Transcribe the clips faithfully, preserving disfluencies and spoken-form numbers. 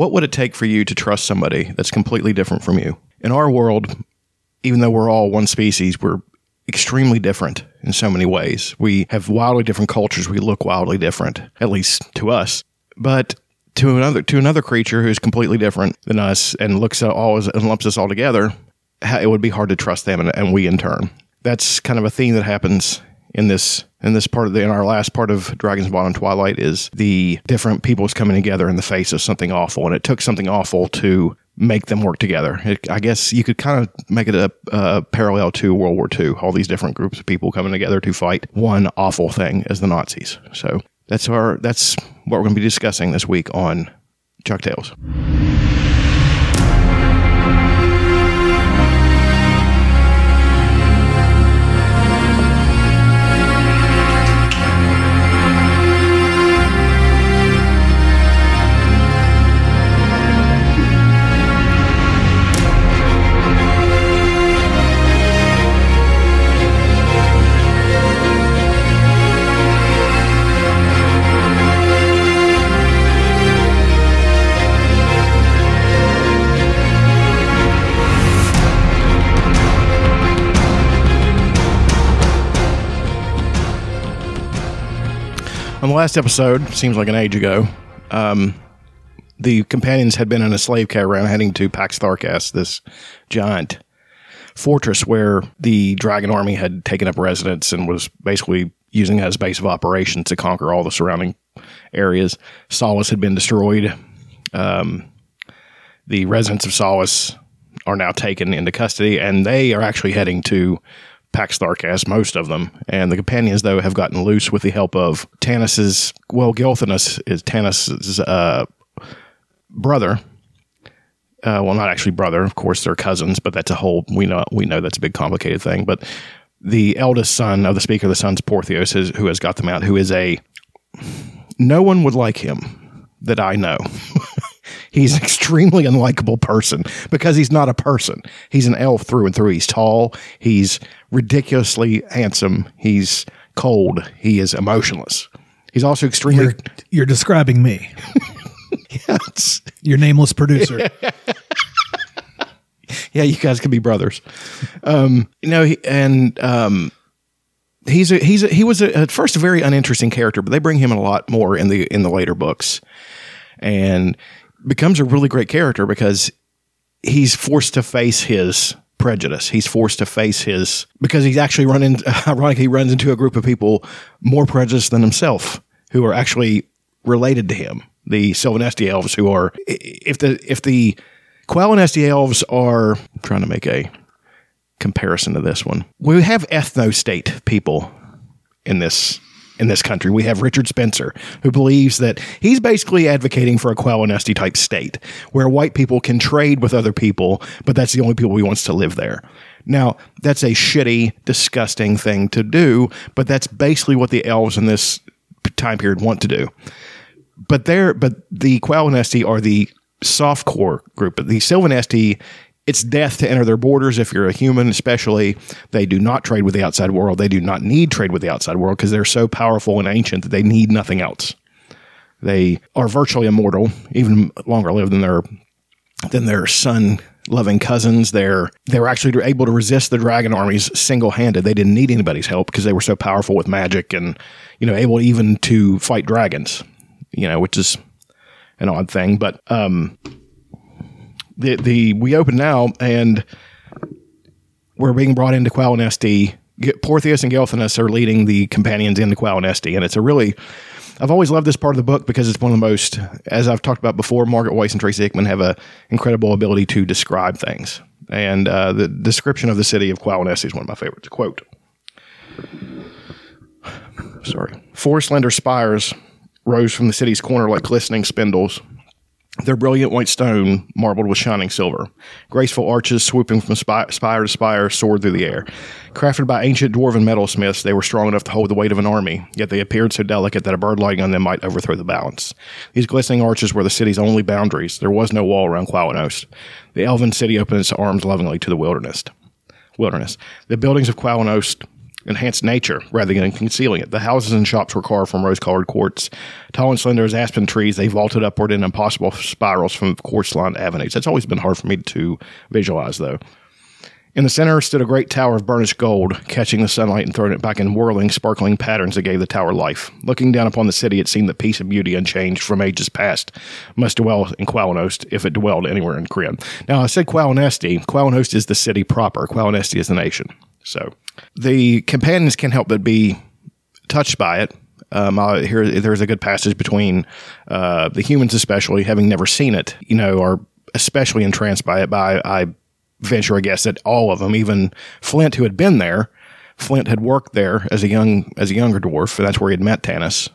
What would it take for you to trust somebody that's completely different from you? In our world, even though we're all one species, we're extremely different in so many ways. We have wildly different cultures. We look wildly different, at least to us. But to another to another creature who's completely different than us and looks at all and lumps us all together, it would be hard to trust them, and, and we in turn. That's kind of a theme that happens in this in this part of the in our last part of Dragon's Bottom Twilight is the different peoples coming together in the face of something awful, and it took something awful to make them work together. It, I guess you could kind of make it a, a parallel to World War Two, all these different groups of people coming together to fight one awful thing as the Nazis. So that's our that's what we're going to be discussing this week on Chuck Tales. On the last episode, seems like an age ago, um, the companions had been in a slave caravan heading to Pax Tharkas, this giant fortress where the dragon army had taken up residence and was basically using it as a base of operations to conquer all the surrounding areas. Solace had been destroyed. Um, the residents of Solace are now taken into custody, and they are actually heading to Pax Tharkas, most of them, and the companions, though, have gotten loose with the help of Tanis's, well, Gilthanas is Tanis's uh, brother. Uh, well, not actually brother, of course, they're cousins, but that's a whole, we know we know that's a big complicated thing, but the eldest son of the Speaker of the Suns, Porthios, is, who has got them out, who is a, no one would like him that I know. He's an extremely unlikable person because he's not a person. He's an elf through and through. He's tall. He's ridiculously handsome. He's cold. He is emotionless. He's also extremely... You're, you're describing me. Yes. Your nameless producer. Yeah. Yeah, you guys could be brothers. Um, you know, and... Um, He's a, he's a, he was a, at first a very uninteresting character, but they bring him in a lot more in the in the later books, and becomes a really great character because he's forced to face his prejudice. He's forced to face his because he's actually run in, ironically, he runs into a group of people more prejudiced than himself who are actually related to him. The Sylvanesti elves, who are if the if the Qualinesti elves are I'm trying to make a comparison to this one. We have ethno-state people in this in this country. We have Richard Spencer, who believes that he's basically advocating for a Qualinesti type state where white people can trade with other people, but that's the only people he wants to live there. Now, that's a shitty, disgusting thing to do, but that's basically what the elves in this time period want to do. But they're but the Qualinesti are the softcore group. The Sylvanesti, it's death to enter their borders if you're a human, especially. They do not trade with the outside world. They do not need trade with the outside world because they're so powerful and ancient that they need nothing else. They are virtually immortal, even longer lived than their than their sun-loving cousins. They're, they're actually able to resist the dragon armies single-handed. They didn't need anybody's help because they were so powerful with magic and, you know, able even to fight dragons, you know, which is an odd thing. But, um... The, the we open now, and we're being brought into Qualinesti. Porthios and Gilthanas are leading the companions into Qualinesti, and it's a really... I've always loved this part of the book because it's one of the most... As I've talked about before, Margaret Weiss and Tracy Hickman have an incredible ability to describe things. And uh, the description of the city of Qualinesti is one of my favorites. Quote. Sorry. Four slender spires rose from the city's corner like glistening spindles. Their brilliant white stone marbled with shining silver. Graceful arches swooping from spire to spire soared through the air. Crafted by ancient dwarven metalsmiths, they were strong enough to hold the weight of an army, yet they appeared so delicate that a bird lighting on them might overthrow the balance. These glistening arches were the city's only boundaries. There was no wall around Qualinost. The elven city opened its arms lovingly to the wilderness. Wilderness. The buildings of Qualinost enhanced nature rather than concealing it. The houses and shops were carved from rose-colored quartz. Tall and slender as aspen trees, they vaulted upward in impossible spirals from quartz-lined avenues. That's always been hard for me to visualize, though. In the center stood a great tower of burnished gold, catching the sunlight and throwing it back in whirling, sparkling patterns that gave the tower life. Looking down upon the city, it seemed that peace and beauty unchanged from ages past must dwell in Qualinost, if it dwelled anywhere in Kryn. Now, I said Qualinesti. Qualinost is the city proper. Qualinesti is the nation. So, the companions can't help but be touched by it. Um, I hear there's a good passage between uh, the humans, especially, having never seen it, you know, are especially entranced by it. By I venture a guess that all of them, even Flint, who had been there, Flint had worked there as a young as a younger dwarf, and that's where he had met Tanis.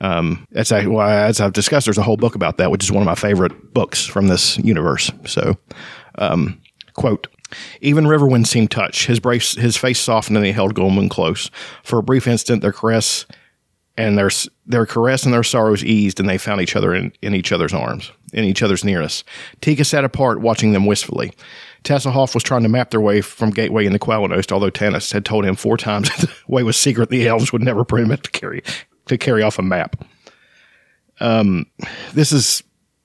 Um, that's why, well, as I've discussed, there's a whole book about that, which is one of my favorite books from this universe. So, um, quote. Even Riverwind seemed touched. His brace, his face softened, and he held Goldmoon close. For a brief instant, their caress and their their caress and their sorrows eased, and they found each other in, in each other's arms, in each other's nearness. Tika sat apart, watching them wistfully. Tasslehoff was trying to map their way from Gateway into Qualinost, although Tanis had told him four times that the way was secret. The elves would never permit to carry to carry off a map. Um, this is.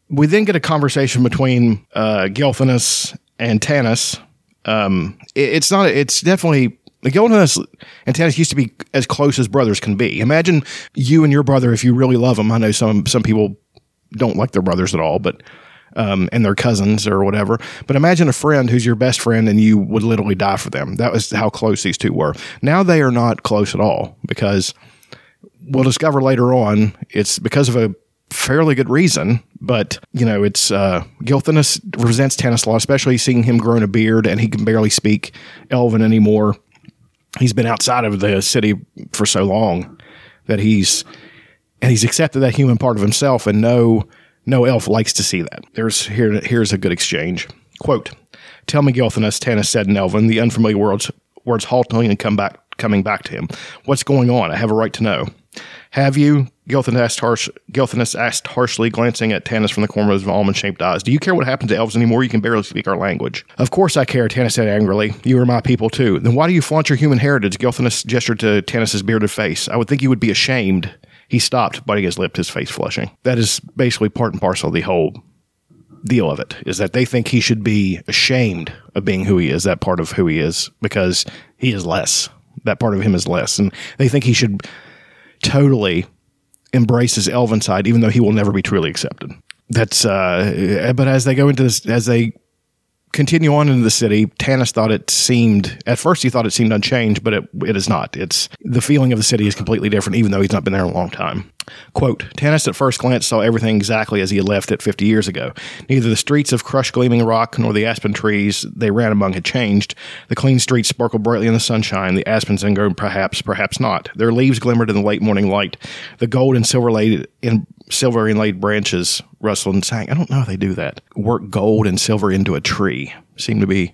We then get a conversation between uh, Gilthanas and Tanis. Um, it, it's not, it's definitely, Gilthanas and Tanis used to be as close as brothers can be. Imagine you and your brother, if you really love them. I know some, some people don't like their brothers at all, but, um, and their cousins or whatever, but imagine a friend who's your best friend and you would literally die for them. That was how close these two were. Now they are not close at all, because we'll discover later on, it's because of a fairly good reason, but you know, it's uh Gilthanas resents Tanis a lot, especially seeing him growing a beard, and he can barely speak Elven anymore. He's been outside of the city for so long that he's and he's accepted that human part of himself, and no no elf likes to see that. There's here here's a good exchange. Quote, "Tell me, Gilthanas," Tanis said in Elven, the unfamiliar words words halting and come back coming back to him. "What's going on? I have a right to know." "Have you?" Gilthanas asked, harsh, Gilthanas asked harshly, glancing at Tanis from the corner of his almond-shaped eyes. "Do you care what happened to elves anymore? You can barely speak our language." "Of course I care," Tanis said angrily. "You are my people, too." "Then why do you flaunt your human heritage?" Gilthanas gestured to Tanis's bearded face. "I would think you would be ashamed." He stopped, biting his lip, his face flushing. That is basically part and parcel of the whole deal of it, is that they think he should be ashamed of being who he is, that part of who he is, because he is less. That part of him is less. And they think he should totally embrace his elven side, even though he will never be truly accepted. That's uh but as they go into this, as they continue on into the city, Tanis thought it seemed at first he thought it seemed unchanged, but it it is not. It's the feeling of the city is completely different, even though he's not been there in a long time. Quote, "Tanis at first glance saw everything exactly as he had left it fifty years ago. Neither the streets of crushed gleaming rock nor the aspen trees they ran among had changed. The clean streets sparkled brightly in the sunshine, the aspens ingrown perhaps, perhaps not. Their leaves glimmered in the late morning light. The gold and silver laid in silver inlaid branches rustled and sang." I don't know if they do that. Work gold and silver into a tree. Seem to be,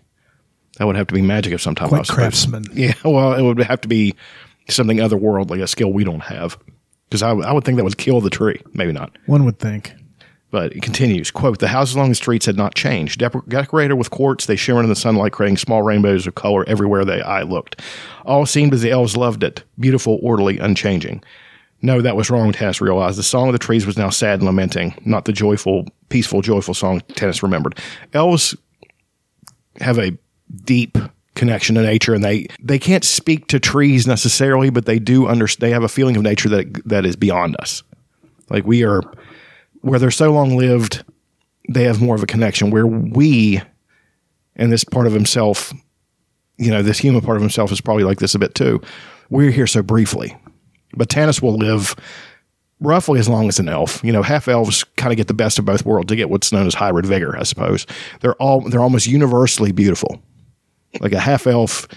that would have to be magic of some type. Quite craftsman. Yeah, well, it would have to be something otherworldly, a skill we don't have. Because I, I would think that would kill the tree. Maybe not. One would think. But it continues. Quote, "The houses along the streets had not changed. Dep- decorated with quartz, they shimmered in the sunlight, creating small rainbows of color everywhere the eye looked. All seemed as the elves loved it. Beautiful, orderly, unchanging." No, that was wrong, Tanis realized. The song of the trees was now sad and lamenting, not the joyful, peaceful, joyful song Tanis remembered. Elves have a deep connection to nature, and they they can't speak to trees necessarily, but they do understand. They have a feeling of nature that that is beyond us. Like we are, where they're so long lived, they have more of a connection. Where we, and this part of himself, you know, this human part of himself is probably like this a bit too. We're here so briefly, but Tanis will live roughly as long as an elf. You know, half elves kind of get the best of both worlds. They get what's known as hybrid vigor, I suppose. They're all they're almost universally beautiful. Like a half elf,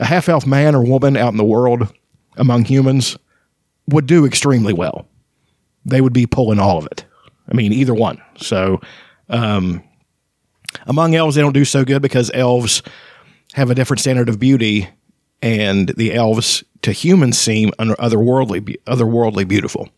a half elf man or woman out in the world among humans would do extremely well. They would be pulling all of it. I mean, either one. So, um, among elves, they don't do so good because elves have a different standard of beauty, and the elves to humans seem otherworldly, otherworldly beautiful.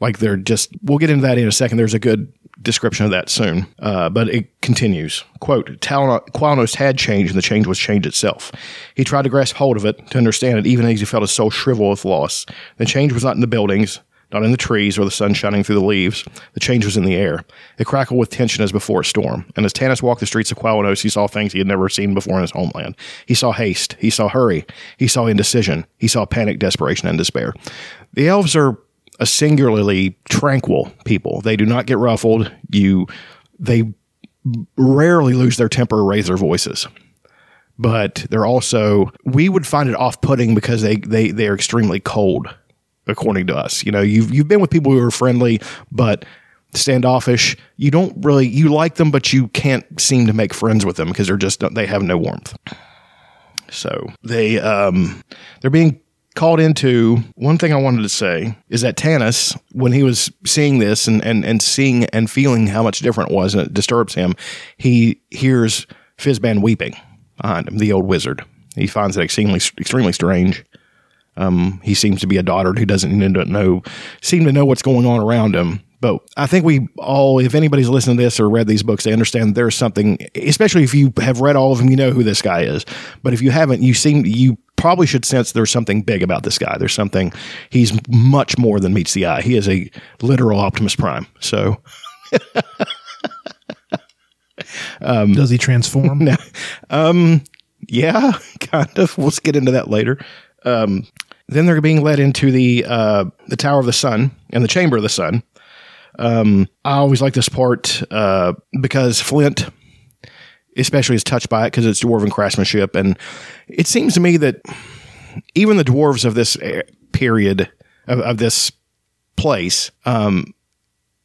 Like they're just. We'll get into that in a second. There's a good description of that soon, uh, but it continues. Quote, Qualinost had changed, and the change was change itself. He tried to grasp hold of it, to understand it, even as he felt his soul shrivel with loss. The change was not in the buildings, not in the trees or the sun shining through the leaves. The change was in the air. It crackled with tension as before a storm. And as Tanis walked the streets of Qualinost, he saw things he had never seen before in his homeland. He saw haste. He saw hurry. He saw indecision. He saw panic, desperation, and despair. The elves are a singularly tranquil people. They do not get ruffled. You, they rarely lose their temper or raise their voices. But they're also, we would find it off-putting because they they they are extremely cold. According to us, you know, you've you've been with people who are friendly but standoffish. You don't really you like them, but you can't seem to make friends with them because they're just they have no warmth. So they um, they're being called into. One thing I wanted to say is that Tanis, when he was seeing this and and and seeing and feeling how much different it was, and it disturbs him, he hears Fizban weeping behind him, the old wizard. He finds that extremely extremely strange. Um, he seems to be a dotard who doesn't know, seem to know what's going on around him. But I think we all, if anybody's listened to this or read these books, they understand there's something, especially if you have read all of them, you know who this guy is. But if you haven't, you seem, you probably should sense there's something big about this guy. There's something, he's much more than meets the eye. He is a literal Optimus Prime. So... um, Does he transform? No. Um, yeah, kind of. We'll get into that later. Um, then they're being led into the uh, the Tower of the Sun and the Chamber of the Sun. Um, I always like this part uh, because Flint, especially, is touched by it because it's dwarven craftsmanship. And it seems to me that even the dwarves of this period, of, of this place, um,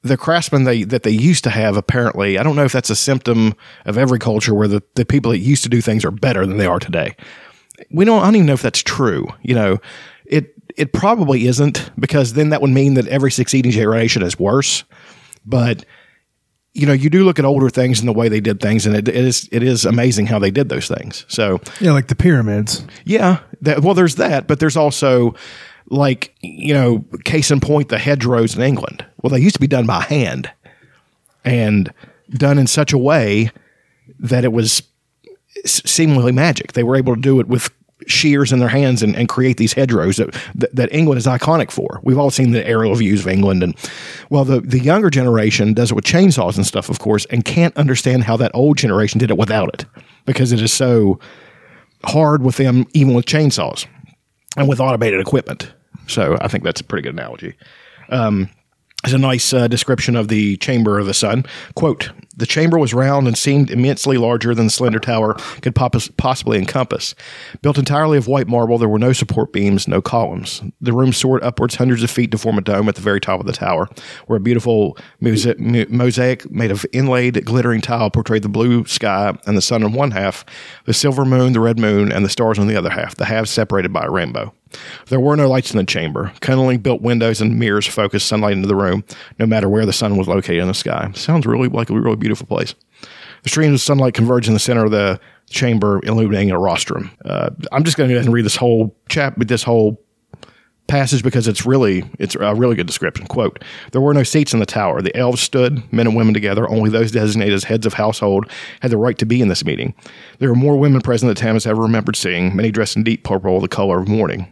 the craftsmen they, that they used to have, apparently, I don't know if that's a symptom of every culture where the, the people that used to do things are better than they are today. We don't, I don't even know if that's true. You know, it, it probably isn't, because then that would mean that every succeeding generation is worse. But, you know, you do look at older things and the way they did things, and it, it is, it is amazing how they did those things. So yeah, like the pyramids. Yeah. That, well, there's that, but there's also, like, you know, case in point, the hedgerows in England. Well, they used to be done by hand and done in such a way that it was seemingly magic. They were able to do it with shears in their hands and, and create these hedgerows that, that that England is iconic for. We've all seen the aerial views of England. And well, the, the younger generation does it with chainsaws and stuff, of course, and can't understand how that old generation did it without it, because it is so hard with them, even with chainsaws and with automated equipment. So I think that's a pretty good analogy. Um, It's a nice uh, description of the Chamber of the Sun. Quote, the chamber was round and seemed immensely larger than the slender tower could pop- possibly encompass. Built entirely of white marble, there were no support beams, no columns. The room soared upwards hundreds of feet to form a dome at the very top of the tower, where a beautiful muse- mu- mosaic made of inlaid glittering tile portrayed the blue sky and the sun on one half, the silver moon, the red moon, and the stars on the other half, the halves separated by a rainbow. There were no lights in the chamber. Cunningly built windows and mirrors focused sunlight into the room, no matter where the sun was located in the sky. Sounds really like a really beautiful place. The streams of sunlight converged in the center of the chamber, illuminating a rostrum. Uh, I'm just going to go ahead and read this whole chap, this whole passage, because it's really it's a really good description. Quote, there were no seats in the tower. The elves stood, men and women together. Only those designated as heads of household had the right to be in this meeting. There were more women present than Tanis ever remembered seeing, many dressed in deep purple, the color of mourning.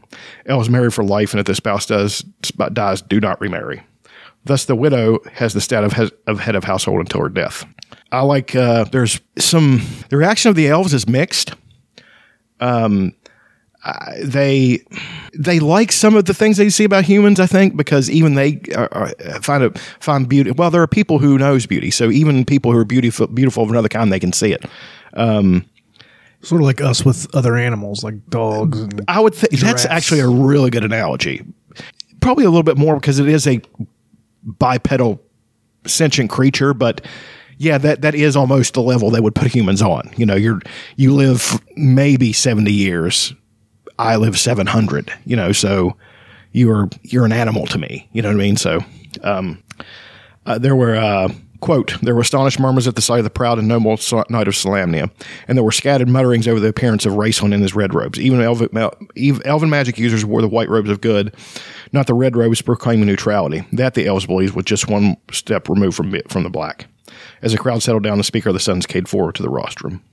Elves marry for life, and if the spouse does dies, do not remarry. Thus the widow has the status of, of head of household until her death. I like uh, there's some the reaction of the elves is mixed. Um Uh, they they like some of the things they see about humans, I think, because even they are, are, find a, find beauty. Well, there are people who knows beauty, so even people who are beautiful beautiful of another kind, they can see it. Um, sort of like us with other animals, like dogs. And I would think that's actually a really good analogy. Probably a little bit more because it is a bipedal sentient creature, but. Yeah, that, that is almost the level they would put humans on. You know, you're you live maybe seventy years. I live seven hundred, you know, so you're you're an animal to me. You know what I mean? So um, uh, there were, uh, Quote, there were astonished murmurs at the sight of the proud and noble knight of Salamnia, and there were scattered mutterings over the appearance of Raistlin in his red robes. Even elven, elven magic users wore the white robes of good, not the red robes proclaiming neutrality. That the elves believed was just one step removed from from the black. As the crowd settled down, the Speaker of the Suns came forward to the rostrum.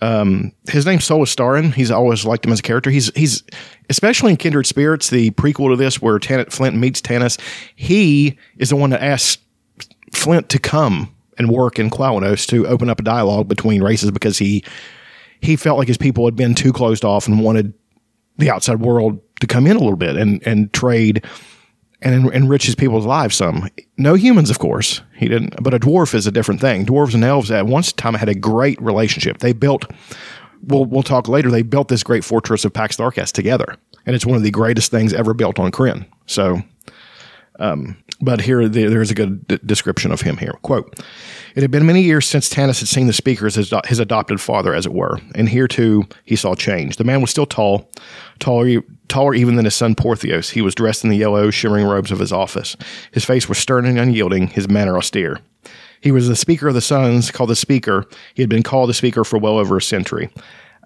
Um, his name's Solas Starin. He's always liked him as a character. He's, he's especially in Kindred Spirits, the prequel to this where Tan- Flint meets Tanis. He is the one that asks Flint to come and work in Qualinost to open up a dialogue between races because he, he felt like his people had been too closed off and wanted the outside world to come in a little bit and, and trade and en- enrich his people's lives some. No humans, of course. He didn't, but a dwarf is a different thing. Dwarves and elves at once time had a great relationship. They built, we'll, we'll talk later, they built this great fortress of Pax Tharkas together, and it's one of the greatest things ever built on Kryn. So, um, but here the, there's a good d- description of him here. Quote, it had been many years since Tanis had seen the Speaker as his, his adopted father, as it were, and here, too, he saw change. The man was still tall, taller, taller even than his son Porthios. He was dressed in the yellow, shimmering robes of his office. His face was stern and unyielding, his manner austere. He was the Speaker of the Suns, called the Speaker. He had been called the Speaker for well over a century.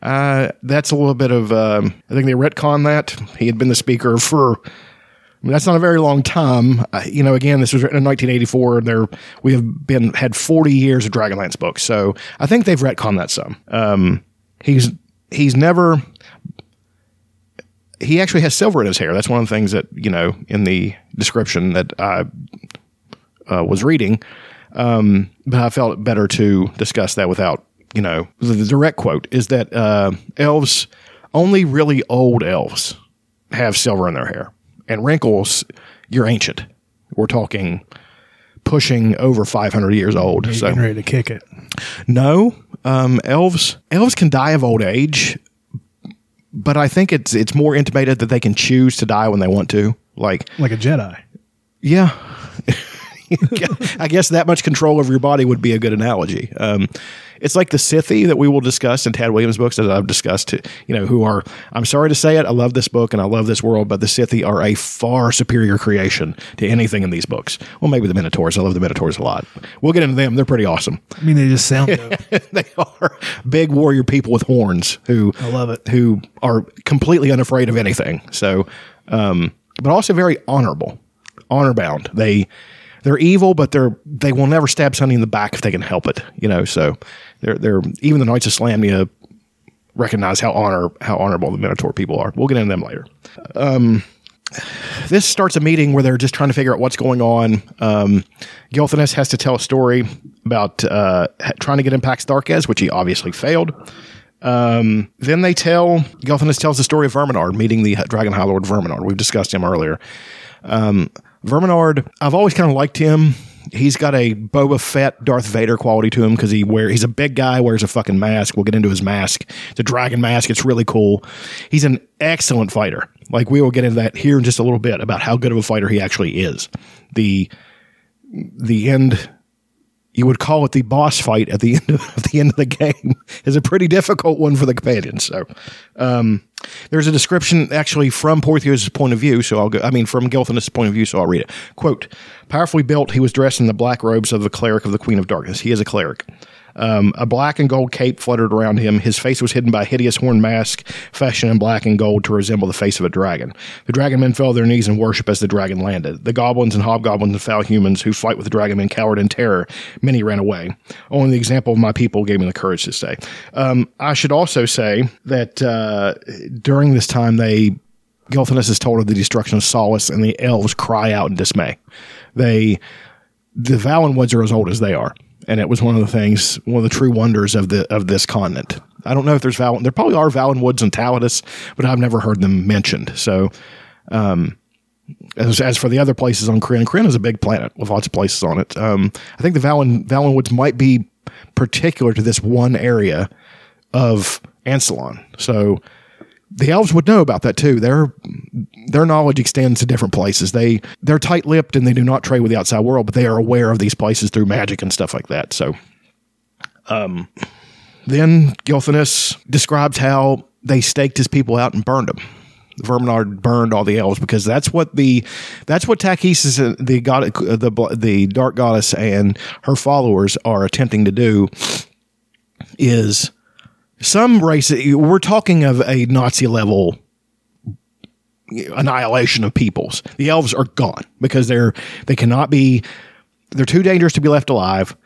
Uh, that's a little bit of, um, I think they retconned that. He had been the Speaker for... I mean, that's not a very long time. Uh, you know, again, this was written in nineteen eighty-four, and there we have been had forty years of Dragonlance books. So I think they've retconned that some. Um, he's he's never he actually has silver in his hair. That's one of the things that, you know, in the description that I uh, was reading. Um, but I felt it better to discuss that without, you know, the, the direct quote is that uh, elves, only really old elves have silver in their hair. And wrinkles, you're ancient. We're talking pushing over five hundred years old. You're so getting ready to kick it. No, um, elves elves can die of old age, but I think it's it's more intimated that they can choose to die when they want to, like like a Jedi. Yeah, I guess that much control over your body would be a good analogy. Um, it's like the Sithie that we will discuss in Tad Williams' books that I've discussed, you know, who are, I'm sorry to say it, I love this book and I love this world, but the Sithie are a far superior creation to anything in these books. Well, maybe the Minotaurs. I love the Minotaurs a lot. We'll get into them. They're pretty awesome. I mean, they just sound dope. They are big warrior people with horns who, I love it, who are completely unafraid of anything. So, um, but also very honorable, honor bound. They, They're evil, but they're they will never stab somebody in the back if they can help it, you know. So they're they're even the Knights of Salamnia recognize how honor how honorable the Minotaur people are. We'll get into them later. Um, this starts a meeting where they're just trying to figure out what's going on. Um, Gilthanas has to tell a story about uh, trying to get in Pax Tharkas, which he obviously failed. Um, then they tell Gilthanas tells the story of Verminaard meeting the Dragon High Lord Verminaard. We've discussed him earlier. Um, Verminaard, I've always kind of liked him. He's got a Boba Fett, Darth Vader quality to him because he wear he's a big guy, wears a fucking mask. We'll get into his mask. It's a dragon mask. It's really cool. He's an excellent fighter. Like, we will get into that here in just a little bit about how good of a fighter he actually is. The the end, you would call it the boss fight at the end of, at the end of the game, is a pretty difficult one for the companions. So, um, there's a description actually from Porthios' point of view, so I'll go, I mean, from Gilthanas' point of view, so I'll read it. Quote, powerfully built, he was dressed in the black robes of the cleric of the Queen of Darkness. He is a cleric. Um, a black and gold cape fluttered around him. His face was hidden by a hideous horn mask, fashioned in black and gold to resemble the face of a dragon. The dragon men fell to their knees in worship as the dragon landed. The goblins and hobgoblins and foul humans who fight with the dragon men cowered in terror. Many ran away. Only the example of my people gave me the courage to stay. Um, I should also say that uh, during this time, they Gilthanas is told of the destruction of Solace, and the elves cry out in dismay. They, the Valen Woods are as old as they are. And it was one of the things, one of the true wonders of the of this continent. I don't know if there's Valen. There probably are Valen Woods and Taladus, but I've never heard them mentioned. So, um, as, as for the other places on Kryn, Kryn is a big planet with lots of places on it. Um, I think the Valen Valen Woods might be particular to this one area of Ancelon. So the elves would know about that too. Their their knowledge extends to different places. They they're tight-lipped and they do not trade with the outside world, but they are aware of these places through magic and stuff like that. So, um, then Gilthanas describes how they staked his people out and burned them. Verminaard burned all the elves, because that's what the that's what Takis, the god, the the dark goddess, and her followers are attempting to do. Is some race? We're talking of a Nazi level annihilation of peoples. The elves are gone because they're they cannot be. They're too dangerous to be left alive.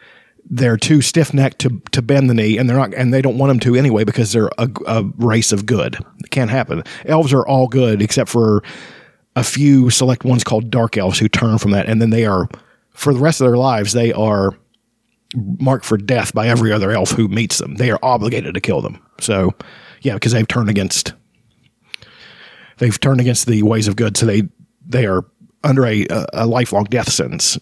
They're too stiff-necked to, to bend the knee, and they're not, and they don't want them to anyway, because they're a, a race of good. It can't happen. Elves are all good except for a few select ones called dark elves who turn from that, and then they are, for the rest of their lives, they are marked for death by every other elf who meets them. They are obligated to kill them. So, yeah, because they've turned against they've turned against the ways of good, so they they are under a, a lifelong death sentence.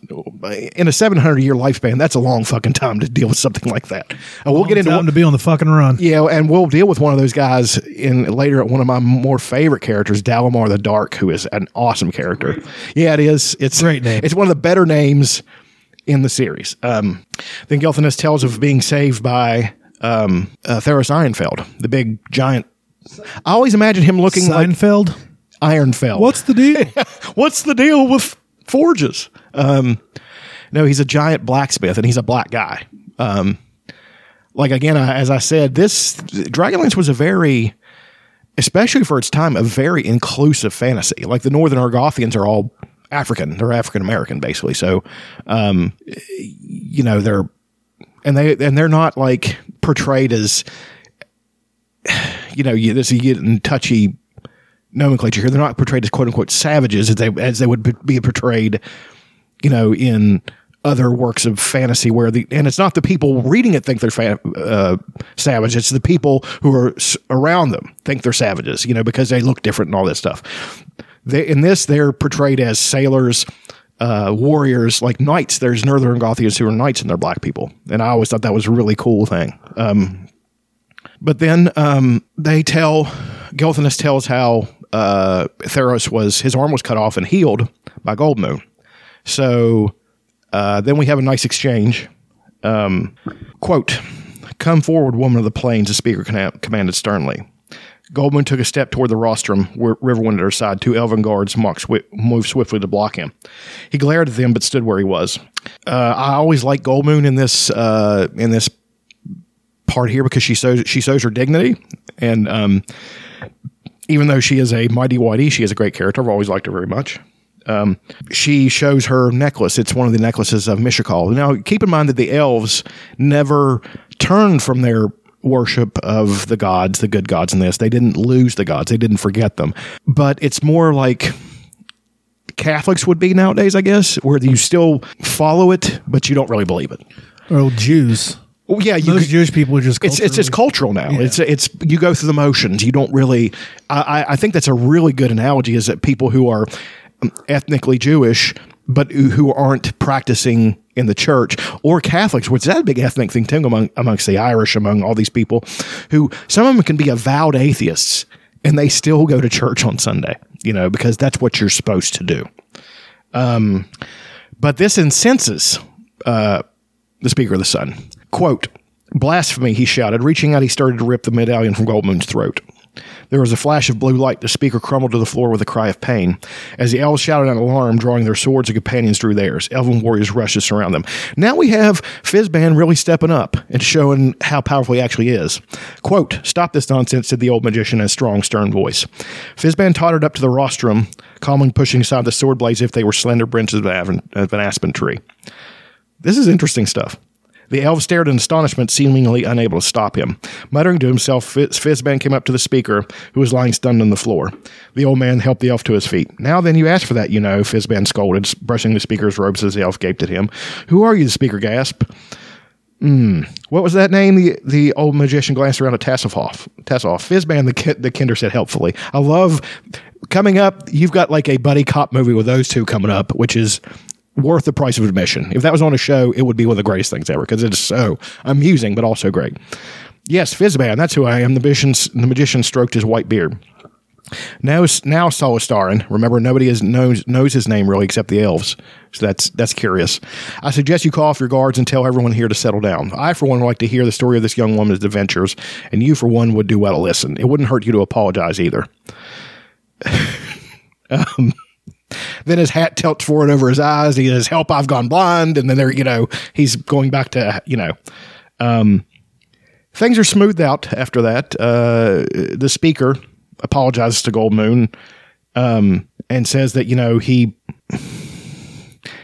In a seven hundred year lifespan, that's a long fucking time to deal with something like that. Uh, we'll long get into one to be on the fucking run. Yeah, and we'll deal with one of those guys in later. One of my more favorite characters, Dalamar the Dark, who is an awesome character. Great. Yeah, it is. It's great name. It's one of the better names in the series. Um, then Gilthanas tells of being saved by um, uh, Theros Ironfeld, the big giant. I always imagine him looking Seinfeld? like Seinfeld. Ironfell. What's the deal? What's the deal with forges? Um, no, he's a giant blacksmith, and he's a black guy. Um, like, again, I, as I said, this Dragonlance was a very, especially for its time, a very inclusive fantasy. Like, the Northern Argothians are all African. They're African-American, basically. So, um, you know, they're, and, they, and they're not, like, portrayed as, you know, you, this, you get in touchy nomenclature here. They're not portrayed as quote unquote savages as they as they would be portrayed, you know, in other works of fantasy where the, and it's not the people reading it think they're fa- uh, savage. It's the people who are around them think they're savages, you know, because they look different and all this stuff. They, in this, they're portrayed as sailors, uh, warriors, like knights. There's Northern Gothians who are knights and they're black people. And I always thought that was a really cool thing. Um, but then um, they tell, Gilthanas tells how, Uh, Theros was, his arm was cut off and healed by Goldmoon. So uh, then we have a nice exchange. Um, quote, "Come forward, woman of the plains," the speaker con- commanded sternly. Goldmoon took a step toward the rostrum, where Riverwind at her side. Two elven guards swi- moved swiftly to block him. He glared at them but stood where he was. Uh, I always like Goldmoon in this uh, in this part here because she shows, she shows her dignity, and um even though she is a mighty whitey, she is a great character. I've always liked her very much. Um, she shows her necklace. It's one of the necklaces of Mishakal. Now, keep in mind that the elves never turned from their worship of the gods, the good gods in this. They didn't lose the gods. They didn't forget them. But it's more like Catholics would be nowadays, I guess, where you still follow it, but you don't really believe it. Or Jews. Well, yeah, you, those Jewish people are just culturally. It's, it's just cultural now. Yeah. It's it's you go through the motions. You don't really. I, I think that's a really good analogy. Is that people who are ethnically Jewish but who aren't practicing in the church, or Catholics, which is that a big ethnic thing too among amongst the Irish, among all these people, who some of them can be avowed atheists and they still go to church on Sunday. You know, because that's what you're supposed to do. Um, but this incenses uh, the Speaker of the Sun. Quote, "Blasphemy," he shouted. Reaching out, he started to rip the medallion from Goldmoon's throat. There was a flash of blue light. The speaker crumbled to the floor with a cry of pain. As the elves shouted in alarm, drawing their swords, the companions drew theirs. Elven warriors rushed to surround them. Now we have Fizban really stepping up and showing how powerful he actually is. Quote, "Stop this nonsense," said the old magician in a strong, stern voice. Fizban tottered up to the rostrum, calmly pushing aside the sword blades if they were slender branches of an aspen tree. This is interesting stuff. The elf stared in astonishment, seemingly unable to stop him. Muttering to himself, Fizban came up to the speaker, who was lying stunned on the floor. The old man helped the elf to his feet. "Now then, you asked for that, you know," Fizban scolded, brushing the speaker's robes as the elf gaped at him. "Who are you?" the speaker gasped. Hmm. "What was that name?" The, the old magician glanced around at Tasslehoff. Tasslehoff. Fizban, the, ki- the kinder, said helpfully. I love... Coming up, you've got like a buddy cop movie with those two coming up, which is... worth the price of admission. If that was on a show, it would be one of the greatest things ever because it's so amusing, but also great. "Yes, Fizban, that's who I am." The magician, the magician stroked his white beard. Now, now Solastarin. Remember, nobody is, knows knows his name really except the elves. So that's that's curious. "I suggest you call off your guards and tell everyone here to settle down. I, for one, would like to hear the story of this young woman's adventures, and you, for one, would do well to listen. It wouldn't hurt you to apologize either." um, then his hat tilts forward over his eyes. He says, "Help! I've gone blind." And then there, you know, he's going back to, you know, um, things are smoothed out after that. Uh, the speaker apologizes to Goldmoon, um, and says that, you know, he.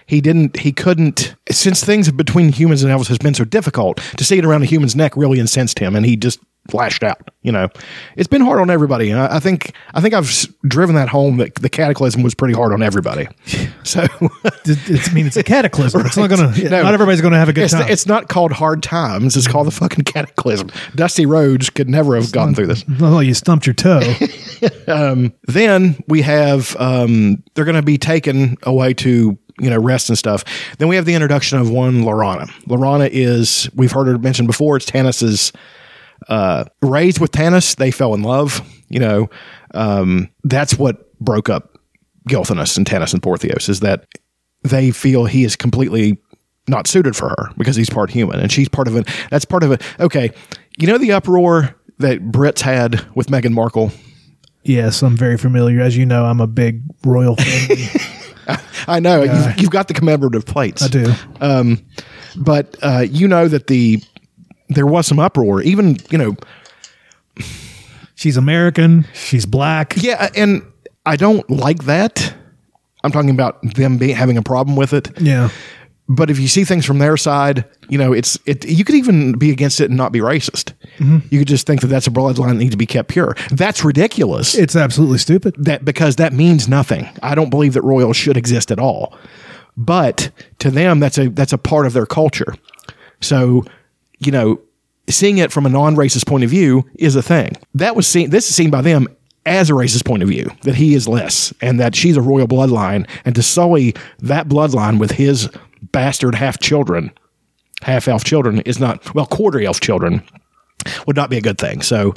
He didn't, he couldn't, since things between humans and elves has been so difficult, to see it around a human's neck really incensed him, and he just lashed out, you know. It's been hard on everybody, and I, I think I think I've driven that home, that the cataclysm was pretty hard on everybody. So, I mean, it's a cataclysm. Right. It's not going to, no, not everybody's going to have a good it's time. Not, it's not called hard times, it's called the fucking cataclysm. Dusty roads could never have it's gotten not, through this. Oh, you stumped your toe. um, then we have, um, they're going to be taken away to, you know, rest and stuff. Then we have the introduction of one Laurana. Laurana is, we've heard her mentioned before, it's Tanis's, uh, raised with Tanis, they fell in love, you know, um, that's what broke up Gilthanas and Tanis and Porthios, is that they feel he is completely not suited for her because he's part human and she's part of it. That's part of it. Okay. You know, the uproar that Brits had with Meghan Markle. Yes. I'm very familiar. As you know, I'm a big royal family. I know uh, you've, you've got the commemorative plates. I do, um, but uh, you know that the there was some uproar. Even, you know, she's American, she's black. Yeah, and I don't like that. I'm talking about them be, having a problem with it. Yeah, but if you see things from their side, you know, it's it. You could even be against it and not be racist. Mm-hmm. You could just think that that's a bloodline that needs to be kept pure. That's ridiculous. It's absolutely stupid. That because that means nothing. I don't believe that royals should exist at all. But to them, that's a that's a part of their culture. So, you know, seeing it from a non-racist point of view is a thing that was seen. This is seen by them as a racist point of view, that he is less and that she's a royal bloodline, and to sully that bloodline with his bastard half children, half elf children is not, well, quarter elf children would not be a good thing. So,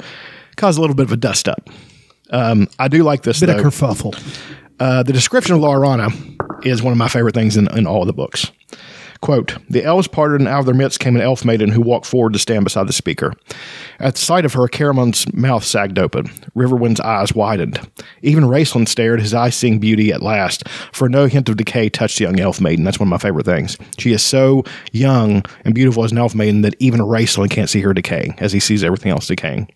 caused a little bit of a dust up. Um, I do like this bit though. Of kerfuffle. Uh, the description of Laurana is one of my favorite things in, in all of the books. Quote, "The elves parted, and out of their midst came an elf maiden who walked forward to stand beside the speaker. At sight of her, Caramon's mouth sagged open. Riverwind's eyes widened. Even Raistlin stared, his eyes seeing beauty at last, for no hint of decay touched the young elf maiden." That's one of my favorite things. She is so young and beautiful as an elf maiden that even Raistlin can't see her decaying, as he sees everything else decaying.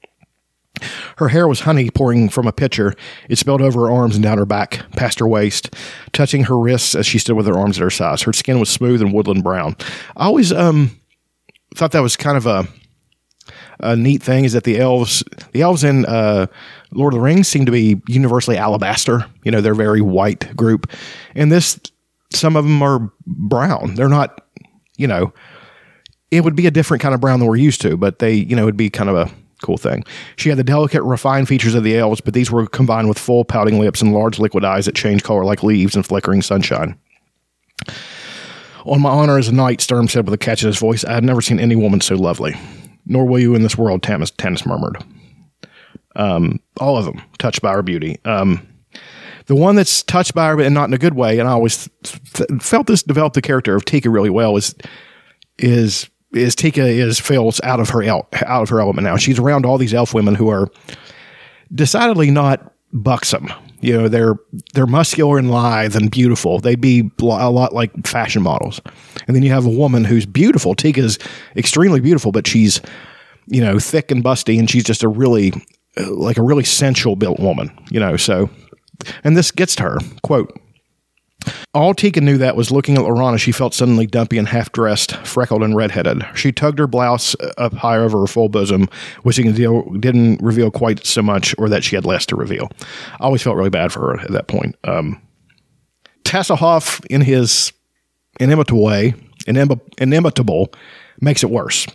"Her hair was honey pouring from a pitcher. It spilled over her arms and down her back, past her waist, touching her wrists as she stood with her arms at her sides. Her skin was smooth and woodland brown." I always um, thought that was kind of a a neat thing, is that the elves, the elves in uh, Lord of the Rings seem to be universally alabaster. You know, they're a very white group. And this, some of them are brown. They're not, you know, it would be a different kind of brown than we're used to, but they, you know, it'd be kind of a cool thing. "She had the delicate, refined features of the elves, but these were combined with full, pouting lips and large, liquid eyes that changed color like leaves in flickering sunshine. On my honor as a knight," Sturm said with a catch in his voice, "I have never seen any woman so lovely." "Nor will you in this world," Tanis, Tanis murmured. Um, all of them touched by her beauty. Um, the one that's touched by her, and not in a good way, and I always th- felt this developed the character of Tika really well, is is... is Tika is feels out of her el- out of her element now. She's around all these elf women who are decidedly not buxom. You know, they're they're muscular and lithe and beautiful. They'd be a lot like fashion models. And then you have a woman who's beautiful. Tika's extremely beautiful, but she's, you know, thick and busty, and she's just a really like a really sensual built woman. You know, so, and this gets to her. Quote, "All Tika knew that was looking at Laurana, she felt suddenly dumpy and half-dressed, freckled and red-headed. She tugged her blouse up high over her full bosom, wishing it didn't reveal quite so much, or that she had less to reveal." I always felt really bad for her at that point. Um, Tasslehoff, in his inimitable way, inim- inimitable, makes it worse.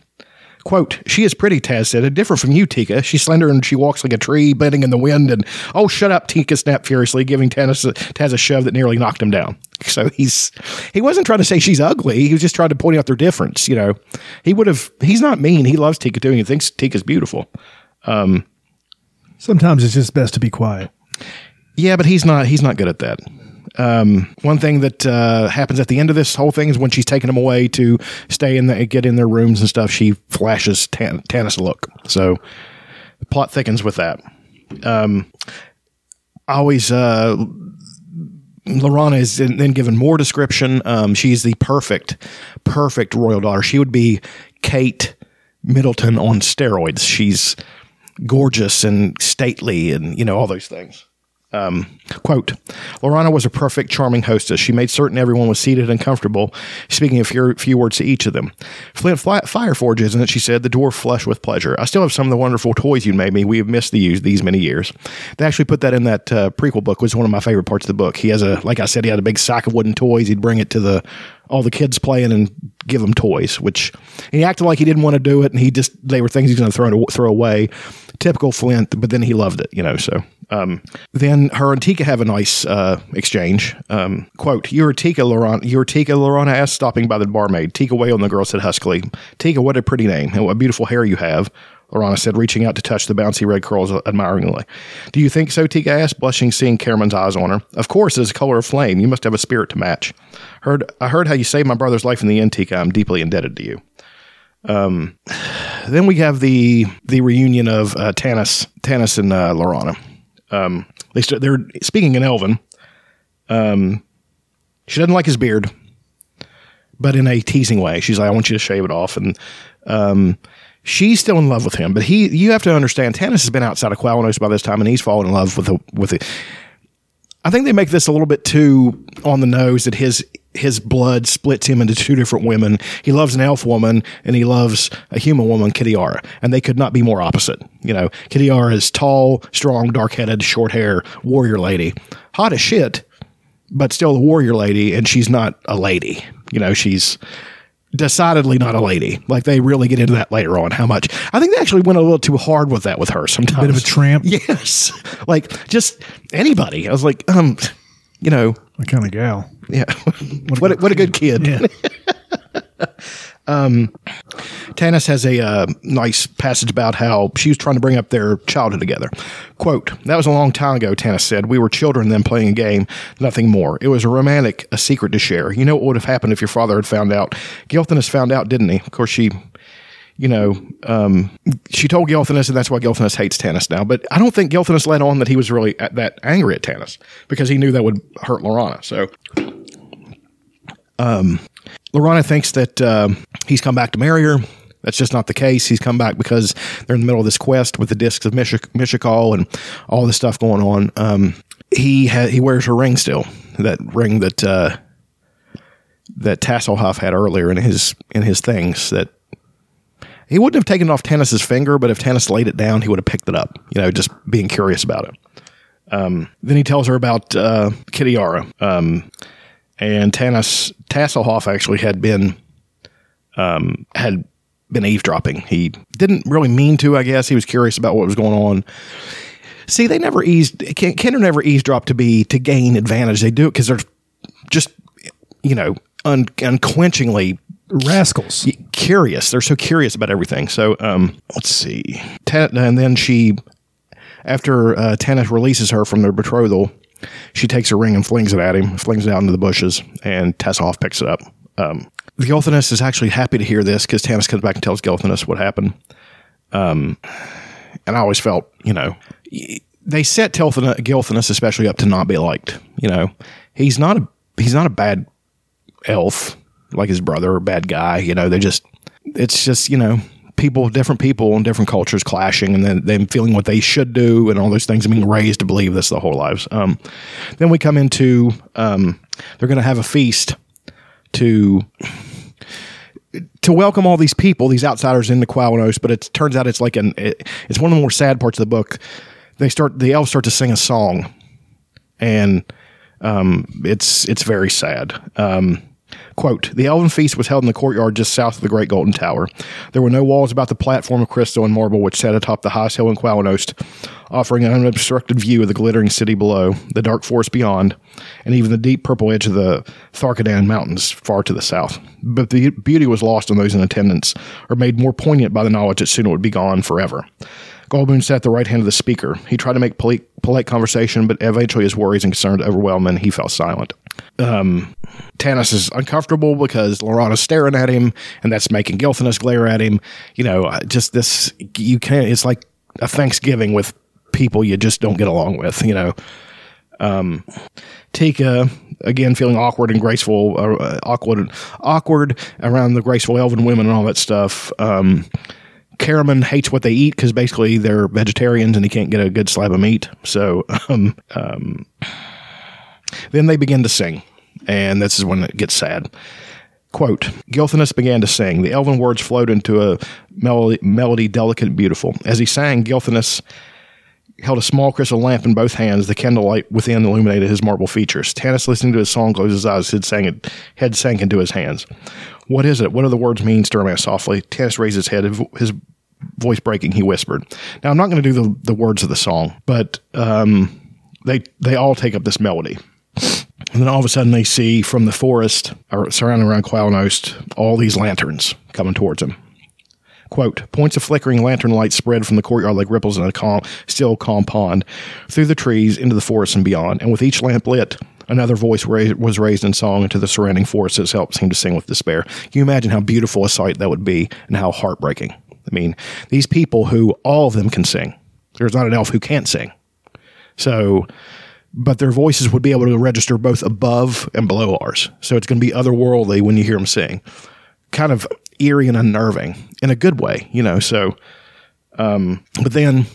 Quote, "She is pretty," Taz said. "Different from you, Tika. She's slender and she walks like a tree, bending in the wind." And, "Oh, shut up," Tika snapped furiously, giving Taz a, Taz a shove that nearly knocked him down. So he's, he wasn't trying to say she's ugly. He was just trying to point out their difference, you know. He would have, he's not mean. He loves Tika too, and he thinks Tika's beautiful. Um, Sometimes it's just best to be quiet. Yeah, but he's not, he's not good at that. Um, one thing that uh, happens at the end of this whole thing is when she's taking them away to stay in the, get in their rooms and stuff, she flashes Tan- Tanis a look. So the plot thickens with that. Um, always, uh, Laurana is then given more description. Um, she's the perfect, perfect royal daughter. She would be Kate Middleton on steroids. She's gorgeous and stately and, you know, all those things. Um, quote, Laurana was a perfect, charming hostess. She made certain everyone was seated and comfortable, speaking a few, few words to each of them. Flint Fireforge, isn't it? She said, the dwarf flushed with pleasure. I still have some of the wonderful toys you made me. We have missed the use these many years. They actually put that in that uh, prequel book, which was one of my favorite parts of the book. He has a, like I said, he had a big sack of wooden toys. He'd bring it to the all the kids playing and give them toys, which he acted like he didn't want to do it. And he just, they were things he's going to throw, throw away. Typical Flint, but then he loved it, you know, so. Um, then her and Tika have a nice uh, exchange. Um, quote, you're Tika, Laurana, you're Tika, Laurana asked, stopping by the barmaid. Tika wailed, and the girl said huskily, Tika, what a pretty name, and what beautiful hair you have, Laurana said, reaching out to touch the bouncy red curls admiringly. Do you think so, Tika asked, blushing, seeing Caramon's eyes on her. Of course, it's a color of flame. You must have a spirit to match. Heard, I heard how you saved my brother's life in the end, Tika. I'm deeply indebted to you. Um, then we have the the reunion of uh, Tanis, Tanis and uh, Laurana. Um, they st- they're speaking in Elven. Um, she doesn't like his beard, but in a teasing way. She's like, I want you to shave it off. And um, she's still in love with him. But he, you have to understand, Tanis has been outside of Qualinost by this time, and he's fallen in love with the, with it. I think they make this a little bit too on the nose that his his blood splits him into two different women. He loves an elf woman, and he loves a human woman, Kitiara, and they could not be more opposite. You know, Kitiara is tall, strong, dark-headed, short-hair, warrior lady. Hot as shit, but still a warrior lady, and she's not a lady. You know, she's decidedly not a lady. Like, they really get into that later on, how much. I think they actually went a little too hard with that with her sometimes. A bit of a tramp. Yes. Like, just anybody. I was like, um, you know. What kind of gal? Yeah. What, what, a, what a good kid. Yeah. um, Tanis has a uh, nice passage about how she was trying to bring up their childhood together. Quote, that was a long time ago, Tanis said. We were children then playing a game, nothing more. It was a romantic, a secret to share. You know what would have happened if your father had found out? Gilthanas found out, didn't he? Of course, she, you know, um, she told Gilthanas, and that's why Gilthanas hates Tanis now. But I don't think Gilthanas let on that he was really at, that angry at Tanis, because he knew that would hurt Laurana. So, um... Laurana thinks that uh, he's come back to marry her. That's just not the case. He's come back because they're in the middle of this quest with the discs of Mishak- Mishakal and all this stuff going on. Um, he ha- he wears her ring still, that ring that uh, that Tasslehoff had earlier in his in his things. That he wouldn't have taken off Tanis's finger, but if Tanis laid it down, he would have picked it up. You know, just being curious about it. Um, then he tells her about uh, Kitiara. Um, And Tanis Tasslehoff actually had been um, had been eavesdropping. He didn't really mean to, I guess. He was curious about what was going on. See, they never eased. Kinder never eavesdrop to be to gain advantage. They do it because they're just, you know, un, unquenchingly rascals. Curious. They're so curious about everything. So um, let's see. Tan- and then she, after uh, Tanis releases her from their betrothal, she takes her ring and flings it at him, flings it out into the bushes, and Tasslehoff picks it up. Um, Gilthanas is actually happy to hear this because Tanis comes back and tells Gilthanas what happened. Um, and I always felt, you know, they set Telthana, Gilthanas especially up to not be liked. You know, he's not a he's not a bad elf like his brother or bad guy. You know, they just it's just you know. People, different people and different cultures clashing and then them feeling what they should do and all those things and being raised to believe this their whole lives. Um, then we come into, um, they're going to have a feast to to welcome all these people, these outsiders into Qualinost, but it turns out it's like an, it, it's one of the more sad parts of the book. They start, the elves start to sing a song and um, it's, it's very sad. Um Quote, the Elven Feast was held in the courtyard just south of the Great Golden Tower. There were no walls about the platform of crystal and marble which sat atop the highest hill in Qualinost, offering an unobstructed view of the glittering city below, the dark forest beyond, and even the deep purple edge of the Tharkadan Mountains far to the south. But the beauty was lost on those in attendance, or made more poignant by the knowledge that soon it would be gone forever. Goldmoon sat at the right hand of the speaker. He tried to make polite, polite conversation, but eventually his worries and concerns overwhelmed him, and he fell silent. Um, Tanis is uncomfortable because Laurana's staring at him, and that's making Gilthanas glare at him. You know, just this, you can't, it's like a Thanksgiving with people you just don't get along with, you know. Um, Tika, again, feeling awkward and graceful, uh, awkward, awkward around the graceful elven women and all that stuff. Um, Caramon hates what they eat because basically they're vegetarians and he can't get a good slab of meat. So um, um, then they begin to sing, and this is when it gets sad. Quote, Gilthanas began to sing. The elven words flowed into a melody, melody delicate and beautiful. As he sang, Gilthanas held a small crystal lamp in both hands. The candlelight within illuminated his marble features. Tanis, listening to his song, closed his eyes. His head sank into his hands. What is it? What do the words mean? Sturm asked softly. Tanis raised his head. His voice breaking, he whispered. Now, I'm not going to do the, the words of the song, but um, they they all take up this melody. And then all of a sudden, they see from the forest, or surrounding around Qualinost, all these lanterns coming towards them. Quote, points of flickering lantern light spread from the courtyard like ripples in a calm, still calm pond, through the trees, into the forest and beyond. And with each lamp lit, another voice ra- was raised in song into the surrounding forest as help seemed to sing with despair. Can you imagine how beautiful a sight that would be and how heartbreaking? I mean, these people who, all of them can sing. There's not an elf who can't sing. So, but their voices would be able to register both above and below ours. So it's going to be otherworldly when you hear them sing. Kind of eerie and unnerving in a good way, you know. So, um, but then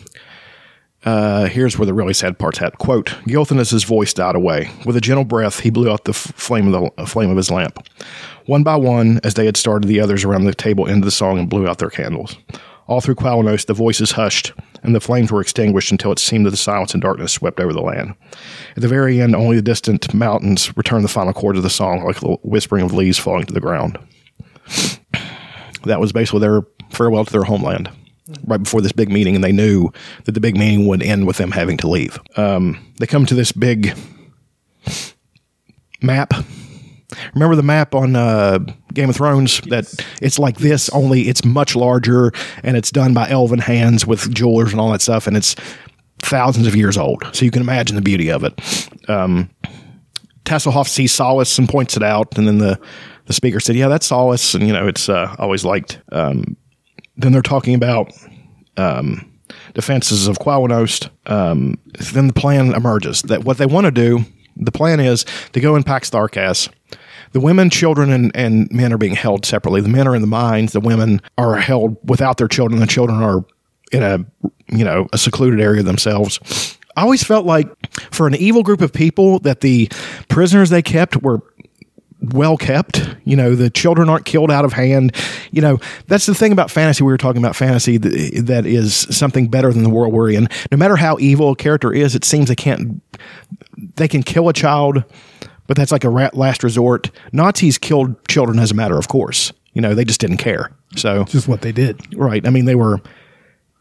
uh, here's where the really sad part's at. Quote, Gilthanas' voice died away. With a gentle breath, he blew out the f- flame of the uh, flame of his lamp. One by one, as they had started, the others around the table ended the song and blew out their candles. All through Qualinost, the voices hushed, and the flames were extinguished until it seemed that the silence and darkness swept over the land. At the very end, only the distant mountains returned the final chords of the song, like the whispering of leaves falling to the ground. That was basically their farewell to their homeland right before this big meeting, and they knew that the big meeting would end with them having to leave. Um, they come to this big map. Remember the map on uh, Game of Thrones? Yes. That it's like this, only it's much larger, and it's done by elven hands with jewelers and all that stuff, and it's thousands of years old. So you can imagine the beauty of it. Um, Tasslehoff sees Solace and points it out, and then the The speaker said, yeah, that's Solace, and, you know, it's uh, always liked. Um, then they're talking about um, defenses of Qualinost. Um, then the plan emerges. That what they want to do, the plan is to go in Pax Tharkas. The women, children, and, and men are being held separately. The men are in the mines. The women are held without their children. The children are in a, you know, a secluded area themselves. I always felt like for an evil group of people that the prisoners they kept were well kept, you know, the children aren't killed out of hand. You know, that's the thing about fantasy. We were talking about fantasy th- that is something better than the world we're in. No matter how evil a character is, it seems they can't, they can kill a child, but that's like a rat last resort. Nazis killed children as a matter of course. You know, they just didn't care. So just what they did. Right. I mean, they were,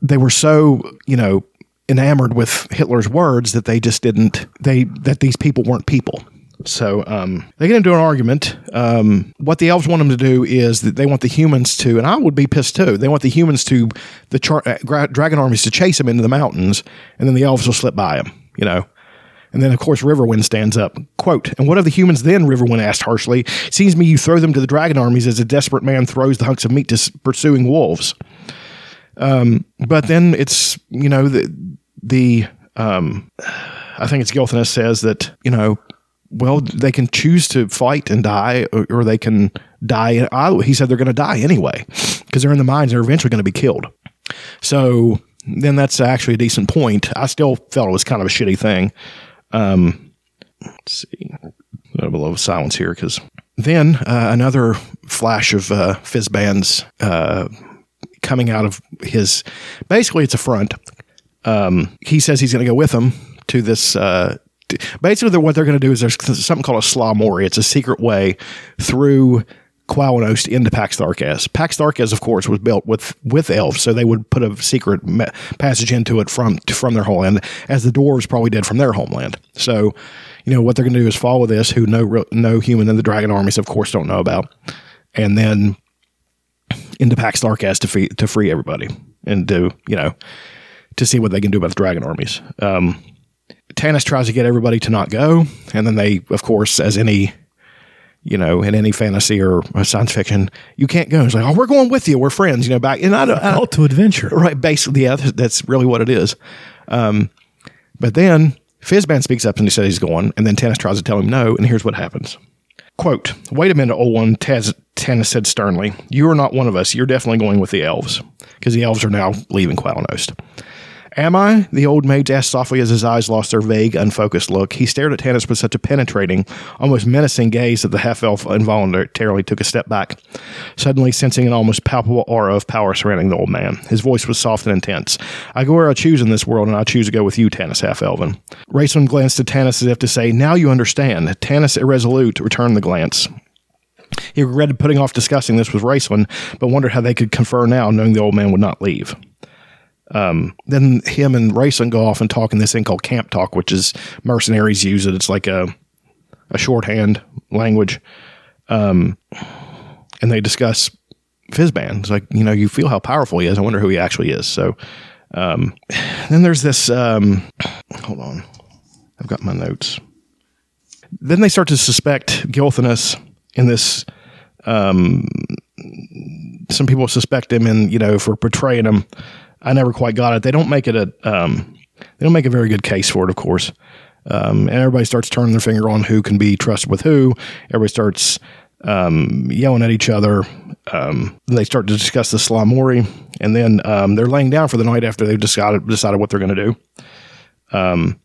they were so, you know, enamored with Hitler's words that they just didn't, they, that these people weren't people. So um, they get into an argument. Um, what the elves want them to do is that they want the humans to, and I would be pissed too, they want the humans to, the char- uh, gra- dragon armies to chase them into the mountains, and then the elves will slip by them, you know. And then, of course, Riverwind stands up. Quote, and what of the humans then, Riverwind asked harshly. It seems to me you throw them to the dragon armies as a desperate man throws the hunks of meat to s- pursuing wolves. Um, but then it's, you know, the, the um, I think it's Gilthanas says that, you know, well, they can choose to fight and die, or, or they can die. I, he said they're going to die anyway because they're in the mines. They're eventually going to be killed. So then that's actually a decent point. I still felt it was kind of a shitty thing. Um, let's see. A little bit of silence here because then uh, another flash of uh, Fizban's uh, coming out of his – basically it's a front. Um, he says he's going to go with them to this uh, – basically, what they're going to do is there's something called a Sla-Mori. It's a secret way through Qualinost into Pax Tharkas. Pax Tharkas, of course, was built with, with elves, so they would put a secret me- passage into it from from their homeland, as the dwarves probably did from their homeland. So, you know, what they're going to do is follow this, who no no human in the dragon armies, of course, don't know about, and then into Pax Tharkas to free, to free everybody and to, you know, to see what they can do about the dragon armies. Um Tanis tries to get everybody to not go, and then they, of course, as any, you know, in any fantasy or science fiction, you can't go. It's like, oh, we're going with you. We're friends, you know, back. And I don't, I don't, out to adventure. Right, basically, yeah, that's really what it is. Um, but then Fizban speaks up and he says he's going, and then Tanis tries to tell him no, and here's what happens. Quote, wait a minute, old one, Taz, Tanis said sternly. You are not one of us. You're definitely going with the elves, because the elves are now leaving Qualinost. Am I? The old mage asked softly as his eyes lost their vague, unfocused look. He stared at Tanis with such a penetrating, almost menacing gaze that the half-elf involuntarily took a step back, suddenly sensing an almost palpable aura of power surrounding the old man. His voice was soft and intense. I go where I choose in this world, and I choose to go with you, Tanis, half-elven. Raistlin glanced at Tanis as if to say, now you understand. Tanis, irresolute, returned the glance. He regretted putting off discussing this with Raistlin, but wondered how they could confer now, knowing the old man would not leave. Um, then him and Raistlin go off and talk in this thing called camp talk, which is mercenaries use it. It's like a, a shorthand language. Um, and they discuss Fizban. It's like, you know, you feel how powerful he is. I wonder who he actually is. So, um, then there's this, um, hold on. I've got my notes. Then they start to suspect Gilthanas in this, um, some people suspect him and, you know, for betraying him. I never quite got it. They don't make it a um, they don't make a very good case for it, of course. Um, and everybody starts turning their finger on who can be trusted with who. Everybody starts um, yelling at each other. Um, they start to discuss the Sla-Mori, and then um, they're laying down for the night after they've decided decided what they're going to do. Um,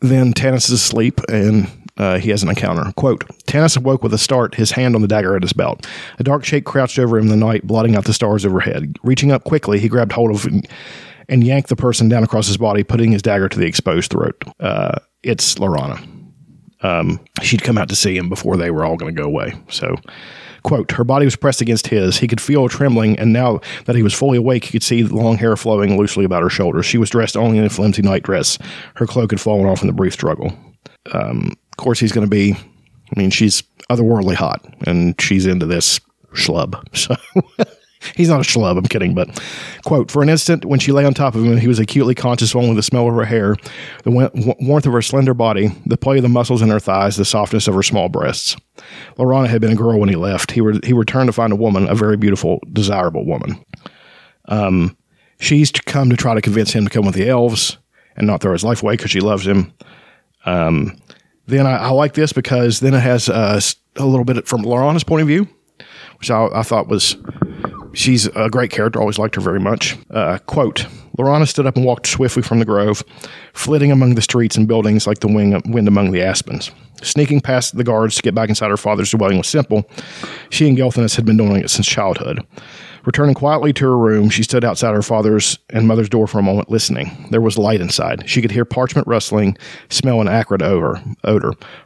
then Tanis is asleep, and Uh, he has an encounter. Quote, Tanis awoke with a start, his hand on the dagger at his belt. A dark shape crouched over him in the night, blotting out the stars overhead. Reaching up quickly, he grabbed hold of and, and yanked the person down across his body, putting his dagger to the exposed throat. Uh, it's Laurana. Um, she'd come out to see him before they were all going to go away. So, quote, her body was pressed against his. He could feel her trembling, and now that he was fully awake, he could see the long hair flowing loosely about her shoulders. She was dressed only in a flimsy night dress. Her cloak had fallen off in the brief struggle. Um, of course, he's going to be, I mean, she's otherworldly hot, and she's into this schlub. So he's not a schlub, I'm kidding. But, quote, for an instant, when she lay on top of him, he was acutely conscious only of the smell of her hair, the w- warmth of her slender body, the play of the muscles in her thighs, the softness of her small breasts. Laurana had been a girl when he left. He, re- he returned to find a woman, a very beautiful, desirable woman. Um, she's come to try to convince him to come with the elves and not throw his life away because she loves him. Um, then I, I like this because then it has uh, a little bit from Laurana's point of view, which I, I thought was, she's a great character. Always liked her very much. Uh, quote, Laurana stood up and walked swiftly from the grove, flitting among the streets and buildings like the wing, wind among the aspens. Sneaking past the guards to get back inside her father's dwelling was simple. She and Gilthanas had been doing it since childhood. Returning quietly to her room, she stood outside her father's and mother's door for a moment, listening. There was light inside. She could hear parchment rustling, smell an acrid odor.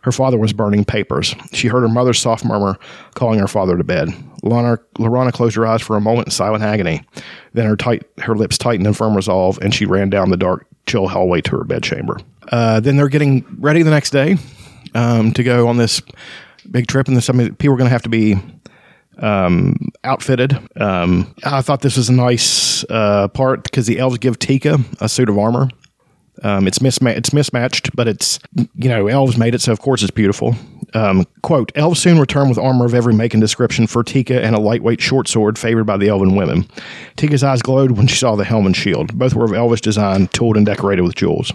Her father was burning papers. She heard her mother's soft murmur, calling her father to bed. Laurana closed her eyes for a moment in silent agony. Then her tight, her lips tightened in firm resolve, and she ran down the dark, chill hallway to her bedchamber. Uh, then they're getting ready the next day um, to go on this big trip, and there's something people are going to have to be... Um, outfitted. Um, I thought this was a nice uh, part because the elves give Tika a suit of armor. Um, it's misma- it's mismatched, but it's, you know, elves made it, so of course it's beautiful. Um, quote, elves soon return with armor of every make and description for Tika and a lightweight short sword favored by the elven women. Tika's eyes glowed when she saw the helm and shield. Both were of elvish design, tooled and decorated with jewels.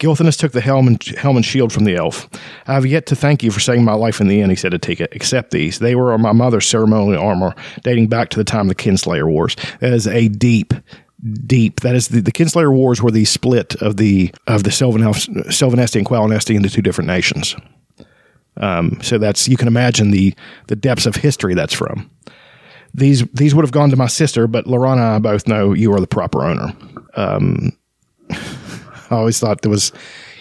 Gilthanas took the helm and, helm and shield from the elf. I have yet to thank you for saving my life in the end, he said to Tika. Accept these. They were my mother's ceremonial armor, dating back to the time of the Kinslayer Wars. That is a deep, deep... That is, the, the Kinslayer Wars were the split of the of the Sylvanesti and Qualinesti into two different nations. Um, so that's, you can imagine the, the depths of history that's from. These these would have gone to my sister, but Laurana and I both know you are the proper owner. Um... I always thought there was,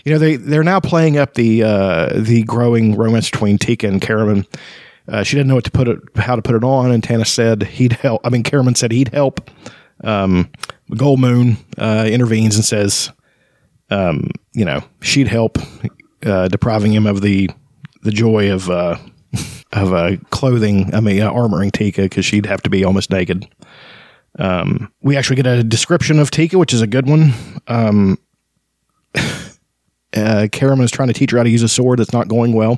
you know, they, they're now playing up the uh, the growing romance between Tika and Caramon. Uh, she didn't know what to put it, how to put it on, and Tanis said he'd help. I mean, Caramon said he'd help. Um, Goldmoon uh, intervenes and says, um, you know, she'd help, uh, depriving him of the the joy of uh, of uh, clothing. I mean, uh, armoring Tika because she'd have to be almost naked. Um, we actually get a description of Tika, which is a good one. Um, Uh, Caramon is trying to teach her how to use a sword. That's not going well.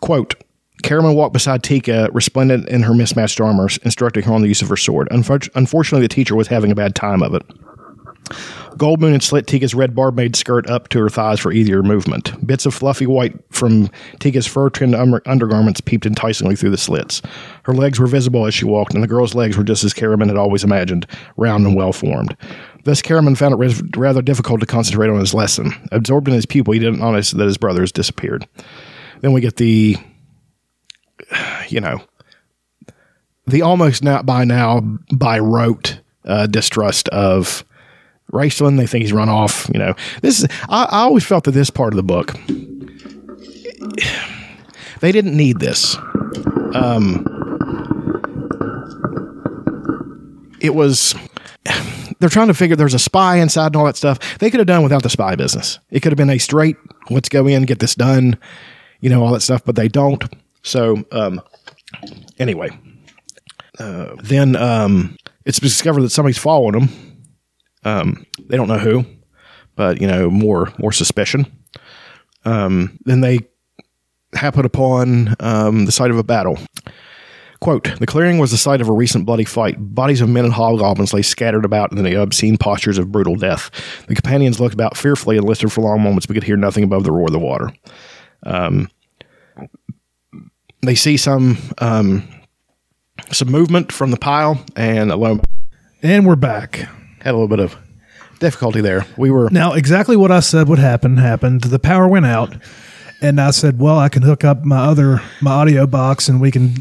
Quote, Caramon walked beside Tika, resplendent in her mismatched armor, instructing her on the use of her sword. Unfor- unfortunately, the teacher was having a bad time of it. Goldmoon had slit Tika's red barmaid skirt up to her thighs for easier movement. Bits of fluffy white from Tika's fur-trimmed undergarments peeped enticingly through the slits. Her legs were visible as she walked, and the girl's legs were just as Caramon had always imagined, round and well-formed. Thus, Caramon found it res- rather difficult to concentrate on his lesson. Absorbed in his pupil, he didn't notice that his brothers disappeared. Then we get the, you know, the almost not by now, by rote uh, distrust of Raistlin. They think he's run off. You know, this is, I, I always felt that this part of the book, they didn't need this. Um, it was... They're trying to figure there's a spy inside and all that stuff. They could have done without the spy business. It could have been a straight, let's go in, get this done, you know, all that stuff, but they don't. So, um, anyway, uh, then, um, it's discovered that somebody's following them. Um, they don't know who, but you know, more, more suspicion. Um, then they happen upon, um, the site of a battle. Quote, the clearing was the site of a recent bloody fight. Bodies of men and hobgoblins lay scattered about in the obscene postures of brutal death. The companions looked about fearfully and listened for long moments but could hear nothing above the roar of the water. Um, they see some um, some movement from the pile and a low... And we're back. Had a little bit of difficulty there. We were... Now, exactly what I said would happen happened. The power went out, and I said, well, I can hook up my other my audio box and we can...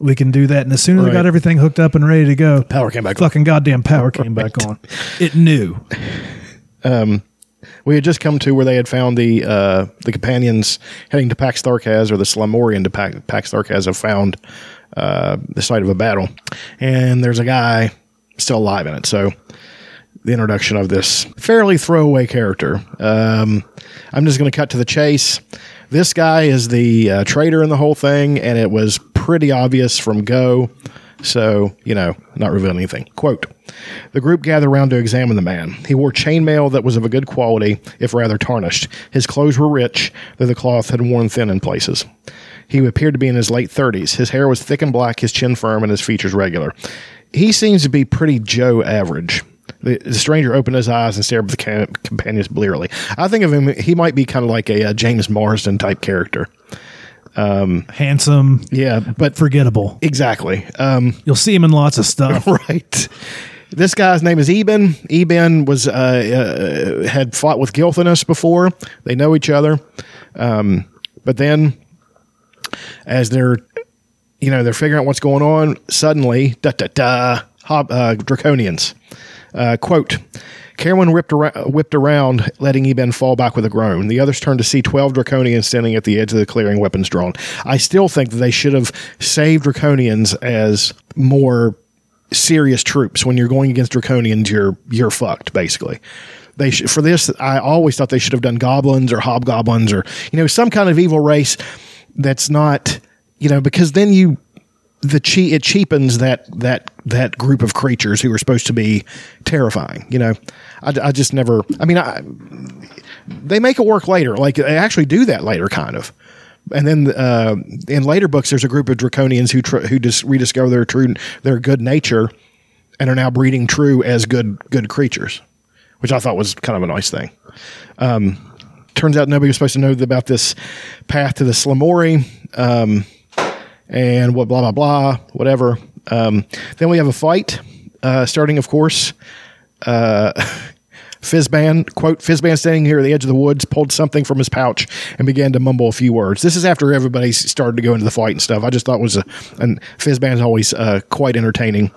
We can do that. And as soon as right. we got everything hooked up and ready to go, power came back fucking on. Goddamn power came right. back on. It knew. Um, we had just come to where they had found the uh, the companions heading to Pax Tharkas, or the Sla-Mori into pa- Pax Tharkas have found uh, the site of a battle. And there's a guy still alive in it. So the introduction of this fairly throwaway character. Um, I'm just going to cut to the chase. This guy is the uh, traitor in the whole thing, and it was pretty obvious from go, so, you know, not revealing anything. Quote, the group gathered around to examine the man. He wore chainmail that was of a good quality, if rather tarnished. His clothes were rich, though the cloth had worn thin in places. He appeared to be in his late thirties. His hair was thick and black, his chin firm, and his features regular. He seems to be pretty Joe average. The, the stranger opened his eyes and stared at the cam- companions blearily. I think of him, he might be kind of like a, a James Marsden type character. Um, Handsome. Yeah. But forgettable. Exactly. Um, You'll see him in lots of stuff. Right. This guy's name is Eben. Eben was, uh, uh, had fought with Gilthanas before. They know each other. Um, but then as they're, you know, they're figuring out what's going on, suddenly, da da da, hob, uh, Draconians. Uh, quote, Caramon ripped ar- whipped around, letting Eben fall back with a groan. The others turned to see twelve Draconians standing at the edge of the clearing, weapons drawn. I still think that they should have saved Draconians as more serious troops. When you're going against Draconians, you're you're fucked, basically. They sh- For this, I always thought they should have done goblins or hobgoblins or, you know, some kind of evil race that's not, you know, because then you... The che- it cheapens that that that group of creatures who are supposed to be terrifying. You know, I, I just never. I mean, I, they make it work later. Like they actually do that later, kind of. And then uh, in later books, there's a group of Draconians who tr- who dis- rediscover their true their good nature, and are now breeding true as good good creatures, which I thought was kind of a nice thing. Um, turns out nobody was supposed to know about this path to the Sla-Mori. Um, And what blah blah blah whatever. Um, then we have a fight, uh, starting of course. Uh, Fizban quote Fizban standing here at the edge of the woods pulled something from his pouch and began to mumble a few words. This is after everybody started to go into the fight and stuff. I just thought it was a and Fizban's always uh, quite entertaining.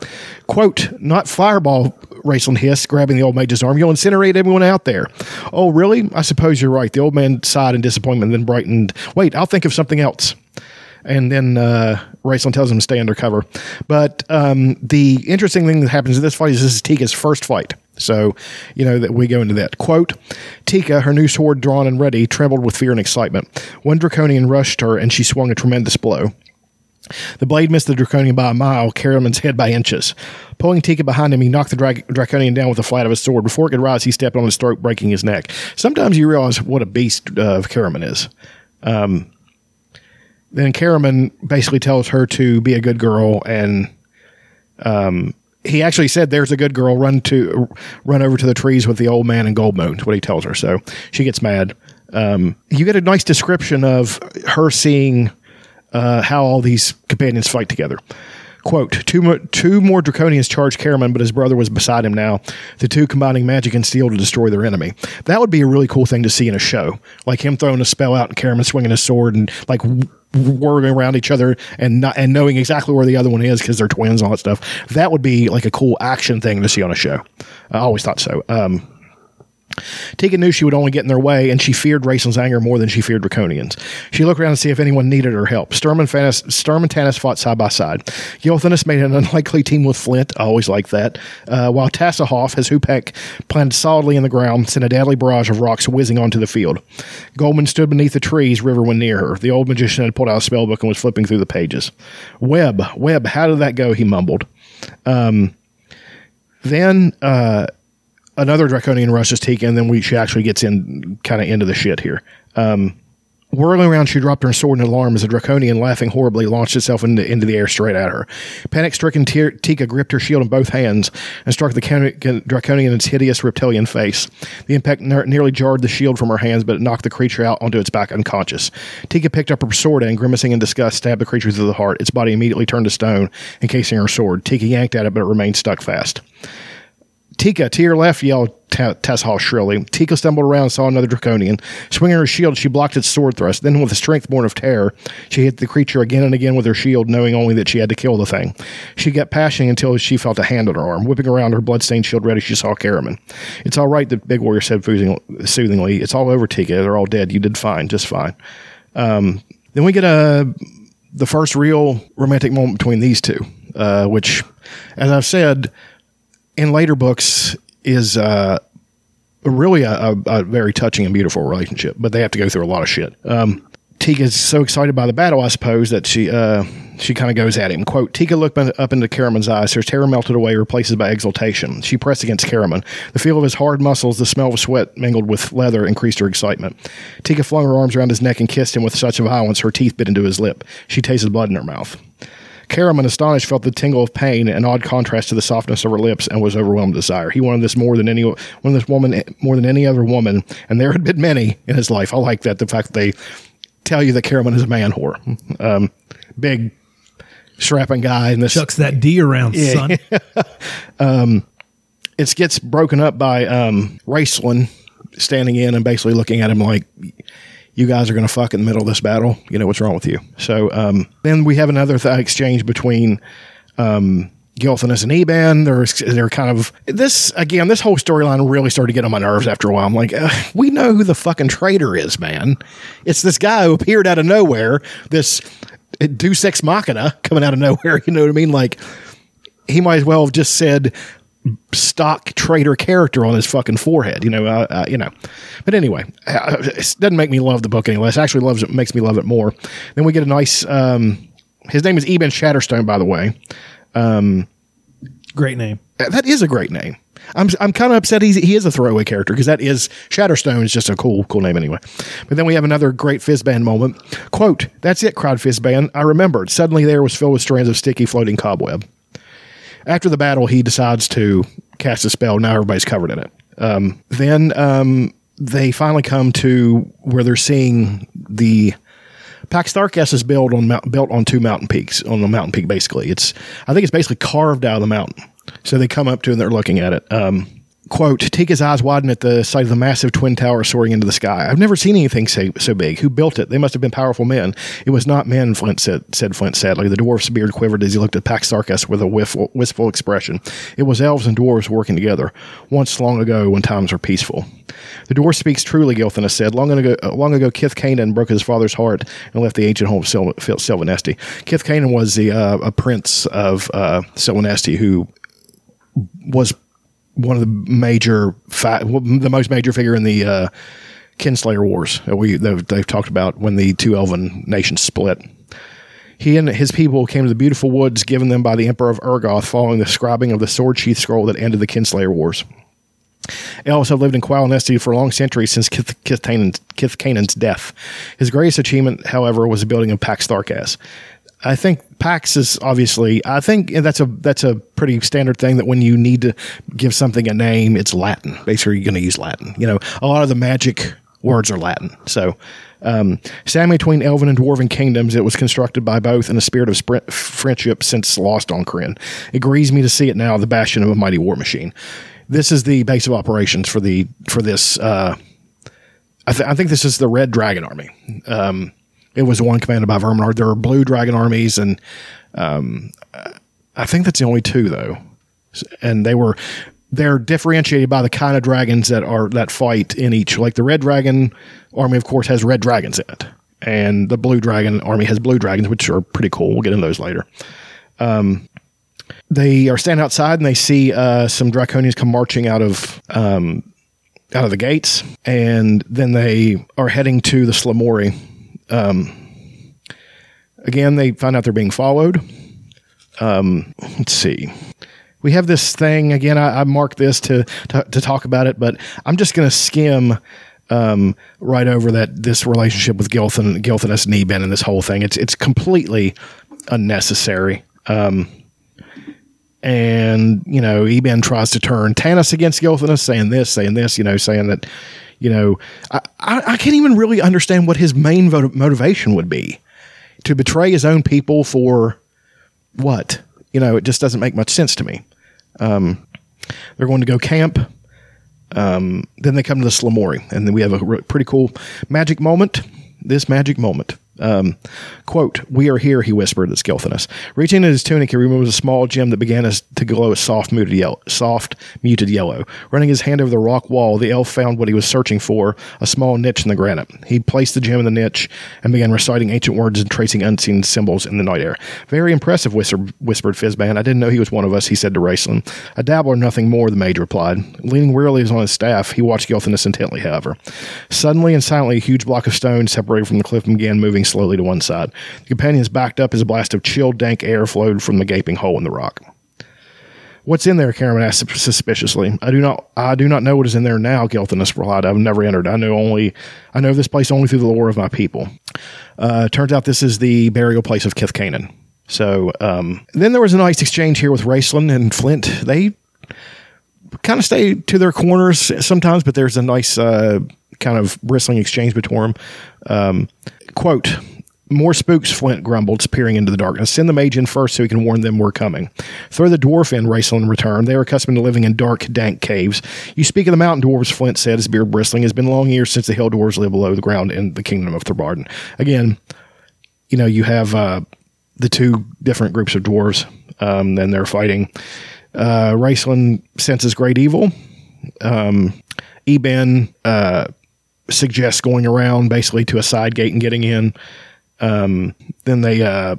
Quote, not fireball. Raistlin hissed, grabbing the old mage's arm. You'll incinerate everyone out there. Oh really? I suppose you're right. The old man sighed in disappointment, then brightened. Wait, I'll think of something else. And then uh, Raistlin tells him to stay undercover. But um, the interesting thing that happens in this fight is this is Tika's first fight. So, you know, that we go into that. Quote, Tika, her new sword drawn and ready, trembled with fear and excitement. One Draconian rushed her, and she swung a tremendous blow. The blade missed the Draconian by a mile, Caramon's head by inches. Pulling Tika behind him, he knocked the Dra- Draconian down with the flat of his sword. Before it could rise, he stepped on his throat, breaking his neck. Sometimes you realize what a beast uh, Caramon is. Um... Then Caramon basically tells her to be a good girl, and um, he actually said, "There's a good girl. Run to run over to the trees with the old man and Goldmoon." Is what he tells her. So she gets mad. Um, you get a nice description of her seeing uh, how all these companions fight together. Quote, two, mo- two more Draconians charged Caramon, but his brother was beside him now, the two combining magic and steel to destroy their enemy. That would be a really cool thing to see in a show, like him throwing a spell out and Caramon swinging his sword and like w- whirling around each other and not, and knowing exactly where the other one is because they're twins and all that stuff. That would be like a cool action thing to see on a show. I always thought so. Um, Tika knew she would only get in their way, and she feared Raceland's anger more than she feared Draconians. She looked around to see if anyone needed her help. Sturm and, Fanis, Sturm and Tanis fought side by side. Gilthanas made an unlikely team with Flint. I always like that. Uh, while Tasslehoff, his hoopek, planted solidly in the ground, sent a deadly barrage of rocks whizzing onto the field. Goldman stood beneath the trees, Riverwind near her. The old magician had pulled out a spellbook and was flipping through the pages. Web, Web, how did that go? He mumbled. Um, then... Uh, Another Draconian rushes Tika, and then we, she actually gets in kind of into the shit here. Um, whirling around, she dropped her sword in alarm as a Draconian, laughing horribly, launched itself into, into the air straight at her. Panic-stricken T- Tika gripped her shield in both hands and struck the counter- Draconian in its hideous reptilian face. The impact ne- nearly jarred the shield from her hands, but it knocked the creature out onto its back unconscious. Tika picked up her sword and, grimacing in disgust, stabbed the creature through the heart. Its body immediately turned to stone, encasing her sword. Tika yanked at it, but it remained stuck fast. Tika, to your left, yelled T- Tasslehoff shrilly. Tika stumbled around and saw another Draconian. Swinging her shield, she blocked its sword thrust. Then, with a strength born of terror, she hit the creature again and again with her shield, knowing only that she had to kill the thing. She kept pashing until she felt a hand on her arm. Whipping around her bloodstained shield ready, she saw Caramon. "It's all right," the big warrior said soothingly. "It's all over, Tika. They're all dead. You did fine. Just fine." Um, then we get a, the first real romantic moment between these two, uh, which, as I've said... in later books, is uh, really a, a, a very touching and beautiful relationship, but they have to go through a lot of shit. Um, Tika's so excited by the battle, I suppose, that she uh, she kind of goes at him. Quote, Tika looked up into Caramon's eyes. Her terror melted away, replaced by exultation. She pressed against Caramon. The feel of his hard muscles, the smell of sweat mingled with leather, increased her excitement. Tika flung her arms around his neck and kissed him with such violence her teeth bit into his lip. She tasted blood in her mouth. Caramon, astonished, felt the tingle of pain, an odd contrast to the softness of her lips, and was overwhelmed with desire. He wanted this more than any wanted this woman more than any other woman, and there had been many in his life. I like that, the fact that they tell you that Caramon is a man whore, um, big strapping guy, and this chucks that D around, yeah, son. um, it gets broken up by um, Raistlin standing in and basically looking at him like, "You guys are going to fuck in the middle of this battle. You know, what's wrong with you?" So um, then we have another th- exchange between um, Gilthanas and Eben. They're, they're kind of... This, again, this whole storyline really started to get on my nerves after a while. I'm like, uh, we know who the fucking traitor is, man. It's this guy who appeared out of nowhere, this Deus Ex Machina coming out of nowhere, you know what I mean? Like, he might as well have just said... stock traitor character on his fucking forehead, you know, uh, uh, you know. But anyway, uh, it doesn't make me love the book any less. Actually, loves it makes me love it more. Then we get a nice. Um, his name is Eben Shatterstone, by the way. Um, great name. That is a great name. I'm I'm kind of upset he's, he is a throwaway character because that is Shatterstone is just a cool cool name anyway. But then we have another great Fizban moment. Quote, "That's it," cried Fizban. "I remembered." Suddenly, the air was filled with strands of sticky floating cobweb. After the battle, he decides to cast a spell. Now everybody's covered in it. Um, then um, they finally come to where they're seeing the Pax Tharkas is built on built on two mountain peaks on a mountain peak. Basically, it's I think it's basically carved out of the mountain. So they come up to it and they're looking at it. Um, Quote, Tika's eyes widen at the sight of the massive twin tower soaring into the sky. "I've never seen anything so, so big. Who built it? They must have been powerful men." "It was not men," Flint said, said Flint sadly. The dwarf's beard quivered as he looked at Pax Tharkas with a wistful, wistful expression. "It was elves and dwarves working together, once long ago when times were peaceful." "The dwarf speaks truly," Gilthanas said. Long ago, uh, long ago, Kith Kanan broke his father's heart and left the ancient home of Syl- Syl- Sylvanesti. Kith Kanan was the uh, a prince of uh, Sylvanesti who was... one of the major, fi- the most major figure in the uh, Kinslayer Wars that we that they've talked about when the two elven nations split. He and his people came to the beautiful woods given them by the Emperor of Urgoth following the scribing of the sword sheath scroll that ended the Kinslayer Wars. Elves have lived in Qualinesti for a long century since Kith, Kith, Kanan's, Kith Kanan's death. His greatest achievement, however, was the building of Pax Tharkas. I think Pax is obviously, I think that's a that's a pretty standard thing that when you need to give something a name, it's Latin. Basically, you're going to use Latin. You know, a lot of the magic words are Latin. So, um, standing between Elven and Dwarven kingdoms, it was constructed by both in a spirit of sprint, friendship since lost on Kryn. It grieves me to see it now, the bastion of a mighty war machine. This is the base of operations for the for this. Uh, I, th- I think this is the Red Dragon Army. Um, it was the one commanded by Verminaard. There are Blue Dragon Armies, and um, I think that's the only two though. And they were they're differentiated by the kind of dragons that are that fight in each. Like the Red Dragon Army, of course, has red dragons in it, and the Blue Dragon Army has blue dragons, which are pretty cool. We'll get into those later. Um, They are standing outside, and they see uh, some Draconians come marching out of um, out of the gates, and then they are heading to the Sla-Mori. Um, again, they find out they're being followed. Um, let's see. We have this thing. Again, I, I marked this to, to to talk about it, but I'm just going to skim um, right over that this relationship with Gilthan, Gilthanas and Eben and this whole thing. It's, it's completely unnecessary. Um And, you know, Eben tries to turn Tanis against Gilthanas, saying this, saying this, you know, saying that, you know, I, I, I can't even really understand what his main vo- motivation would be to betray his own people for what? You know, it just doesn't make much sense to me. Um, they're going to go camp. Um, then they come to the Sla-Mori, and then we have a re- pretty cool magic moment. This magic moment. Um, quote, "We are here," he whispered. It's Gilthanas. Reaching into his tunic, he removes a small gem that began as, to glow a soft muted, yellow, soft muted yellow. Running his hand over the rock wall, the elf found what he was searching for, a small niche in the granite. He placed the gem in the niche and began reciting ancient words and tracing unseen symbols in the night air. "Very impressive," whisper, whispered Fizban. "I didn't know he was one of us," he said to Raistlin. "A dabbler, nothing more," the mage replied. Leaning wearily on his staff, he watched Gilthanas intently, however. Suddenly and silently, a huge block of stone separated from the cliff and began moving slowly to one side. The companions backed up as a blast of chill, dank air flowed from the gaping hole in the rock. "What's in there?" Caramon asked suspiciously. I do not I do not know what is in there now, Gilthanas replied. "I've never entered. I know only I know this place only through the lore of my people." Uh, turns out this is the burial place of Kith Kanan. So um, then there was a nice exchange here with Raistlin and Flint. They kind of stay to their corners sometimes, but there's a nice uh, kind of bristling exchange between them. Um, quote, "More spooks," Flint grumbled, peering into the darkness. "Send the mage in first so he can warn them we're coming." "Throw the dwarf in," Raistlin returned. "They are accustomed to living in dark, dank caves." "You speak of the mountain dwarves," Flint said, his beard bristling. "It's been long years since the hill dwarves live below the ground in the kingdom of Tharbarden." Again, you know, you have uh, the two different groups of dwarves, um, then they're fighting. Uh, Raistlin senses great evil. Um, Eben uh, suggests going around basically to a side gate and getting in. Um, then they uh,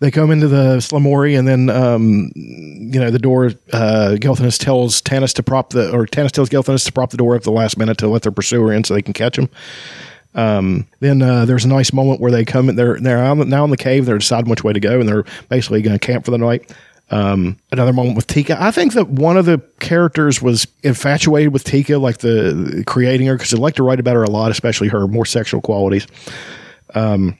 they come into the Sla-Mori, and then um, you know the door. Uh, Gilthanas tells Tanis to prop the or Tanis tells Gilthanas to prop the door up at the last minute to let their pursuer in so they can catch him. Um, then uh, there's a nice moment where they come. They're they're now in the cave. They're deciding which way to go, and they're basically going to camp for the night. Um, another moment with Tika. I think that one of the characters was infatuated with Tika, like the, the creating her, because they like to write about her a lot, especially her more sexual qualities. Um,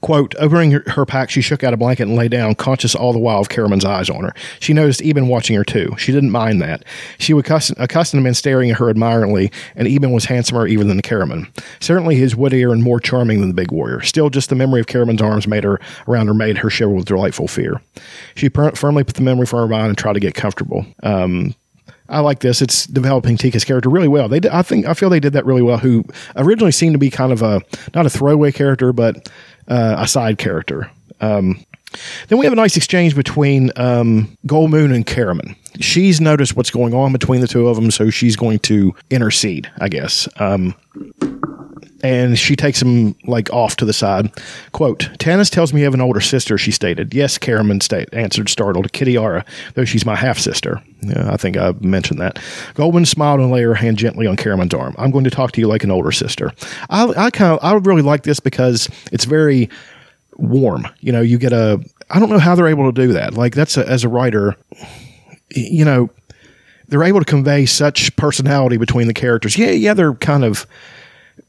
quote, "Opening her, her pack, she shook out a blanket and lay down, conscious all the while of Caramon's eyes on her. She noticed Eben watching her too. She didn't mind that. She would accustom, accustomed to men staring at her admiringly, and Eben was handsomer even than Caramon. Certainly he is wittier and more charming than the big warrior. Still, just the memory of Caramon's arms made her around her made her shiver with delightful fear. She per- firmly put the memory from her mind and tried to get comfortable." Um, I like this. It's developing Tika's character really well. They, did, I think, I feel they did that really well. Who originally seemed to be kind of a not a throwaway character, but Uh, a side character. Um, then we have a nice exchange between um, Goldmoon and Caramon. She's noticed what's going on between the two of them, so she's going to intercede, I guess. Um, and she takes him like off to the side. Quote, "Tanis tells me you have an older sister," she stated. "Yes," Caramon sta- answered, startled. "Kitiara, though she's my half-sister." Yeah, I think I mentioned that. Goldman smiled and laid her hand gently on Caramon's arm. "I'm going to talk to you like an older sister." I, I kind of, I really like this because it's very warm. You know, you get a, I don't know how they're able to do that. Like that's a, as a writer, you know, they're able to convey such personality between the characters. Yeah, yeah, they're kind of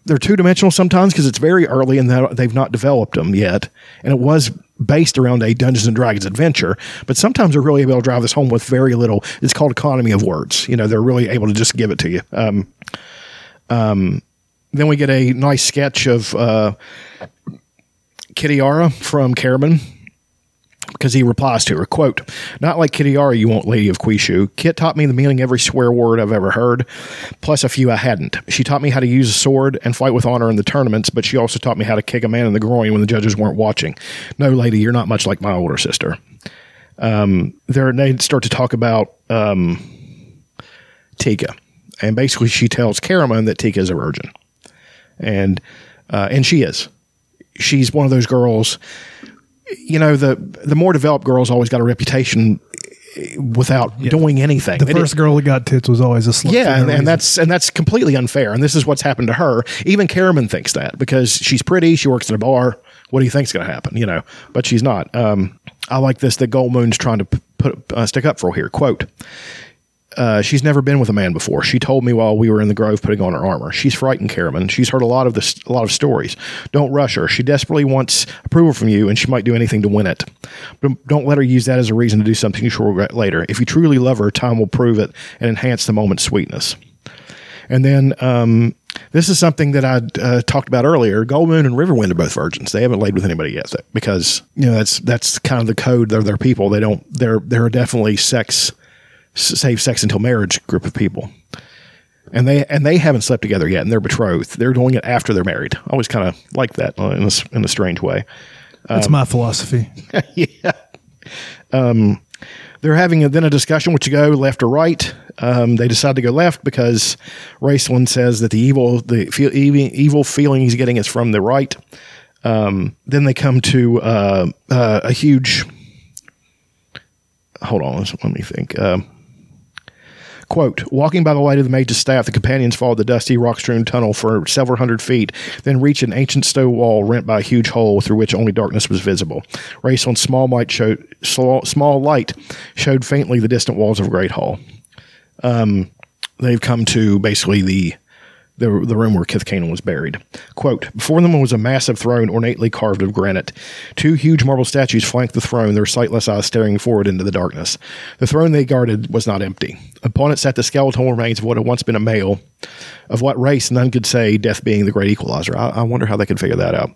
they're two-dimensional sometimes because it's very early and they've not developed them yet. And it was based around a Dungeons and Dragons adventure. But sometimes they're really able to drive this home with very little. It's called economy of words. You know, they're really able to just give it to you. Um, um, then we get a nice sketch of uh, Kitiara from Caramon, because he replies to her, quote, "Not like Kitiara you won't, Lady of Quishu. Kit taught me the meaning of every swear word I've ever heard, plus a few I hadn't. She taught me how to use a sword and fight with honor in the tournaments, but she also taught me how to kick a man in the groin when the judges weren't watching. No, lady, you're not much like my older sister." Um, there, they start to talk about um, Tika. And basically she tells Caramon that Tika is a virgin. And, uh, and she is. She's one of those girls... You know, the the more developed girls always got a reputation without yeah. doing anything. The first it, girl who got tits was always a slut. Yeah, and, and that's and that's completely unfair. And this is what's happened to her. Even Caramon thinks that because she's pretty, she works in a bar. What do you think's going to happen? You know, but she's not. Um, I like this that Goldmoon's trying to put uh, stick up for here. Quote. Uh, she's never been with a man before. She told me while we were in the grove putting on her armor. She's frightened, Caramon. She's heard a lot of this, a lot of stories. Don't rush her. She desperately wants approval from you, and she might do anything to win it. But don't let her use that as a reason to do something she'll regret later. If you truly love her, time will prove it and enhance the moment's sweetness. And then um, this is something that I uh, talked about earlier. Goldmoon and Riverwind are both virgins. They haven't laid with anybody yet so, because you know that's that's kind of the code. They're their people. They don't. They're they're definitely sex. Save sex until marriage group of people, and they and they haven't slept together yet, and they're betrothed. They're doing it after they're married. I always kind of like that in a, in a strange way. Um, That's my philosophy. yeah. Um, they're having a, then a discussion which go left or right. Um, they decide to go left because Raistlin says that the evil the feel, evil feeling he's getting is from the right. Um, then they come to uh, uh, a huge. Hold on, let me think. Um, Quote, walking by the light of the mage's staff, the companions followed the dusty, rock-strewn tunnel for several hundred feet, then reached an ancient stone wall rent by a huge hole through which only darkness was visible. Raistlin small light showed, small light showed faintly the distant walls of a great hall. Um, they've come to basically the, the the room where Kith Kanan was buried. Quote, before them was a massive throne ornately carved of granite. Two huge marble statues flanked the throne, their sightless eyes staring forward into the darkness. The throne they guarded was not empty. Upon it sat the skeletal remains of what had once been a male. Of what race, none could say, death being the great equalizer. I, I wonder how they could figure that out.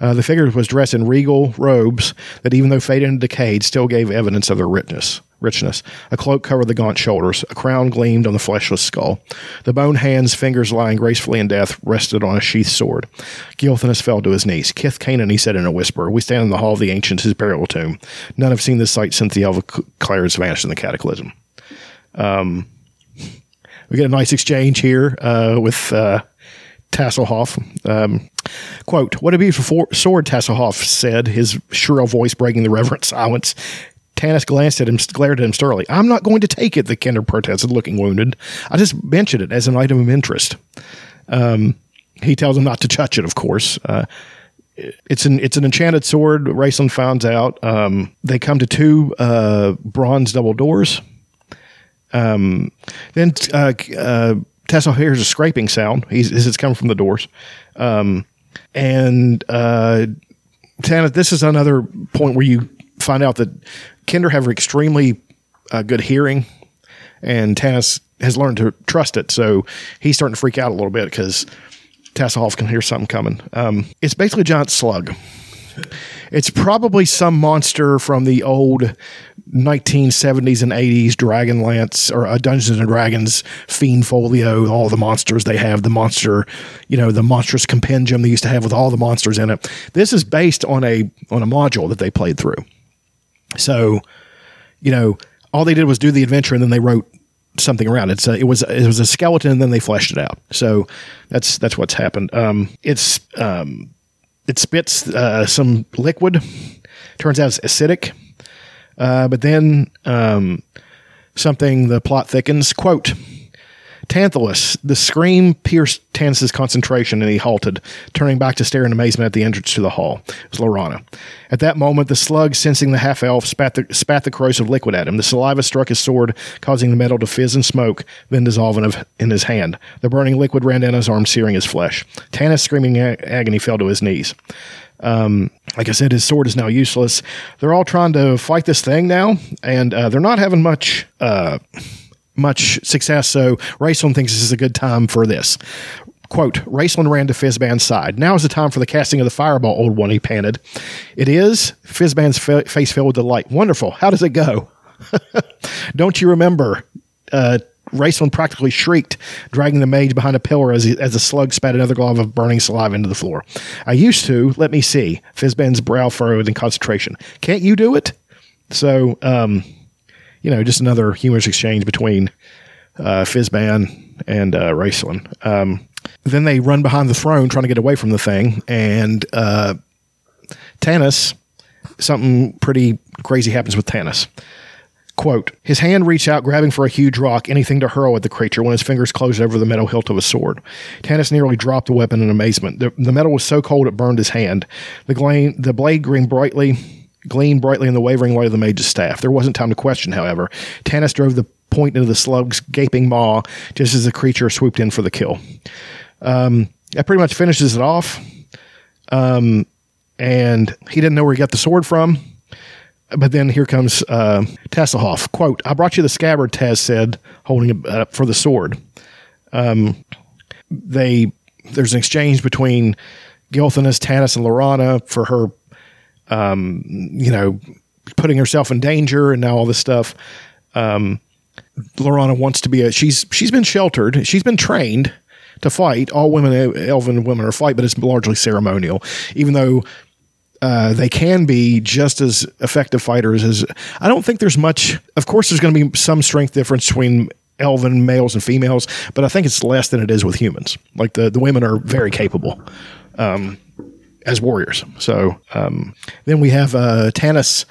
Uh, the figure was dressed in regal robes that, even though faded and decayed, still gave evidence of their richness. richness. A cloak covered the gaunt shoulders. A crown gleamed on the fleshless skull. The bone hands, fingers lying gracefully in death, rested on a sheathed sword. Gilthanas fell to his knees. Kith Kanan, he said in a whisper, we stand in the hall of the ancients, his burial tomb. None have seen this sight since the Elva Claire's vanished in the cataclysm. Um, we get a nice exchange here uh, with... Uh, Tasslehoff, um, quote, what a beautiful sword, Tasslehoff said, his shrill voice breaking the reverent silence. Tanis glanced at him, glared at him sternly. I'm not going to take it, the kinder protested, looking wounded. I just mentioned it as an item of interest. Um, he tells him not to touch it, of course. Uh, it's an it's an enchanted sword, Raistlin finds out. Um, they come to two uh, bronze double doors. Um, then... Uh, uh, Tassel hears a scraping sound. He's, it's coming from the doors. Um, and uh, Tana, this is another point where you find out that Kinder have extremely uh, good hearing, and Tanis has learned to trust it. So he's starting to freak out a little bit because Tasslehoff can hear something coming. Um, it's basically a giant slug. It's probably some monster from the old nineteen seventies and eighties Dragonlance or uh, Dungeons and Dragons, Fiend Folio, all the monsters they have, the monster, you know, the monstrous compendium they used to have with all the monsters in it. This is based on a on a module that they played through. So, you know, all they did was do the adventure and then they wrote something around it. So it was it was a skeleton and then they fleshed it out. So that's that's what's happened. Um, it's um, it spits uh, some liquid. Turns out it's acidic. Uh, but then um, something, the plot thickens. Quote, Tantalus, the scream pierced Tanis's concentration, and he halted, turning back to stare in amazement at the entrance to the hall. It was Laurana. At that moment, the slug, sensing the half-elf, spat the, spat the corrosive of liquid at him. The saliva struck his sword, causing the metal to fizz and smoke, then dissolve in, a, in his hand. The burning liquid ran down his arm, searing his flesh. Tanis, screaming in agony, fell to his knees. Um, like I said, his sword is now useless. They're all trying to fight this thing now, and uh, they're not having much... Uh, much success, so Raistlin thinks this is a good time for this. Quote, Raistlin ran to Fizban's side. Now is the time for the casting of the fireball, old one, he panted. It is. Fizban's fa- face filled with delight. Wonderful. How does it go? Don't you remember? Uh, Raistlin practically shrieked, dragging the mage behind a pillar as, he, as the slug spat another glob of burning saliva into the floor. I used to. Let me see. Fizban's brow furrowed in concentration. Can't you do it? So, um... you know, just another humorous exchange between uh, Fizban and uh, Raistlin. Um, then they run behind the throne trying to get away from the thing, and uh, Tanis, something pretty crazy happens with Tanis. Quote, his hand reached out, grabbing for a huge rock, anything to hurl at the creature, when his fingers closed over the metal hilt of his sword. Tanis nearly dropped the weapon in amazement. The, the metal was so cold it burned his hand. The, gla- the blade gleamed brightly... gleamed brightly in the wavering light of the mage's staff. There wasn't time to question, however. Tanis drove the point into the slug's gaping maw just as the creature swooped in for the kill. Um, that pretty much finishes it off. Um, and he didn't know where he got the sword from. But then here comes uh, Tasslehoff. Quote, I brought you the scabbard, Taz said, holding it up for the sword. Um, they There's an exchange between Gilthanas, Tanis, and Laurana for her Um, you know, putting herself in danger and now all this stuff. Um, Laurana wants to be a, she's, she's been sheltered. She's been trained to fight. All women, elven women are fight, but it's largely ceremonial, even though, uh, they can be just as effective fighters as, I don't think there's much, of course, there's going to be some strength difference between elven males and females, but I think it's less than it is with humans. Like the, the women are very capable, um, as warriors. So um, then we have uh, Tanis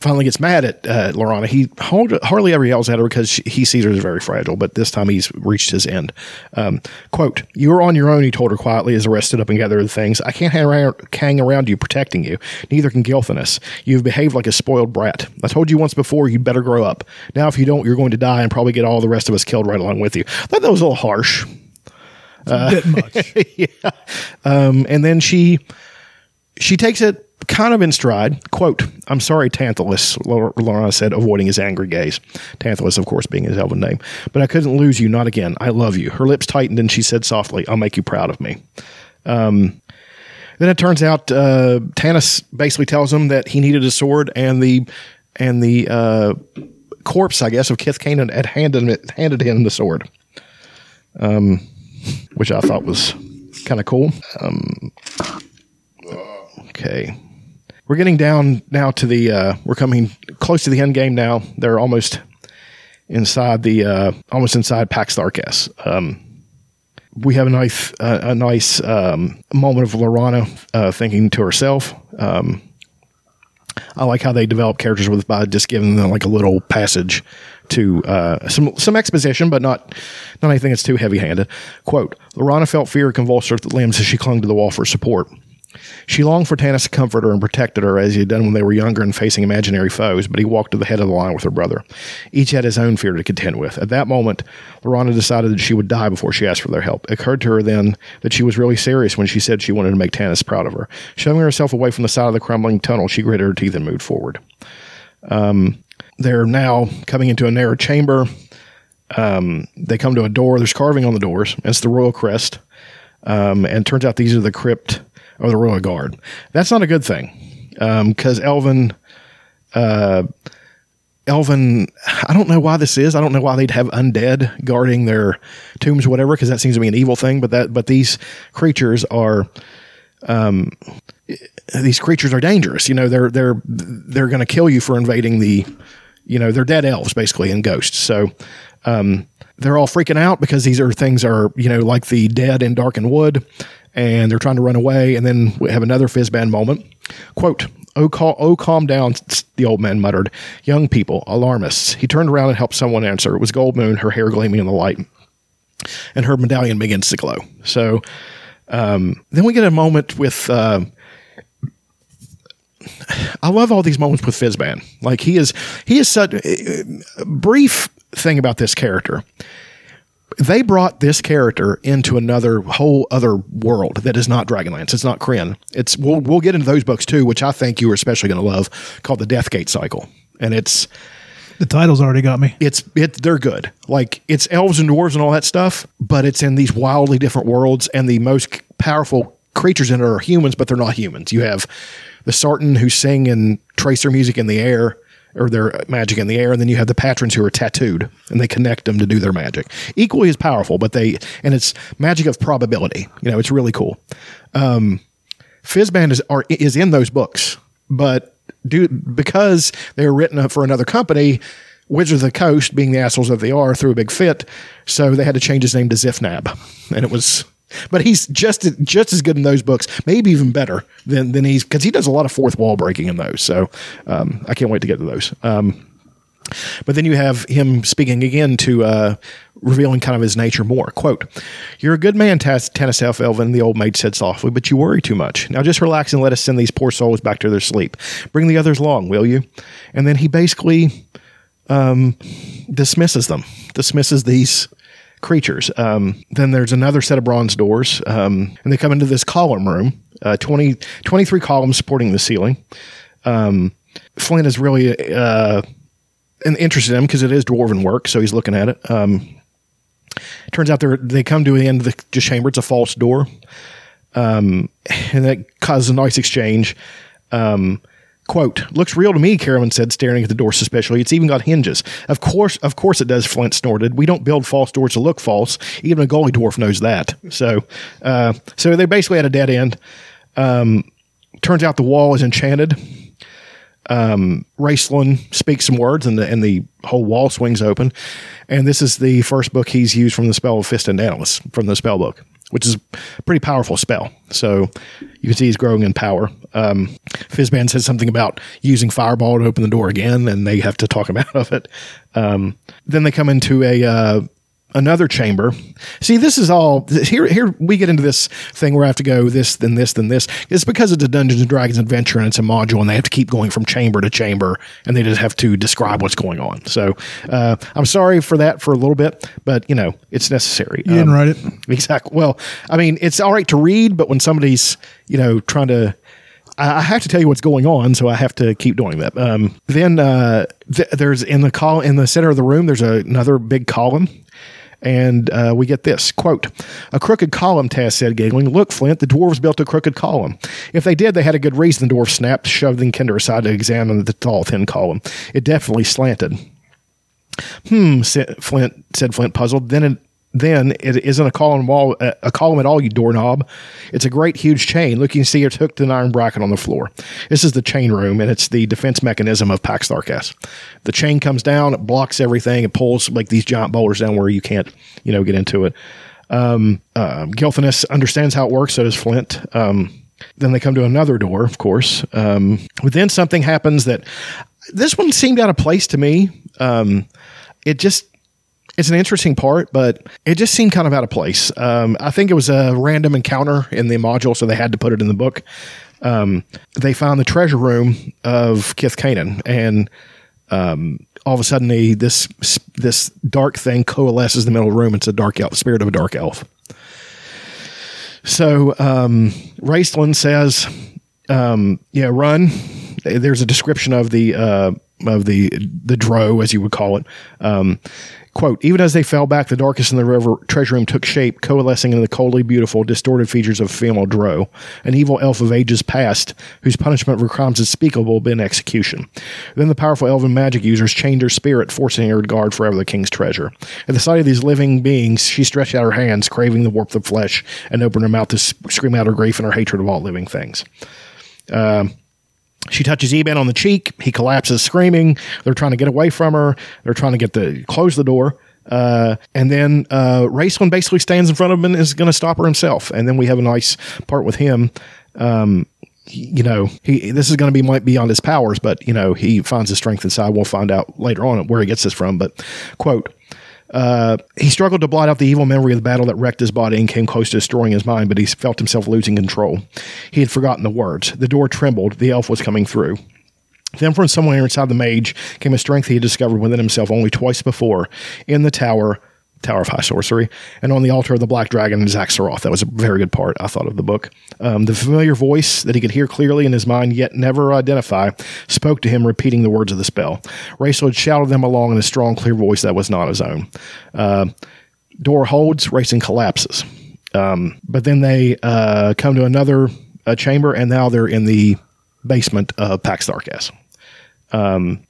finally gets mad at uh, Laurana. He hard, hardly ever yells at her because she, he sees her as very fragile, but this time he's reached his end. Um, quote, you are on your own, he told her quietly as the rest stood up and gathered the things. I can't hang around, hang around you protecting you. Neither can Gilthanas. You've behaved like a spoiled brat. I told you once before you'd better grow up. Now if you don't, you're going to die and probably get all the rest of us killed right along with you. I thought that was a little harsh. Uh, a bit much. Yeah. Um, and then she she takes it kind of in stride. Quote, I'm sorry, Tantalus, Laurana said, avoiding his angry gaze. Tantalus, of course, being his elven name. But I couldn't lose you, not again. I love you. Her lips tightened and she said softly, I'll make you proud of me. Um, then it turns out uh, Tanis basically tells him that he needed a sword and the and the uh, corpse, I guess, of Kith Kanan had handed, handed him the sword. Um Which I thought was kind of cool. Um, okay. We're getting down now to the, uh, we're coming close to the end game now. They're almost inside the, uh, almost inside Pax Tharkas. Um, we have a nice, uh, a nice um, moment of Laurana uh, thinking to herself. Um, I like how they develop characters with by just giving them like a little passage to uh, some some exposition, but not not anything that's too heavy-handed. Quote, Laurana felt fear convulse her limbs as she clung to the wall for support. She longed for Tanis to comfort her and protected her as he had done when they were younger and facing imaginary foes, but he walked to the head of the line with her brother. Each had his own fear to contend with. At that moment, Laurana decided that she would die before she asked for their help. It occurred to her then that she was really serious when she said she wanted to make Tanis proud of her. Shoving herself away from the side of the crumbling tunnel, she gritted her teeth and moved forward. Um... They're now coming into a narrow chamber. Um, they come to a door. There's carving on the doors. It's the royal crest. Um, and it turns out these are the crypt or the royal guard. That's not a good thing because um, Elvin, uh, Elvin, I don't know why this is. I don't know why they'd have undead guarding their tombs, or whatever, because that seems to be an evil thing. But that, but these creatures are. Um, these creatures are dangerous. You know, they're they're they're going to kill you for invading the. You know, they're dead elves, basically, and ghosts. So um, they're all freaking out because these are things are, you know, like the dead in Darkened Wood, and they're trying to run away. And then we have another Fizban moment. Quote, oh, cal- oh, calm down, the old man muttered. Young people, alarmists. He turned around and helped someone answer. It was Goldmoon, her hair gleaming in the light. and her medallion begins to glow. So um, then we get a moment with... Uh, I love all these moments with Fizban. Like, he is, he is such a brief thing about this character. They brought this character into another whole other world that is not Dragonlance. It's not Kryn. It's we'll we'll get into those books too, which I think you are especially going to love, called the Deathgate Cycle. And it's the title's already got me. It's it they're good. Like, it's elves and dwarves and all that stuff, but it's in these wildly different worlds, and the most powerful creatures in it are humans, but they're not humans. You have the Sartan who sing and trace their music in the air, or their magic in the air, and then you have the patrons who are tattooed, and they connect them to do their magic. Equally as powerful, but they, and it's magic of probability. You know, it's really cool. Um, Fizban is are, is in those books, but do, because they were written for another company, Wizards of the Coast, being the assholes of they are, threw a big fit, so they had to change his name to Zifnab, and it was... But he's just just as good in those books, maybe even better than than he's, because he does a lot of fourth wall breaking in those. So um, I can't wait to get to those. Um, but then you have him speaking again to uh, revealing kind of his nature more. Quote, "You're a good man, Tanis Elf Elven," the old maid said softly, "but you worry too much. Now just relax and let us send these poor souls back to their sleep. Bring the others along, will you?" And then he basically um, dismisses them, dismisses these creatures. Um, then there's another set of bronze doors, um, and they come into this column room, uh, twenty, twenty-three columns supporting the ceiling. Um, Flint is really uh, interested in him because it is dwarven work, so he's looking at it. Um, it turns out they come to the end of the chamber. It's a false door, um, and that causes a nice exchange. Um, Quote, "Looks real to me," Caramon said, staring at the door suspiciously. "It's even got hinges." Of course, of course it does, Flint snorted. "We don't build false doors to look false. Even a Gully Dwarf knows that." So uh, so they basically had a dead end. Um, turns out the wall is enchanted. Um, Raistlin speaks some words, and the, and the whole wall swings open. And this is the first book he's used from the spell of Fist and Analyst, from the spell book, which is a pretty powerful spell. So you can see he's growing in power. Um, Fizban says something about using Fireball to open the door again, and they have to talk him out of it. Um, then they come into a uh, another chamber. See, this is all... Here Here we get into this thing where I have to go this, then this, then this. It's because it's a Dungeons and Dragons adventure, and it's a module, and they have to keep going from chamber to chamber, and they just have to describe what's going on. So uh, I'm sorry for that for a little bit, but, you know, it's necessary. You didn't um, write it. Exactly. Well, I mean, it's all right to read, but when somebody's, you know, trying to... I have to tell you what's going on, so I have to keep doing that. Um, then uh, th- there's in the col- in the center of the room, there's a, another big column, and uh, we get this. Quote, "A crooked column," Tass said, giggling. "Look, Flint, the dwarves built a crooked column." If they did, they had a good reason, the dwarf snapped, shoving Kinder aside to examine the tall, thin column. It definitely slanted. Hmm, said Flint, said Flint puzzled. Then it Then it isn't a column wall, a column at all, you doorknob. It's a great, huge chain. Look, you can see it's hooked to an iron bracket on the floor. This is the chain room, and it's the defense mechanism of Pax Tharkas. The chain comes down, it blocks everything, it pulls like these giant boulders down where you can't, you know, get into it. Um, uh, Gilthanas understands how it works, so does Flint. Um, then they come to another door, of course. Um, but then something happens that this one seemed out of place to me. Um, it just. It's an interesting part, but it just seemed kind of out of place. Um, I think it was a random encounter in the module, so they had to put it in the book. Um, they found the treasure room of Kith Kanan, and um, all of a sudden, he, this this dark thing coalesces in the middle of the room. It's a dark elf, spirit of a dark elf. So um, Raistlin says, um, "Yeah, run." There's a description of the uh, of the the drow, as you would call it. Um, Quote, "Even as they fell back, the darkest in the river treasure room took shape, coalescing into the coldly beautiful, distorted features of a female drow, an evil elf of ages past, whose punishment for crimes unspeakable had been execution. Then the powerful elven magic users chained her spirit, forcing her to guard forever the king's treasure. At the sight of these living beings, she stretched out her hands, craving the warmth of flesh, and opened her mouth to scream out her grief and her hatred of all living things." Um... She touches Eben on the cheek. He collapses, screaming. They're trying to get away from her. They're trying to get the close the door. Uh, and then uh, Raistlin basically stands in front of him and is going to stop her himself. And then we have a nice part with him. Um, he, you know, he this is going to be might beyond his powers, but you know he finds his strength inside. We'll find out later on where he gets this from. But quote. Uh, he struggled to blot out the evil memory of the battle that wrecked his body and came close to destroying his mind, but he felt himself losing control. He had forgotten the words. The door trembled. The elf was coming through. Then from somewhere inside the mage came a strength he had discovered within himself only twice before, in the tower, Tower of High Sorcery, and on the altar of the Black Dragon and Zaxaroth. That was a very good part, I thought, of the book. Um, the familiar voice that he could hear clearly in his mind yet never identify spoke to him, repeating the words of the spell. Raistlin had shouted them along in a strong, clear voice that was not his own. Uh, door holds, Raistlin collapses. Um, but then they uh, come to another uh, chamber, and now they're in the basement of Pax Tharkas. Um,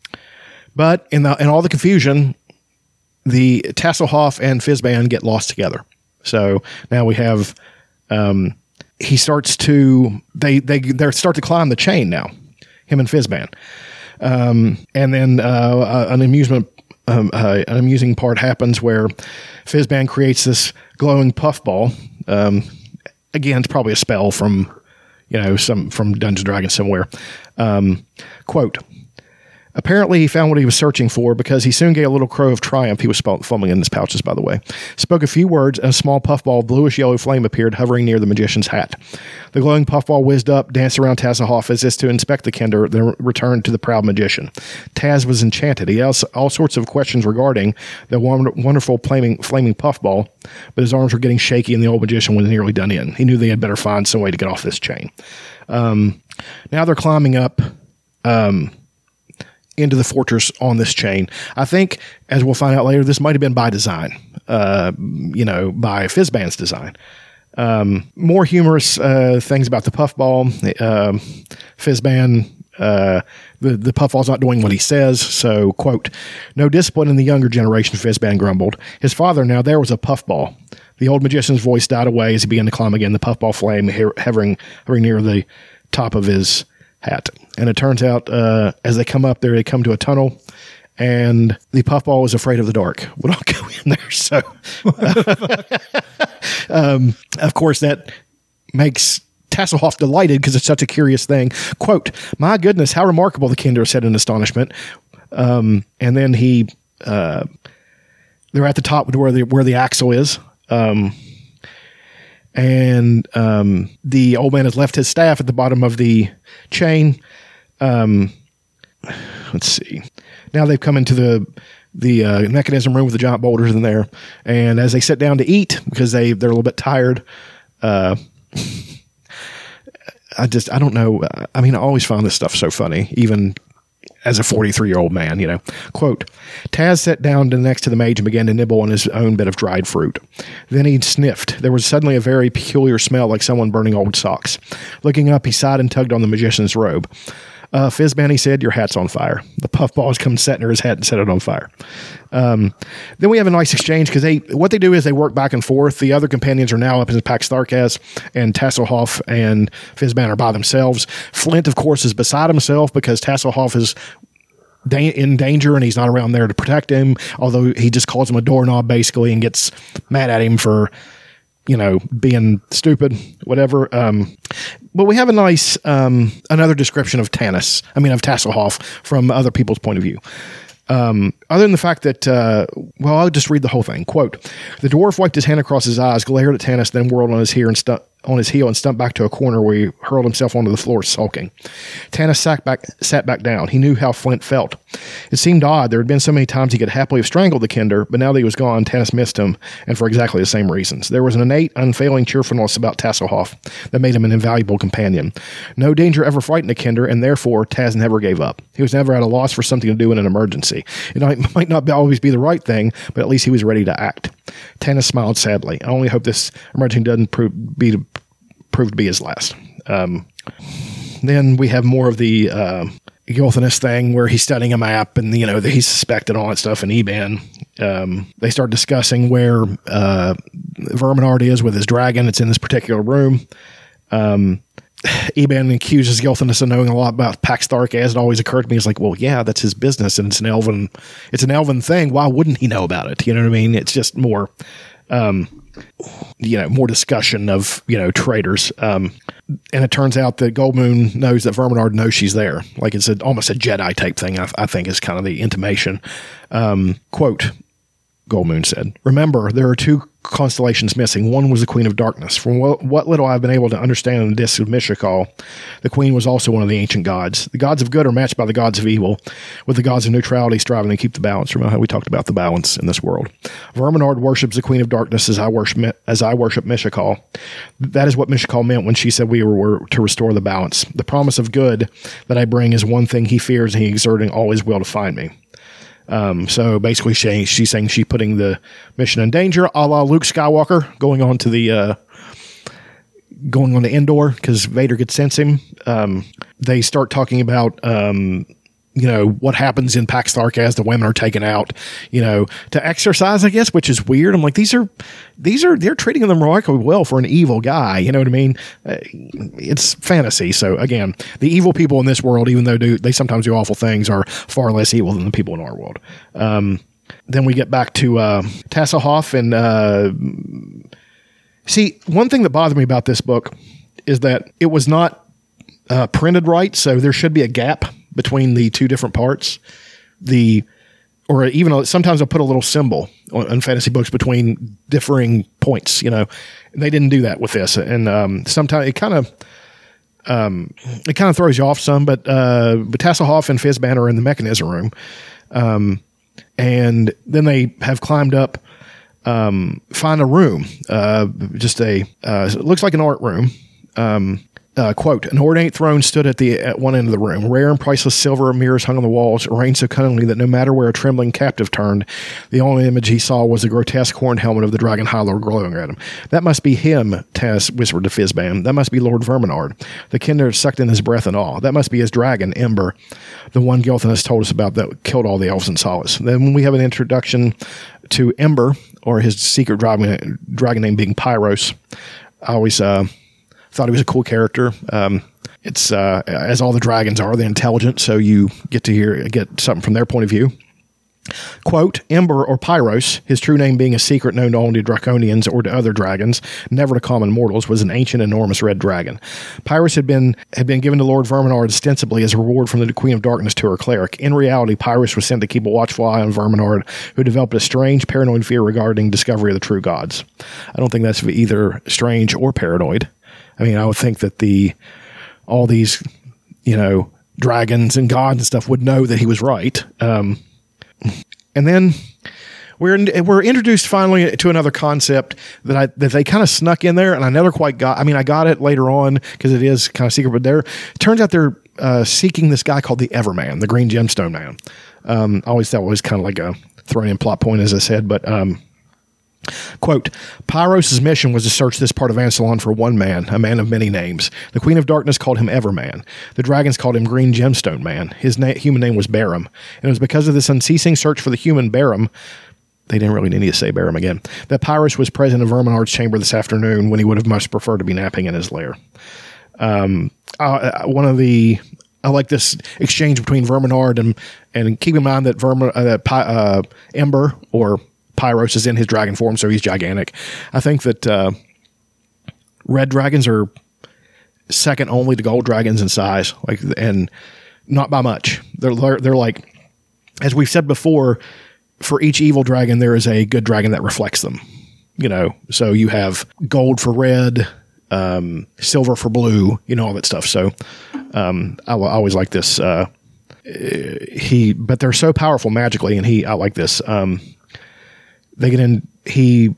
but in, the, in all the confusion, the Tasslehoff and Fizban get lost together. So now we have, um, he starts to, they, they, they start to climb the chain now, him and Fizban. Um, and then, uh, an amusement, um, uh, an amusing part happens where Fizban creates this glowing puffball. Um, again, it's probably a spell from, you know, some, from Dungeons and Dragons somewhere. Um, quote, "Apparently he found what he was searching for, because he soon gave a little crow of triumph." He was fumbling in his pouches, by the way. "Spoke a few words, and a small puffball of bluish-yellow flame appeared, hovering near the magician's hat. The glowing puffball whizzed up, danced around Tasslehoff as if to inspect the kinder, then returned to the proud magician. Taz was enchanted. He asked all sorts of questions regarding the wonderful flaming, flaming puffball, but his arms were getting shaky, and the old magician was nearly done in. He knew they had better find some way to get off this chain." Um, now they're climbing up... Um, into the fortress on this chain. I think, as we'll find out later, this might have been by design, uh, you know, by Fizban's design. Um, more humorous uh, things about the puffball. Uh, Fizban, uh, the, the puffball's not doing what he says, so, quote, "No discipline in the younger generation," Fizban grumbled. "His father now, there was a puffball." The old magician's voice died away as he began to climb again, the puffball flame hovering, hovering near the top of his hat. And it turns out, uh, as they come up there, they come to a tunnel, and the puffball is afraid of the dark. Would all go in there. So, um, of course, that makes Tasslehoff delighted because it's such a curious thing. Quote, "My goodness, how remarkable," the Kinder said in astonishment. Um, and then he, uh, they're at the top where the, where the axle is. Um, And um, the old man has left his staff at the bottom of the chain. Um, let's see. Now they've come into the the uh, mechanism room with the giant boulders in there. And as they sit down to eat, because they, they're a little bit tired, uh, I just, I don't know. I mean, I always find this stuff so funny, even as a forty-three-year-old man, you know. Quote, "Taz sat down next to the mage and began to nibble on his own bit of dried fruit. Then he sniffed. There was suddenly a very peculiar smell, like someone burning old socks. Looking up, he sighed and tugged on the magician's robe. Uh, Fizban, he said, your hat's on fire." The puffball has come set near his hat and set it on fire. Um, then we have a nice exchange, because they what they do is they work back and forth. The other companions are now up in Pax Tharkas, and Tasslehoff and Fizban are by themselves. Flint, of course, is beside himself because Tasslehoff is da- in danger and he's not around there to protect him, although he just calls him a doorknob, basically, and gets mad at him for, you know, being stupid, whatever. Um, but we have a nice, um, another description of Tanis, I mean, of Tasslehoff from other people's point of view. Um, other than the fact that, uh, well, I'll just read the whole thing. Quote, "The dwarf wiped his hand across his eyes, glared at Tanis, then whirled on his ear and stuck. on his heel and stumped back to a corner where he hurled himself onto the floor, sulking. Tanis sat back, sat back down. He knew how Flint felt. It seemed odd. There had been so many times he could happily have strangled the kinder, but now that he was gone, Tanis missed him, and for exactly the same reasons. There was an innate, unfailing cheerfulness about Tasslehoff that made him an invaluable companion. No danger ever frightened the kinder, and therefore Taz never gave up. He was never at a loss for something to do in an emergency. It might not always be the right thing, but at least he was ready to act. Tanis smiled sadly. I only hope this emergency doesn't prove be to proved to be his last." Um, then we have more of the uh, Gilthanas thing where he's studying a map and, you know, he's suspected all that stuff in Eben. Um, they start discussing where uh, Verminaard is with his dragon. It's in this particular room. Um, Eben accuses Gilthanas of knowing a lot about Pax Tharkas. As it always occurred to me, it's like, well, yeah, that's his business, and it's an elven, it's an elven thing. Why wouldn't he know about it? You know what I mean? It's just more... Um, you know, more discussion of, you know, traitors. Um, and it turns out that Goldmoon knows that Verminaard knows she's there. Like it's a, almost a Jedi type thing, I, I think is kind of the intimation. Um, quote, Goldmoon said. Remember, there are two constellations missing. One was the Queen of Darkness. From what, what little I've been able to understand on the Discs of Mishakal, the Queen was also one of the ancient gods. The gods of good are matched by the gods of evil, with the gods of neutrality striving to keep the balance. Remember how we talked about the balance in this world. Verminaard worships the Queen of Darkness as I worship as I worship Mishakal. That is what Mishakal meant when she said we were to restore the balance. The promise of good that I bring is one thing he fears, and he exerting all his will to find me. Um, so basically she, she's saying she's putting the mission in danger, a la Luke Skywalker going on to the, uh, going on to Endor because Vader could sense him. Um, they start talking about, um, you know, what happens in Pax Tharkas, the women are taken out, you know, to exercise, I guess, which is weird. I'm like, these are, these are, they're treating them remarkably well for an evil guy. You know what I mean? Uh, it's fantasy. So again, the evil people in this world, even though do, they sometimes do awful things, are far less evil than the people in our world. Um, then we get back to uh, Tasslehoff. And uh, see, one thing that bothered me about this book is that it was not uh, printed right. So there should be a gap between the two different parts, the or even sometimes I'll put a little symbol on, on fantasy books between differing points, you know, and they didn't do that with this. And um, sometimes it kind of um, it kind of throws you off some, but uh, but Tasslehoff and Fizban are in the mechanism room, um, and then they have climbed up, um, find a room, uh, just a uh, it looks like an art room. Um, Uh, quote, an ornate throne stood at the at one end of the room. Rare and priceless silver mirrors hung on the walls, arranged so cunningly that no matter where a trembling captive turned, the only image he saw was the grotesque horned helmet of the dragon Hylor glowing at him. That must be him, Tass whispered to Fizban. That must be Lord Verminaard. The kinder sucked in his breath in awe. That must be his dragon, Ember, the one Gilthanas told us about that killed all the elves in Solace. Then we have an introduction to Ember, or his secret dragon, dragon name being Pyros. I always... Uh, Thought he was a cool character. Um, it's uh, as all the dragons are, they're intelligent, so you get to hear get something from their point of view. Quote, Ember or Pyros, his true name being a secret known to only Draconians or to other dragons, never to common mortals, was an ancient, enormous red dragon. Pyros had been had been given to Lord Verminaard ostensibly as a reward from the Queen of Darkness to her cleric. In reality, Pyros was sent to keep a watchful eye on Verminaard, who developed a strange, paranoid fear regarding discovery of the true gods. I don't think that's either strange or paranoid. I mean, I would think that the all these, you know, dragons and gods and stuff would know that he was right. Um, and then we're in, we're introduced finally to another concept that I that they kind of snuck in there, and I never quite got. I mean, I got it later on because it is kind of secret. But there, it turns out they're uh, seeking this guy called the Everman, the Green Gemstone Man. Um, I always thought it was kind of like a thrown-in plot point, as I said, but. Um, Quote, Pyros' mission was to search this part of Ancelon for one man, a man of many names. The Queen of Darkness called him Everman. The dragons called him Green Gemstone Man. His na- human name was Berem. And it was because of this unceasing search for the human Berem, they didn't really need to say Berem again, that Pyros was present in Verminaard's chamber this afternoon when he would have much preferred to be napping in his lair. Um, uh, one of the... I like this exchange between Verminaard and... And keep in mind that, Verma, uh, that Pi, uh, Ember, or... Pyros is in his dragon form, so he's gigantic. I think that uh, red dragons are second only to gold dragons in size, like, and not by much. They're they're like, as we've said before, for each evil dragon, there is a good dragon that reflects them. You know, so you have gold for red, um, silver for blue, you know, all that stuff. So um, I, I always like this. Uh, he, but they're so powerful magically, and he, I like this. Um, They get in, he,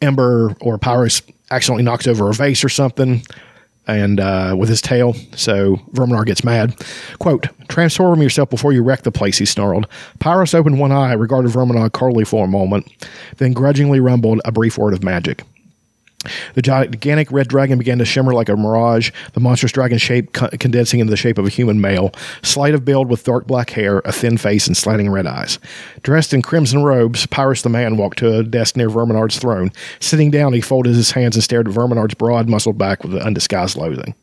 Ember or Pyros accidentally knocks over a vase or something and uh, with his tail. So Verminaard gets mad. Quote, transform yourself before you wreck the place, he snarled. Pyros opened one eye, regarded Verminaard coldly for a moment, then grudgingly rumbled a brief word of magic. The gigantic red dragon began to shimmer like a mirage, the monstrous dragon shape co- condensing into the shape of a human male, slight of build with dark black hair, a thin face, and slanting red eyes. Dressed in crimson robes, Pyros the man walked to a desk near Verminaard's throne. Sitting down, he folded his hands and stared at Verminaard's broad, muscled back with undisguised loathing.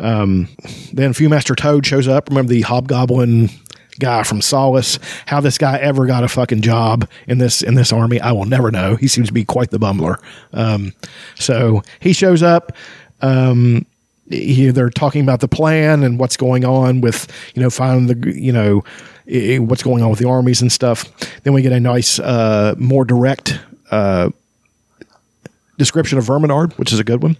Um, then Fewmaster Toede shows up. Remember the hobgoblin guy from Solace? How this guy ever got a fucking job in this in this army, I will never know. He seems to be quite the bumbler. Um, so he shows up. Um, he, they're talking about the plan and what's going on with, you know, finding the, you know, it, what's going on with the armies and stuff. Then we get a nice, uh, more direct uh, description of Verminaard, which is a good one.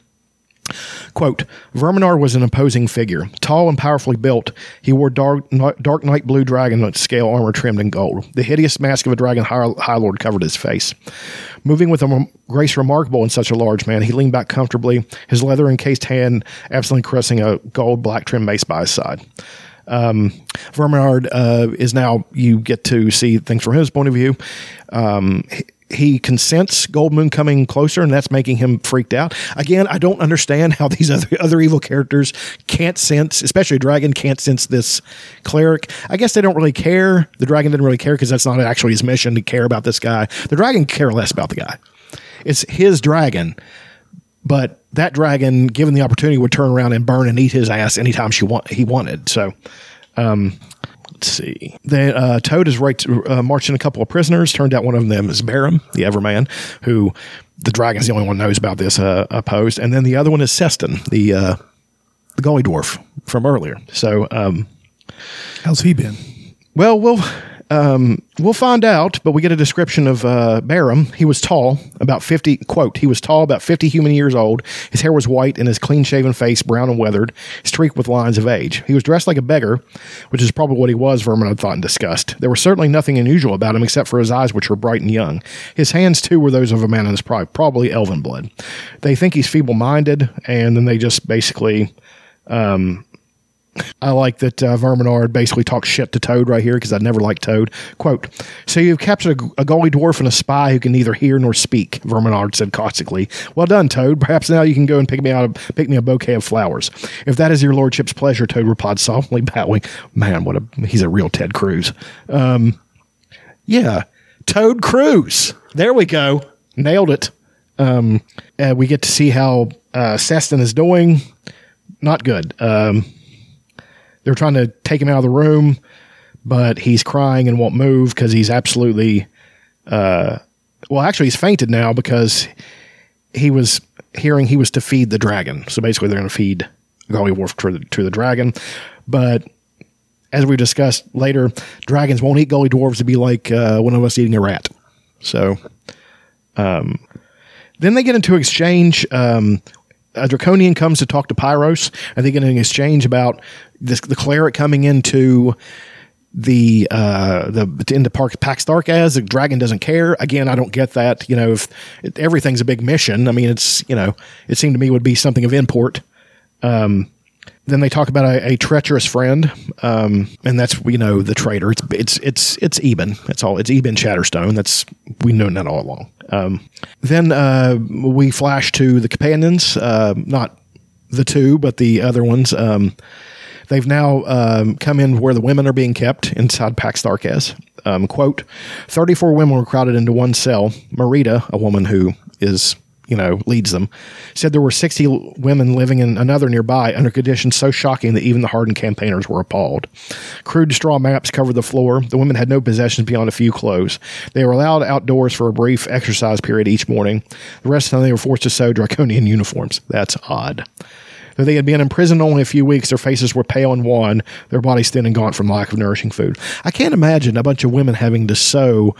Quote, Verminaard was an imposing figure, tall and powerfully built. He wore dark, dark night blue dragon scale armor trimmed in gold. The hideous mask of a dragon high, high lord covered his face. Moving with a grace remarkable in such a large man, he leaned back comfortably, his leather-encased hand absently caressing a gold-black trimmed mace by his side. Um, Verminaard uh, is now, you get to see things from his point of view. Um, he, He consents Goldmoon coming closer, and that's making him freaked out. Again, I don't understand how these other, other evil characters can't sense, especially a dragon can't sense this cleric. I guess they don't really care. The dragon didn't really care because that's not actually his mission to care about this guy. The dragon care less about the guy. It's his dragon, but that dragon, given the opportunity, would turn around and burn and eat his ass anytime she want, he wanted. So, um... let's see. Then uh, Toad is right to, uh, marching a couple of prisoners. Turned out one of them is Berem, the Everman, who the dragon's the only one who knows about this uh, opposed. And then the other one is Sestun, the uh, the gully dwarf from earlier. So, um, how's he been? Well, we'll um, we'll find out. But we get a description of uh, Berem. He was tall, about fifty. Quote: He was tall, about fifty human years old. His hair was white, and his clean-shaven face brown and weathered, streaked with lines of age. He was dressed like a beggar, which is probably what he was, Verminaard thought in disgust. There was certainly nothing unusual about him except for his eyes, which were bright and young. His hands, too, were those of a man in his pride, probably elven blood. They think he's feeble-minded, and then they just basically... Um, I like that uh, Verminaard basically talks shit to Toad right here because I never liked Toad. Quote, so you've captured a, a gully dwarf and a spy who can neither hear nor speak, Verminaard said caustically. Well done, Toad. Perhaps now you can go and pick me out a, pick me a bouquet of flowers. If that is your lordship's pleasure, Toad replied softly, bowing. Man, what a he's a real Ted Cruz. Um, yeah, Toad Cruz. There we go. Nailed it. Um, and we get to see how uh, Sestun is doing. Not good. Um They're trying to take him out of the room, but he's crying and won't move because he's absolutely uh, – well, actually, he's fainted now because he was hearing he was to feed the dragon. So basically, they're going to feed Golly Wolf to, to the dragon. But as we discussed later, dragons won't eat gully dwarves to be like uh, one of us eating a rat. So um, then they get into exchange um, – a Draconian comes to talk to Pyros, and they get an exchange about this, the cleric coming into the uh, the into Pax Tharkas. The dragon doesn't care. Again, I don't get that. You know, if everything's a big mission, I mean, it's you know, it seemed to me would be something of import. Um, then they talk about a, a treacherous friend, um, and that's you know the traitor. It's it's it's it's Eben. That's all. It's Eben Shatterstone. That's we known that all along. Um, then uh, we flash to the companions, uh, not the two, but the other ones. Um, they've now um, come in where the women are being kept inside Pax Tharkas. Um, quote, thirty-four women were crowded into one cell. Marita, a woman who is, you know, leads them, said there were sixty women living in another nearby under conditions so shocking that even the hardened campaigners were appalled. Crude straw maps covered the floor. The women had no possessions beyond a few clothes. They were allowed outdoors for a brief exercise period each morning. The rest of the time they were forced to sew draconian uniforms. That's odd. Though they had been in prison only a few weeks, their faces were pale and wan, their bodies thin and gaunt from lack of nourishing food. I can't imagine a bunch of women having to sew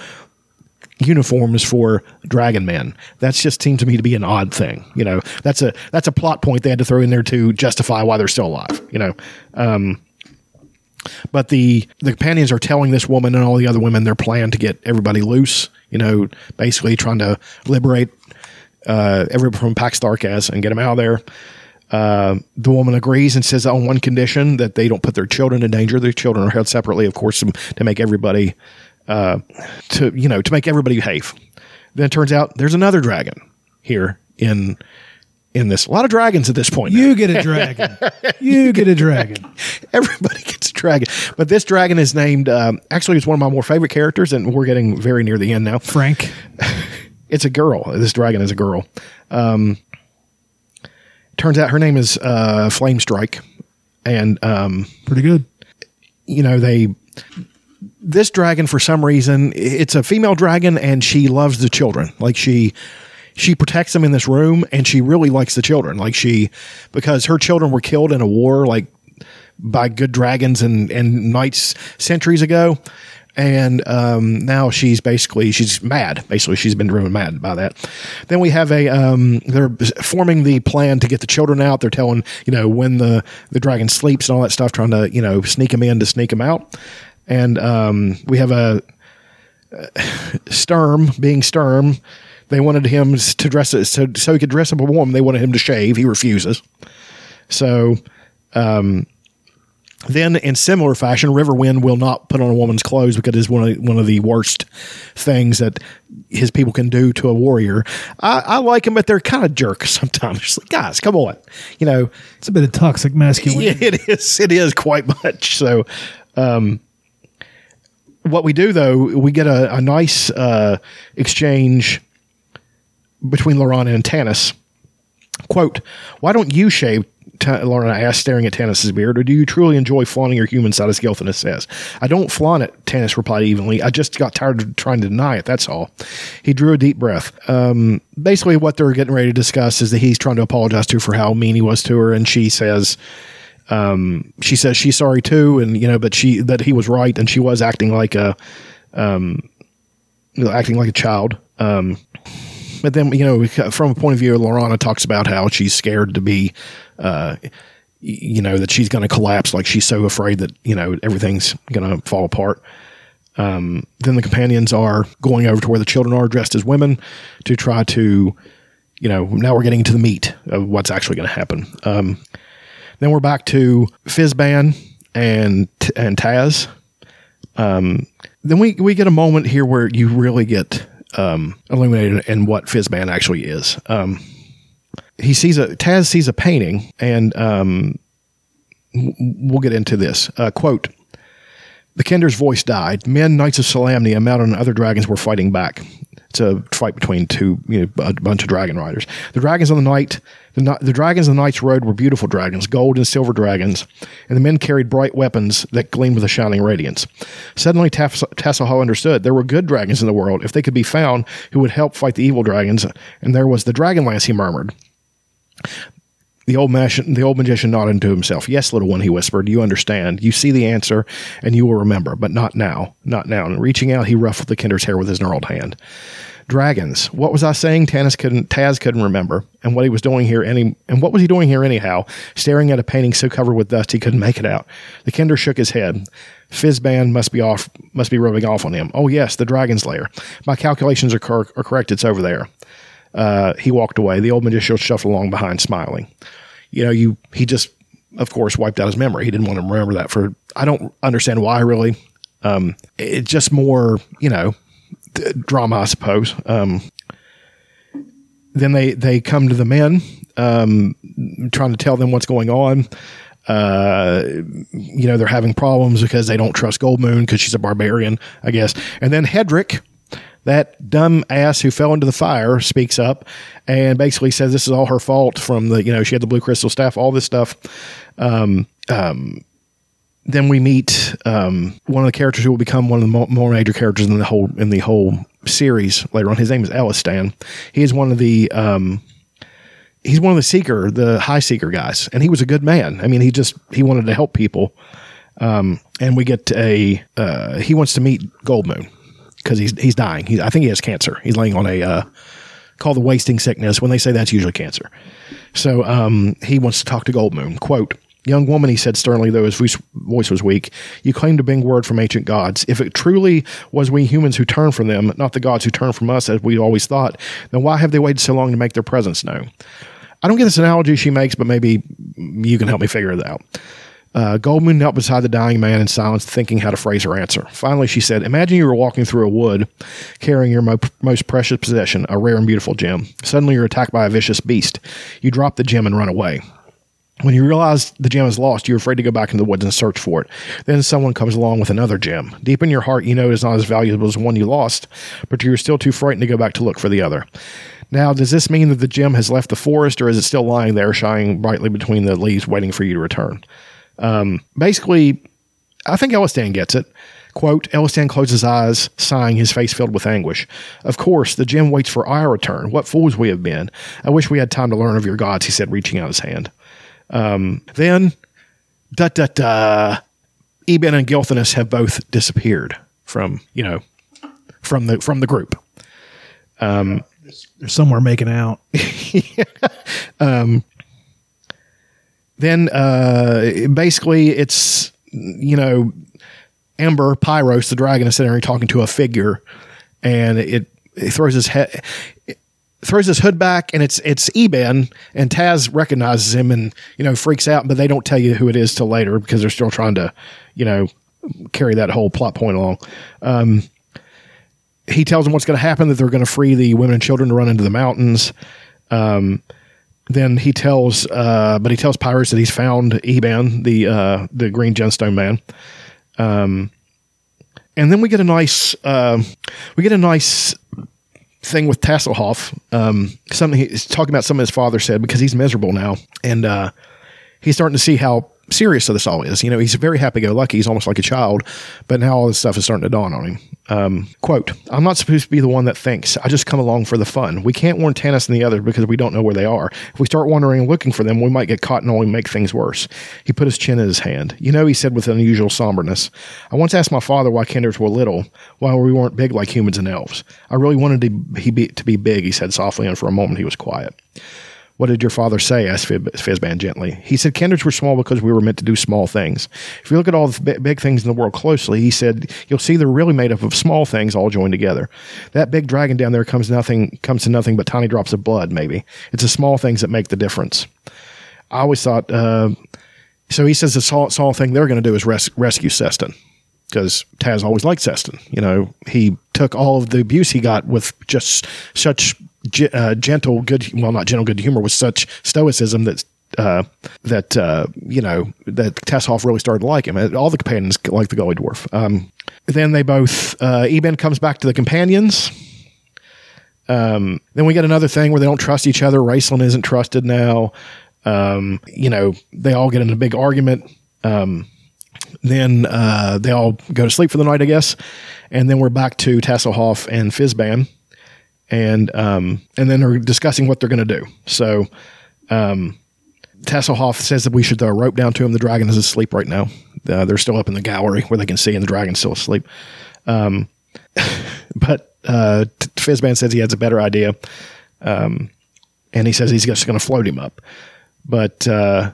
uniforms for dragon men. That just seemed to me to be an odd thing. You know, that's a that's a plot point they had to throw in there to justify why they're still alive. You know, um, but the the companions are telling this woman and all the other women their plan to get everybody loose. You know, basically trying to liberate uh, everyone from Pax Tharkas and get them out of there. Uh, the woman agrees and says on one condition that they don't put their children in danger. Their children are held separately, of course, to, to make everybody. Uh, to you know, to make everybody behave. Then it turns out there's another dragon here in in this. A lot of dragons at this point. You now. get a dragon. You get a dragon. Everybody gets a dragon. But this dragon is named. Um, actually, it's one of my more favorite characters, and we're getting very near the end now. Frank. It's a girl. This dragon is a girl. Um, turns out her name is uh, Flamestrike, and um, pretty good. You know they. This dragon, for some reason, it's a female dragon, and she loves the children. Like she, she protects them in this room, and she really likes the children. Like she, because her children were killed in a war, like by good dragons and, and knights centuries ago. And um, now she's basically, she's mad. Basically, she's been driven mad by that. Then we have a, um, they're forming the plan to get the children out. They're telling, you know, when the, the dragon sleeps and all that stuff, trying to, you know, sneak them in to sneak them out. And um, we have a uh, Sturm, being Sturm. They wanted him to dress it, so, so he could dress up a woman. They wanted him to shave. He refuses. So, um, then, in similar fashion, Riverwind will not put on a woman's clothes because it's one of one of the worst things that his people can do to a warrior. I, I like them, but they're kind of jerks sometimes. Just like, guys, come on, you know, it's a bit of toxic masculinity. Yeah, it is. It is quite much. So, um, what we do though, we get a, a nice uh, exchange between Laurana and Tanis. Quote: "Why don't you shave?" Ta- Laurana asked, staring at Tanis's beard. "Or do you truly enjoy flaunting your human side, as Gilthanas says?" "I don't flaunt it," Tanis replied evenly. "I just got tired of trying to deny it, that's all." He drew a deep breath. Um, basically, what they're getting ready to discuss is that he's trying to apologize to her for how mean he was to her, and she says, um, she says she's sorry too, and you know, but she that he was right, and she was acting like a, um, acting like a child. Um, but then, you know, from a point of view, Laurana talks about how she's scared to be. Uh, you know, that she's going to collapse. Like, she's so afraid that, you know, everything's going to fall apart. Um, then the companions are going over to where the children are dressed as women to try to, you know, now we're getting into the meat of what's actually going to happen. Um, then we're back to Fizban and, and Taz. Um, then we, we get a moment here where you really get, um, illuminated in what Fizban actually is. Um, He sees a Taz sees a painting, and um, we'll get into this. Uh, quote: "The Kinder's voice died. Men, Knights of Salamnia, Mountain, and other dragons were fighting back." It's a fight between two, you know, a bunch of dragon riders. The dragons on the night, the, the dragons on the night's road were beautiful dragons, gold and silver dragons, and the men carried bright weapons that gleamed with a shining radiance. Suddenly, Tass- Tasslehoff understood there were good dragons in the world, if they could be found, who would help fight the evil dragons. And there was the Dragonlance, he murmured. The old, mas- the old magician nodded to himself. "Yes, little one," he whispered. "You understand. You see the answer, and you will remember. But not now. Not now." And reaching out, he ruffled the Kinder's hair with his gnarled hand. Dragons. What was I saying? Tanis couldn't, Taz couldn't remember. And what he was doing here any, and what was he doing here anyhow? Staring at a painting so covered with dust he couldn't make it out. The Kinder shook his head. Fizban must be off. Must be rubbing off on him. "Oh, yes, the dragon's lair. My calculations are, cor- are correct. It's over there." Uh, he walked away. The old magician shuffled along behind, smiling. You know, you he just, of course, wiped out his memory. He didn't want to remember that for, I don't understand why, really. Um, it's just more, you know, d- drama, I suppose. Um, then they, they come to the men, um, trying to tell them what's going on. Uh, you know, they're having problems because they don't trust Goldmoon because she's a barbarian, I guess. And then Hedrick, that dumb ass who fell into the fire, speaks up and basically says this is all her fault from the, you know, she had the blue crystal staff, all this stuff. Um, um, then we meet um, one of the characters who will become one of the more major characters in the whole in the whole series later on. His name is Ellistan. He is one of the um, he's one of the seeker, the high seeker guys, and he was a good man. I mean, he just he wanted to help people. Um, and we get a uh, he wants to meet Goldmoon. Because he's he's dying. He's, I think he has cancer. He's laying on a uh, called the wasting sickness. When they say that's usually cancer. So um, he wants to talk to Goldmoon. Quote: "Young woman," he said sternly, though his voice was weak, "you claim to bring word from ancient gods. If it truly was we humans who turned from them, not the gods who turned from us as we always thought, then why have they waited so long to make their presence known?" I don't get this analogy she makes, but maybe you can help me figure it out. Uh, Goldmoon knelt beside the dying man in silence, thinking how to phrase her answer. Finally, she said, "Imagine you were walking through a wood, carrying your mo- most precious possession, a rare and beautiful gem. Suddenly, you're attacked by a vicious beast. You drop the gem and run away. When you realize the gem is lost, you're afraid to go back into the woods and search for it. Then someone comes along with another gem. Deep in your heart, you know it is not as valuable as the one you lost, but you're still too frightened to go back to look for the other. Now, does this mean that the gem has left the forest, or is it still lying there, shining brightly between the leaves, waiting for you to return?" Um, basically, I think Ellistan gets it. Quote: "Ellistan closed his eyes, sighing, his face filled with anguish. Of course, the gem waits for our return. What fools we have been. I wish we had time to learn of your gods," he said, reaching out his hand. Um, then da da da. Eben and Gilthanas have both disappeared from you know from the from the group. Um, they're somewhere making out. yeah. Um. Then uh, basically it's you know Ember Pyros the dragon is sitting there talking to a figure, and it, it throws his head. It, throws his hood back, and it's it's Eben, and Taz recognizes him and, you know, freaks out, but they don't tell you who it is till later because they're still trying to, you know, carry that whole plot point along. Um, he tells them what's going to happen, that they're going to free the women and children to run into the mountains. Um, then he tells, uh, but he tells Pyros that he's found Eben, the uh, the green gemstone man. Um, and then we get a nice, uh, we get a nice... thing with Tasslehoff, um, something he's talking about, something his father said, because he's miserable now, and uh, he's starting to see how serious this all is. You know, he's very happy-go-lucky. He's almost like a child, but now all this stuff is starting to dawn on him. Um, quote, "I'm not supposed to be the one that thinks. I just come along for the fun. We can't warn Tanis and the others because we don't know where they are. If we start wandering and looking for them, we might get caught and only make things worse." He put his chin in his hand. "You know," he said with unusual somberness, "I once asked my father why kinders were little, why we weren't big like humans and elves. I really wanted to, he be, to be big," he said softly, and for a moment he was quiet. "What did your father say?" asked Fizban gently. "He said kindreds were small because we were meant to do small things. If you look at all the big things in the world closely," he said, "you'll see they're really made up of small things all joined together. That big dragon down there comes nothing comes to nothing but tiny drops of blood, maybe. It's the small things that make the difference." I always thought... Uh, so he says the small, small thing they're going to do is res- rescue Sestun, because Taz always liked Sestun. You know, he took all of the abuse he got with just such... G- uh, gentle good well not gentle good humor with such stoicism that uh, that uh, you know that Tasslehoff really started to like him. All the companions like the Gully Dwarf. Um, then they both uh, Eben comes back to the companions. Um, then we get another thing where they don't trust each other. Raistlin isn't trusted now. Um, you know they all get in a big argument. Um, then uh, they all go to sleep for the night, I guess. And then we're back to Tasslehoff and Fizban. And um, and then they're discussing what they're going to do. So um, Tasslehoff says that we should throw a rope down to him. The dragon is asleep right now. Uh, they're still up in the gallery where they can see, and the dragon's still asleep. Um, but uh, Fizban says he has a better idea, um, and he says he's just going to float him up. But uh,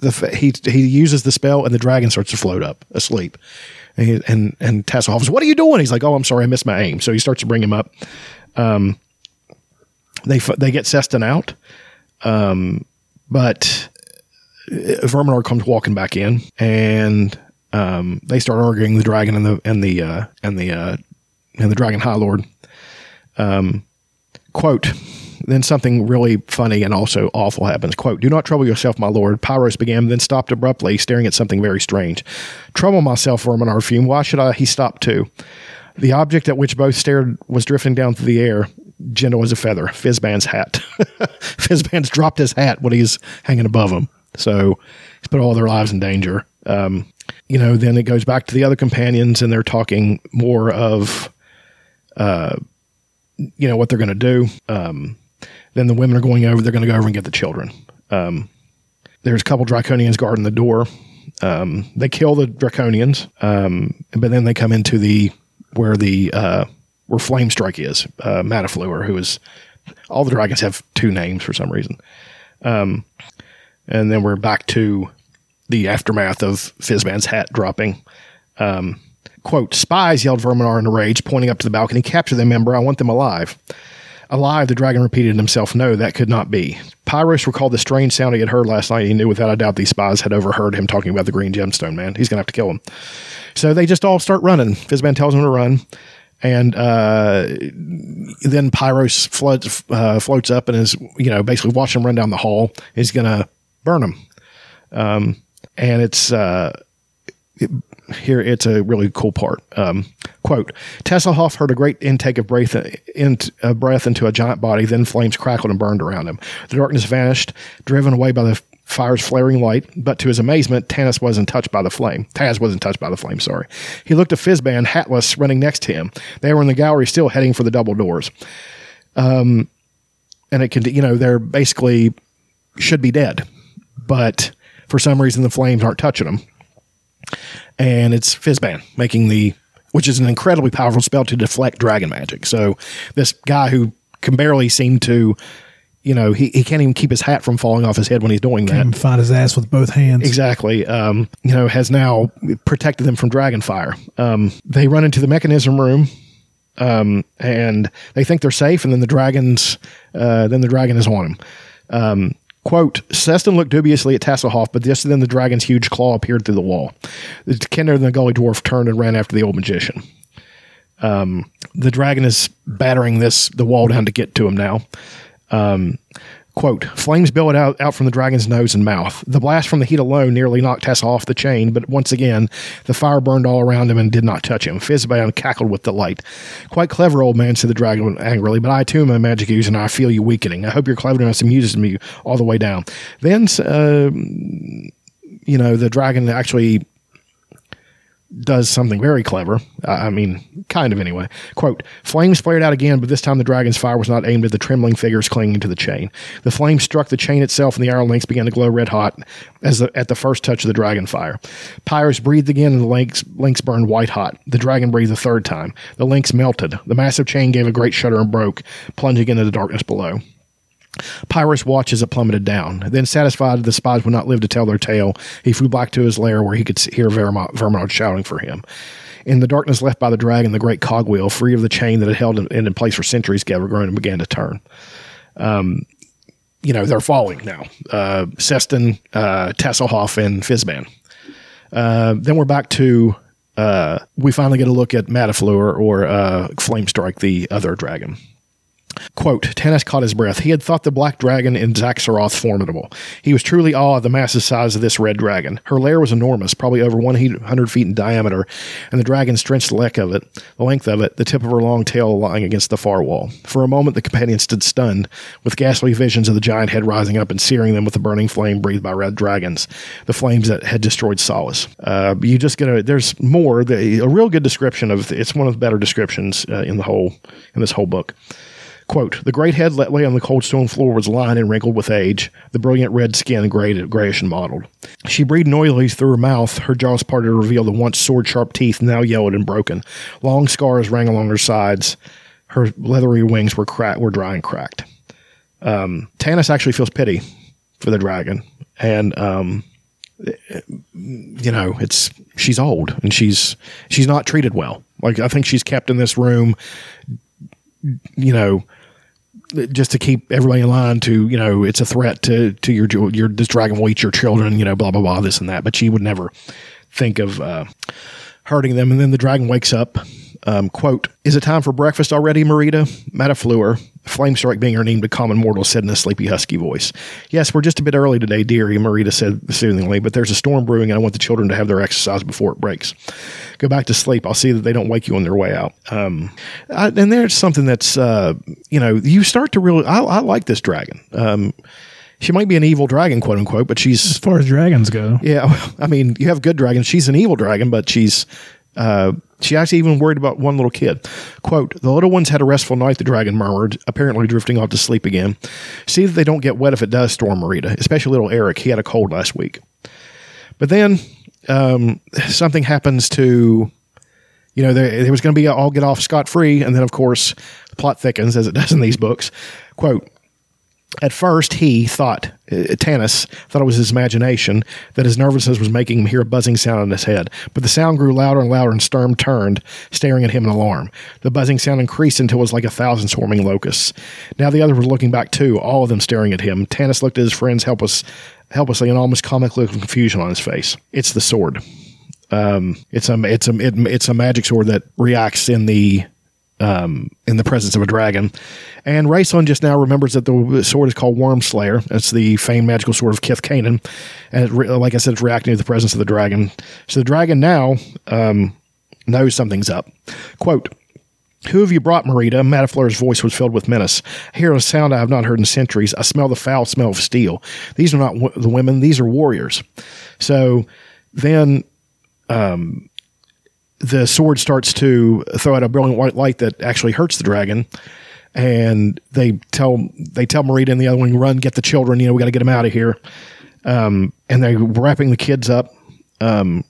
the, he he uses the spell, and the dragon starts to float up asleep. And, and, and Tasslehoff says, "What are you doing?" He's like, "Oh, I'm sorry. I missed my aim." So he starts to bring him up. Um, they, they get Sestun out. Um, but Verminaard comes walking back in, and, um, they start arguing, the dragon and the, and the, uh, and the, uh, and the dragon high lord. Um, quote, "Then something really funny and also awful happens. Quote, 'Do not trouble yourself, my lord,' Pyros began, then stopped abruptly, staring at something very strange. 'Trouble myself, Verminaard fume. Why should I?' He stopped too. The object at which both stared was drifting down through the air, gentle as a feather. Fizban's hat." Fizban's dropped his hat when he's hanging above him. So he's put all their lives in danger. Um, you know, then it goes back to the other companions, and they're talking more of, uh, you know, what they're going to do. Um, Then the women are going over. They're going to go over and get the children. Um, there's a couple Draconians guarding the door. Um, they kill the Draconians, um, but then they come into the where the uh, where Flamestrike is. Uh, Matafleur, who is all the dragons have two names for some reason. Um, and then we're back to the aftermath of Fizban's hat dropping. Um, quote, "Spies!" yelled Verminaard in a rage, pointing up to the balcony. "Capture them, Ember. I want them alive." "Alive," the dragon repeated himself. "No, that could not be." Pyros recalled the strange sound he had heard last night. He knew without a doubt these spies had overheard him talking about the green gemstone man. He's going to have to kill him. So they just all start running. Fizban tells them to run. And uh, then Pyros floods, uh, floats up and is, you know, basically watching him run down the hall. He's going to burn him. Um, and it's... Uh, it, Here, it's a really cool part. Um, quote, "Tasslehoff heard a great intake of breath, in, uh, breath into a giant body, then flames crackled and burned around him. The darkness vanished, driven away by the fire's flaring light, but to his amazement, Tanis wasn't touched by the flame. Taz wasn't touched by the flame, sorry. He looked at Fizban, hatless, running next to him. They were in the gallery, still heading for the double doors." Um, and it can, you know, they're basically should be dead, but for some reason the flames aren't touching them. And it's Fizban making the, which is an incredibly powerful spell to deflect dragon magic. So this guy who can barely seem to, you know, he, he can't even keep his hat from falling off his head when he's doing that. Can't find his ass with both hands. Exactly. Um, you know, has now protected them from dragon fire. Um, they run into the mechanism room. Um, and they think they're safe, and then the dragons, uh, then the dragon is on him. Um, quote, Sestun looked dubiously at Tasslehoff, but just then the dragon's huge claw appeared through the wall. The Kinder and the Gully Dwarf turned and ran after the old magician. Um, the dragon is battering this, the wall down to get to him now. Um, quote, flames billowed out, out from the dragon's nose and mouth. The blast from the heat alone nearly knocked Tasslehoff off the chain, but once again, the fire burned all around him and did not touch him. Fizban cackled with delight. Quite clever, old man, said the dragon angrily, but I too am a magic user and I feel you weakening. I hope your cleverness amuses me all the way down. Then, uh, you know, the dragon actually does something very clever. I mean, kind of anyway. Quote, flames flared out again, but this time the dragon's fire was not aimed at the trembling figures clinging to the chain. The flame struck the chain itself, and the iron links began to glow red hot as the, at the first touch of the dragon fire. Pyros breathed again, and the links, links burned white hot. The dragon breathed a third time. The links melted. The massive chain gave a great shudder and broke, plunging into the darkness below. Pyros watched as it plummeted down. Then, satisfied that the spies would not live to tell their tale, he flew back to his lair where he could hear Verminaard shouting for him. In the darkness left by the dragon, the great cogwheel, free of the chain that had held it in place for centuries, gave a groan and began to turn. Um, you know, they're falling now. Uh, Sestun, uh, Tasslehoff, and Fizban. Uh, then we're back to, uh, we finally get a look at Matafleur or uh, Flamestrike, the other dragon. Quote, Tanis caught his breath. He had thought the black dragon in Zaxxaroth formidable. He was truly awed at the massive size of this red dragon. Her lair was enormous, probably over one hundred feet in diameter, and the dragon stretched the length of it, the length of it, the tip of her long tail lying against the far wall. For a moment, the companion stood stunned, with ghastly visions of the giant head rising up and searing them with the burning flame breathed by red dragons, the flames that had destroyed Solace. Uh, you just get a, there's more, the, a real good description of, it's one of the better descriptions uh, in the whole, in this whole book. Quote, the great head that lay on the cold stone floor was lined and wrinkled with age, the brilliant red skin grayed, grayish and mottled. She breathed noisily through her mouth, her jaws parted to reveal the once sword-sharp teeth now yellowed and broken. Long scars rang along her sides. Her leathery wings were crack, were dry and cracked. Um, Tanis actually feels pity for the dragon. And, um, you know, it's she's old and she's she's not treated well. Like, I think she's kept in this room, you know, just to keep everybody in line to, you know, it's a threat to, to your, your, this dragon will eat your children, you know, blah, blah, blah, this and that. But she would never think of uh, hurting them. And then the dragon wakes up. Um, quote, is it time for breakfast already, Marita? Matafleur, Flamestrike being her name to common mortals, said in a sleepy, husky voice. Yes, we're just a bit early today, dearie, Marita said soothingly, but there's a storm brewing and I want the children to have their exercise before it breaks. Go back to sleep. I'll see that they don't wake you on their way out. Um, I, and there's something that's, uh, you know, you start to really, I, I like this dragon. Um, she might be an evil dragon, quote unquote, but she's. As far as dragons go. Yeah. Well, I mean, you have good dragons. She's an evil dragon, but she's. Uh, she actually even worried about one little kid. Quote, the little ones had a restful night, the dragon murmured, apparently drifting off to sleep again. See that they don't get wet if it does storm, Marita, especially little Eric. He had a cold last week. But then um, something happens to, you know, there, there was going to be a, all get off scot-free. And then, of course, the plot thickens, as it does in these books. Quote, at first, he thought, uh, Tanis, thought it was his imagination, that his nervousness was making him hear a buzzing sound in his head. But the sound grew louder and louder, and Sturm turned, staring at him in alarm. The buzzing sound increased until it was like a thousand swarming locusts. Now the others were looking back, too, all of them staring at him. Tanis looked at his friends helpless, helplessly, an almost comic look of confusion on his face. It's the sword. Um, it's, a, it's, a, it, it's a magic sword that reacts in the... Um, in the presence of a dragon. And Raistlin just now remembers that the sword is called Worm Slayer. It's the famed magical sword of Kith Kanan. And it re- like I said, it's reacting to the presence of the dragon. So the dragon now um, knows something's up. Quote, who have you brought, Marita? Matafleur's voice was filled with menace. I hear a sound I have not heard in centuries. I smell the foul smell of steel. These are not w- the women. These are warriors. So then... Um, the sword starts to throw out a brilliant white light that actually hurts the dragon. And they tell, they tell Marita and the other one, run, get the children, you know, we got to get them out of here. Um, and they're wrapping the kids up. Um,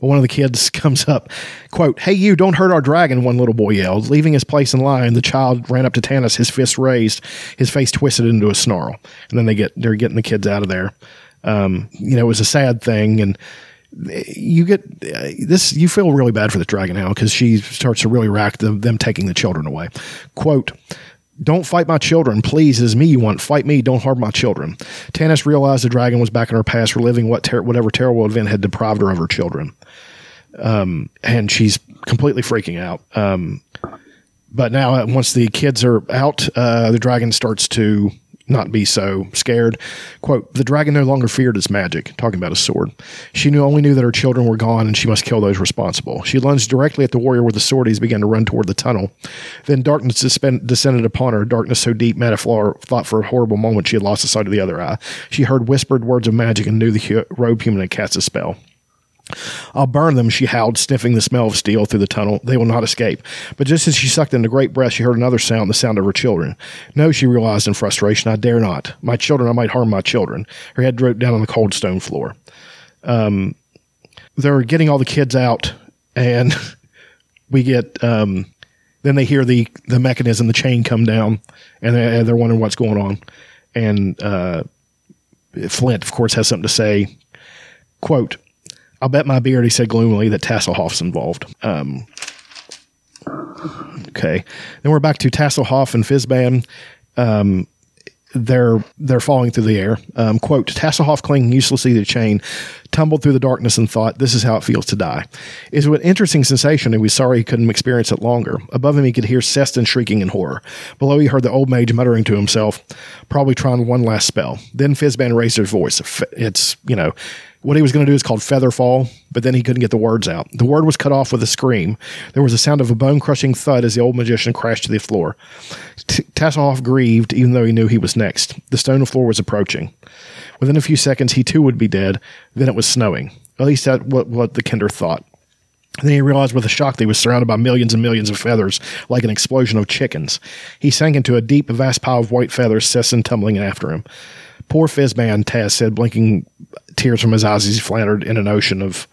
but one of the kids comes up, quote, "Hey, you, don't hurt our dragon," one little boy yelled. Leaving his place in line, the child ran up to Tanis, his fist raised, his face twisted into a snarl. And then they get, they're getting the kids out of there. Um, you know, it was a sad thing. And you get uh, this, you feel really bad for the dragon now because she starts to really rack them, them taking the children away. Quote, "Don't fight my children. Please, it is me you want. Fight me. Don't harm my children." Tanis realized the dragon was back in her past, reliving what ter- whatever terrible event had deprived her of her children. Um, and she's completely freaking out. Um, but now, once the kids are out, uh, the dragon starts to not be so scared. Quote, "The dragon no longer feared its magic," talking about a sword. "She knew only knew that her children were gone and she must kill those responsible. She lunged directly at the warrior with the sword as he began to run toward the tunnel. Then darkness descended upon her, darkness so deep Matafleur thought for a horrible moment she had lost the sight of the other eye. She heard whispered words of magic and knew the hu- robed human had cast a spell. 'I'll burn them,' she howled, sniffing the smell of steel through the tunnel. 'They will not escape.' But just as she sucked in a great breath, she heard another sound, the sound of her children. 'No,' she realized in frustration, 'I dare not. My children, I might harm my children.' Her head dropped down on the cold stone floor." Um, they're getting all the kids out, and we get... Um, then they hear the, the mechanism, the chain come down, and they, they're wondering what's going on. And uh, Flint, of course, has something to say. Quote, "I'll bet my beard," he said gloomily, "that Tasslehoff's involved." Um, okay. Then we're back to Tasslehoff and Fizban. Um, they're they're falling through the air. Um, quote, "Tasslehoff, clinging uselessly to the chain, tumbled through the darkness and thought, 'This is how it feels to die.' It was an interesting sensation, and he was sorry he couldn't experience it longer. Above him, he could hear Sestun shrieking in horror. Below, he heard the old mage muttering to himself, probably trying one last spell. Then Fizban raised his voice. It's, you know... What he was going to do is called Featherfall, but then he couldn't get the words out. The word was cut off with a scream. There was a sound of a bone-crushing thud as the old magician crashed to the floor. T- Tasslehoff grieved, even though he knew he was next. The stone floor was approaching. Within a few seconds, he too would be dead. Then it was snowing. At least that's what, what the kinder thought. Then he realized with a shock that he was surrounded by millions and millions of feathers, like an explosion of chickens. He sank into a deep, vast pile of white feathers, Sesson tumbling after him. "Poor Fizban," Taz said, blinking tears from his eyes as he floundered in an ocean of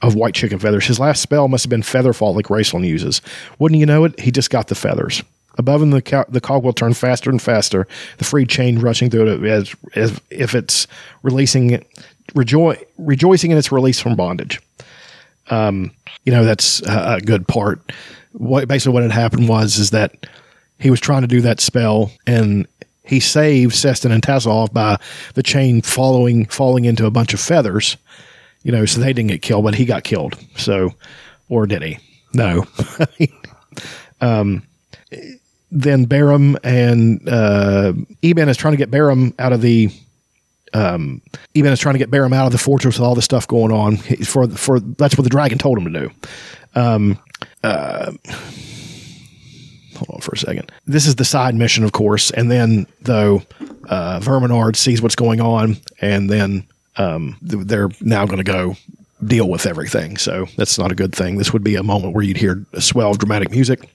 of white chicken feathers. "His last spell must have been Featherfall, like Raistlin uses. Wouldn't you know it? He just got the feathers." Above him, the, co- the cogwheel turned faster and faster, the free chain rushing through it as, as if it's releasing, rejo- rejoicing in its release from bondage. Um, you know, that's a, a good part. What basically what had happened was is that he was trying to do that spell, and he saved Sestun and Tasslehoff by the chain following, falling into a bunch of feathers, you know, so they didn't get killed, but he got killed. So, or did he? No. um, then Berem and uh, Eben is trying to get Berem out of the. Um, Eben is trying to get Berem out of the fortress with all this stuff going on. For for that's what the dragon told him to do. Um, uh, Hold on for a second. This is the side mission, of course. And then, though, uh, Verminaard sees what's going on, and then um, th- they're now going to go deal with everything. So that's not a good thing. This would be a moment where you'd hear a swell of dramatic music.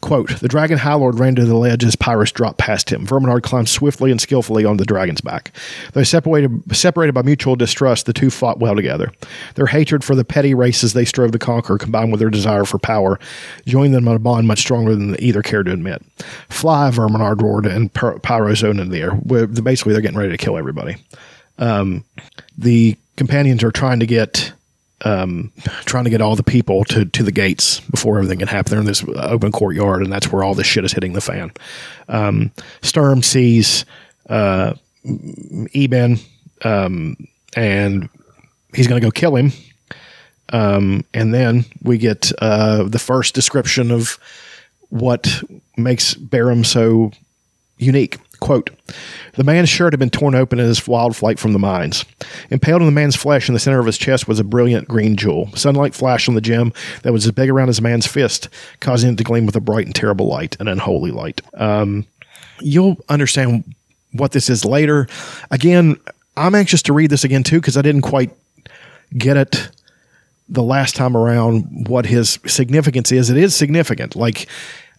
Quote, "The dragon high lord ran to the ledge as Pyros dropped past him. Verminaard climbed swiftly and skillfully on the dragon's back. Though separated, separated by mutual distrust, the two fought well together. Their hatred for the petty races they strove to conquer, combined with their desire for power, joined them on a bond much stronger than either cared to admit. 'Fly,' Verminaard roared, and Py- Pyros owned into the air." We're, basically, they're getting ready to kill everybody. Um, the companions are trying to get... Um, trying to get all the people to, to the gates before everything can happen. They're in this open courtyard, and that's where all this shit is hitting the fan. Um, Sturm sees uh, Eben, um, and he's going to go kill him. Um, and then we get uh, the first description of what makes Berem so unique. Quote, "The man's shirt had been torn open in his wild flight from the mines. Impaled in the man's flesh in the center of his chest was a brilliant green jewel. Sunlight flashed on the gem that was as big around as a man's fist, causing it to gleam with a bright and terrible light, an unholy light." Um, you'll understand what this is later. Again, I'm anxious to read this again, too, because I didn't quite get it the last time around what his significance is. It is significant. Like,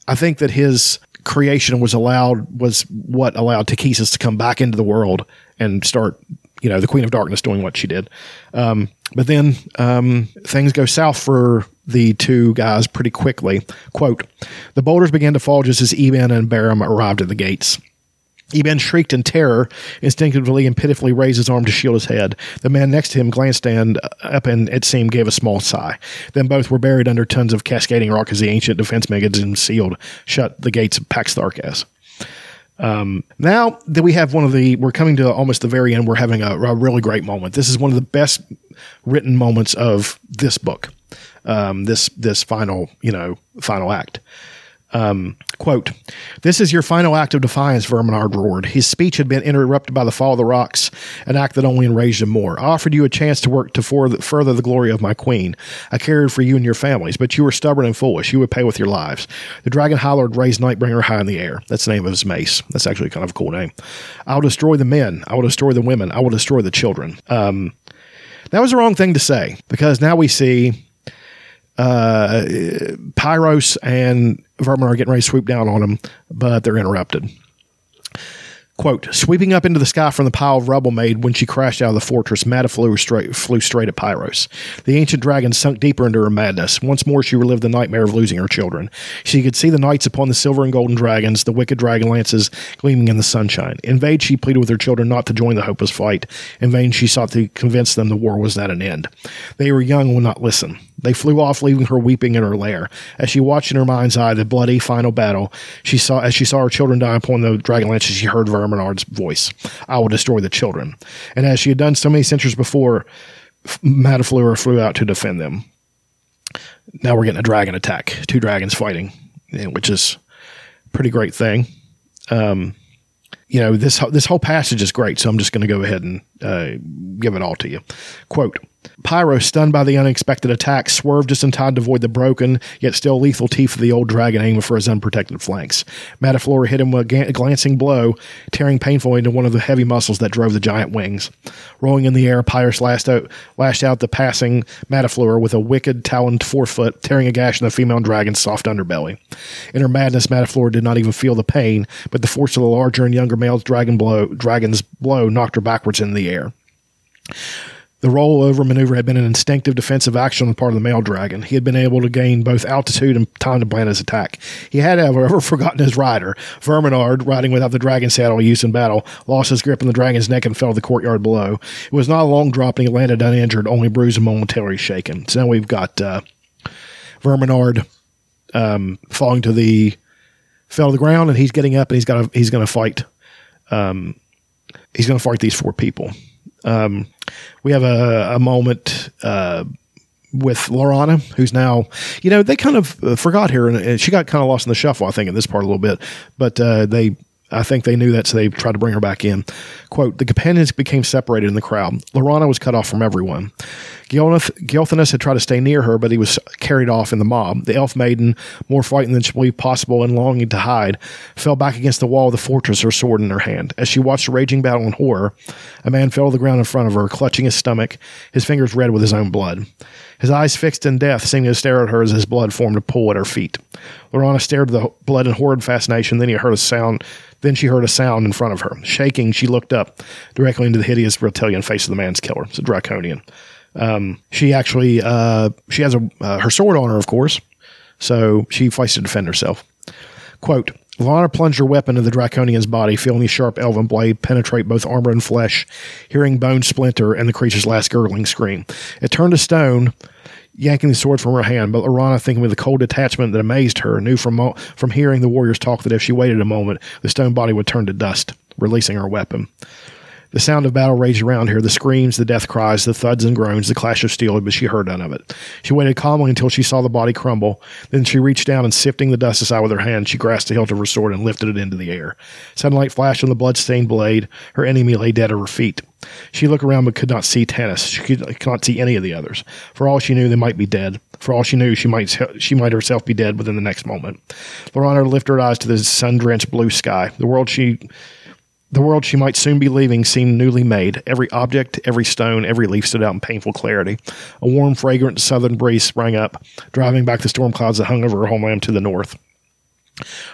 I think that his... creation was allowed was what allowed Takisis to come back into the world and start you know, the Queen of Darkness doing what she did. Um, but then um, things go south for the two guys pretty quickly. Quote, the boulders began to fall just as Eben and Berem arrived at the gates. Eben shrieked in terror, instinctively and pitifully raised his arm to shield his head. The man next to him glanced and, uh, up and, it seemed, gave a small sigh. Then both were buried under tons of cascading rock as the ancient defense mechanism sealed shut the gates of Pax Tharkas. Um, now that we have one of the, we're coming to almost the very end, we're having a, a really great moment. This is one of the best written moments of this book, um, this this final, you know, final act. Um, quote, this is your final act of defiance, Verminaard roared. His speech had been interrupted by the fall of the rocks, an act that only enraged him more. I offered you a chance to work to for the, further the glory of my queen. I cared for you and your families, but you were stubborn and foolish. You would pay with your lives. The dragon hollered, raised Nightbringer high in the air. That's the name of his mace. That's actually kind of a cool name. I'll destroy the men. I will destroy the women. I will destroy the children. Um, that was the wrong thing to say, because now we see... Uh, Pyros and Vermin are getting ready to swoop down on them, but they're interrupted. Quote, sweeping up into the sky from the pile of rubble made when she crashed out of the fortress, Matafleur straight, flew straight at Pyros. The ancient dragon sunk deeper into her madness. Once more, she relived the nightmare of losing her children. She could see the knights upon the silver and golden dragons, the wicked dragon lances gleaming in the sunshine. In vain, she pleaded with her children not to join the hopeless fight. In vain, she sought to convince them the war was at an end. They were young and would not listen. They flew off, leaving her weeping in her lair. As she watched in her mind's eye the bloody final battle, she saw as she saw her children die upon the dragon lances, she heard Vermin. Bernard's voice. I will destroy the children. And as she had done so many centuries before, Matafleur flew out to defend them. Now we're getting a dragon attack. Two dragons fighting, which is a pretty great thing. Um, you know, this, this whole passage is great, so I'm just going to go ahead and uh, give it all to you. Quote, Pyros, stunned by the unexpected attack, swerved just in time to avoid the broken, yet still lethal teeth of the old dragon aiming for his unprotected flanks. Matafleur hit him with a glancing blow, tearing painfully into one of the heavy muscles that drove the giant wings. Rolling in the air, Pyros lashed out, lashed out the passing Matafleur with a wicked taloned forefoot, tearing a gash in the female dragon's soft underbelly. In her madness, Matafleur did not even feel the pain, but the force of the larger and younger male's dragon blow, dragon's blow knocked her backwards in the air. The rollover maneuver had been an instinctive defensive action on the part of the male dragon. He had been able to gain both altitude and time to plan his attack. He had, however, forgotten his rider. Verminaard, riding without the dragon saddle used in battle, lost his grip on the dragon's neck and fell to the courtyard below. It was not a long drop, and he landed uninjured, only bruised and momentarily shaken. So now we've got uh, Verminaard um, falling to the fell to the ground, and he's getting up, and he's got he's going to fight. Um, he's going to fight these four people. Um, we have a, a moment, uh, with Laurana, who's now, you know, they kind of uh, forgot her, and, and she got kind of lost in the shuffle, I think, in this part a little bit, but, uh, they, I think they knew that, so they tried to bring her back in. Quote, the companions became separated in the crowd. Laurana was cut off from everyone. Gilthanas had tried to stay near her, but he was carried off in the mob. The elf maiden, more frightened than she believed possible and longing to hide, fell back against the wall of the fortress, her sword in her hand. As she watched the raging battle in horror, a man fell to the ground in front of her, clutching his stomach, his fingers red with his own blood. His eyes fixed in death seemed to stare at her as his blood formed a pool at her feet. Laurana stared at the blood in horrid fascination, then he heard a sound... Then she heard a sound in front of her. Shaking, she looked up directly into the hideous reptilian face of the man's killer. It's a Draconian. Um, she actually, uh, she has a, uh, her sword on her, of course, so she fights to defend herself. Quote, Laurana plunged her weapon into the Draconian's body, feeling the sharp elven blade penetrate both armor and flesh, hearing bone splinter and the creature's last gurgling scream. It turned to stone, yanking the sword from her hand, but Laurana, thinking with a cold detachment that amazed her, knew from from hearing the warriors talk that if she waited a moment, the stone body would turn to dust, releasing her weapon. The sound of battle raged around her, the screams, the death cries, the thuds and groans, the clash of steel, but she heard none of it. She waited calmly until she saw the body crumble. Then she reached down and, sifting the dust aside with her hand, she grasped the hilt of her sword and lifted it into the air. Sunlight flashed on the blood-stained blade. Her enemy lay dead at her feet. She looked around but could not see Tanis. She could not see any of the others. For all she knew, they might be dead. For all she knew, she might she might herself be dead within the next moment. Laurana lifted her eyes to the sun-drenched blue sky. The world she... The world she might soon be leaving seemed newly made. Every object, every stone, every leaf stood out in painful clarity. A warm, fragrant southern breeze sprang up, driving back the storm clouds that hung over her homeland to the north.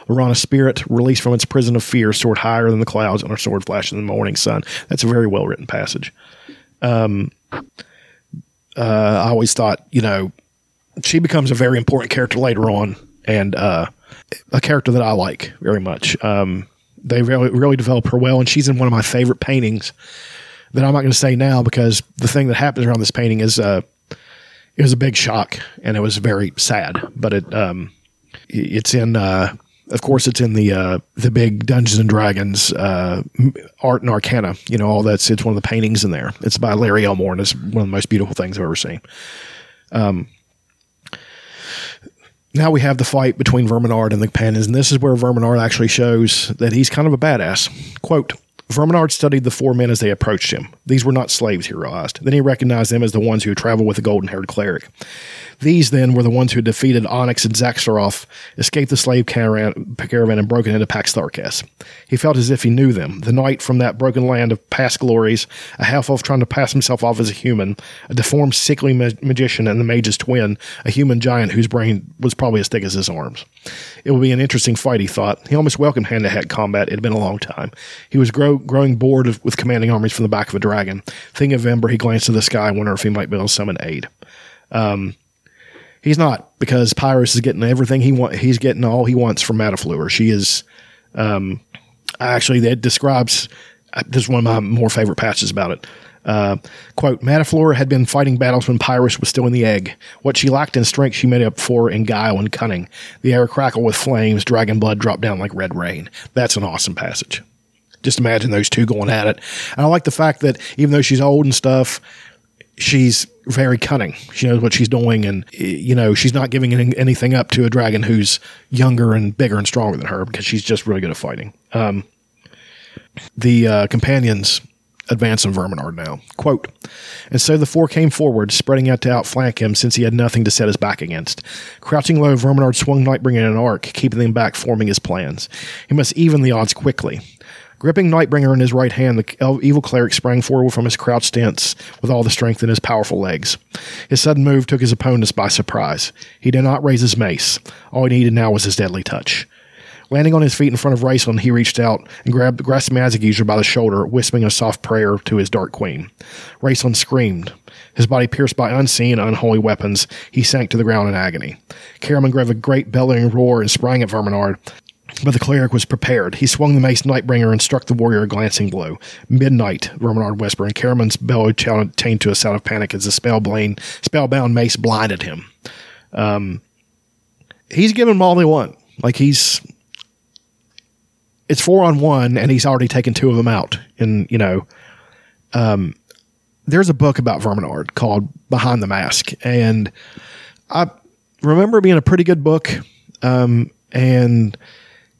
Laurana's spirit, released from its prison of fear, soared higher than the clouds, and her sword flashed in the morning sun. That's a very well-written passage. Um, uh, I always thought, you know, she becomes a very important character later on, and uh, a character that I like very much. Um, they really, really develop her well, and she's in one of my favorite paintings that I'm not going to say now, because the thing that happens around this painting is uh, it was a big shock, and it was very sad, but it... Um, It's in, uh, of course, it's in the uh, the big Dungeons and Dragons uh, art and arcana. You know, all that's, it's one of the paintings in there. It's by Larry Elmore, and it's one of the most beautiful things I've ever seen. Um, now we have the fight between Verminaard and the Pandas, and this is where Verminaard actually shows that he's kind of a badass. Quote, Verminaard studied the four men as they approached him. These were not slaves, he realized. Then he recognized them as the ones who had traveled with the golden-haired cleric. These, then, were the ones who had defeated Onyx and Zaxaroth, escaped the slave caravan, caravan and broken into Pax Tharkas. He felt as if he knew them. The knight from that broken land of past glories, a half-elf trying to pass himself off as a human, a deformed, sickly ma- magician, and the mage's twin, a human giant whose brain was probably as thick as his arms. It would be an interesting fight, he thought. He almost welcomed hand-to-hand combat. It had been a long time. He was grow growing bored of, with commanding armies from the back of a dragon. Thinking of Ember, he glanced to the sky, wondering if he might be able to summon aid. Um, he's not, because Pyros is getting everything he wants. He's getting all he wants from Matafleur. She is, um, actually, that describes, this is one of my more favorite passages about it. Uh, quote, Matafleur had been fighting battles when Pyros was still in the egg. What she lacked in strength, she made up for in guile and cunning. The air crackled with flames. Dragon blood dropped down like red rain. That's an awesome passage. Just imagine those two going at it. And I like the fact that even though she's old and stuff, she's very cunning. She knows what she's doing, and, you know, she's not giving anything up to a dragon who's younger and bigger and stronger than her, because she's just really good at fighting. Um, the uh, companions advance on Verminaard now. Quote, and so the four came forward, spreading out to outflank him, since he had nothing to set his back against. Crouching low, Verminaard swung Nightbringer in an arc, keeping them back, forming his plans. He must even the odds quickly. Gripping Nightbringer in his right hand, the evil cleric sprang forward from his crouched stance with all the strength in his powerful legs. His sudden move took his opponents by surprise. He did not raise his mace. All he needed now was his deadly touch. Landing on his feet in front of Raistlin, he reached out and grabbed the grasped magic user by the shoulder, whispering a soft prayer to his dark queen. Raistlin screamed. His body pierced by unseen, unholy weapons, he sank to the ground in agony. Caramon gave a great bellowing roar and sprang at Verminaard. But the cleric was prepared. He swung the mace Nightbringer and struck the warrior a glancing blow. Midnight, Verminaard whispered, and Caramon's bellow changed to a sound of panic as the spellbound, spellbound mace blinded him. Um, he's giving them all they want. Like, he's... It's four on one, and he's already taken two of them out. And, you know... Um, there's a book about Verminaard called Behind the Mask, and I remember it being a pretty good book, um, and...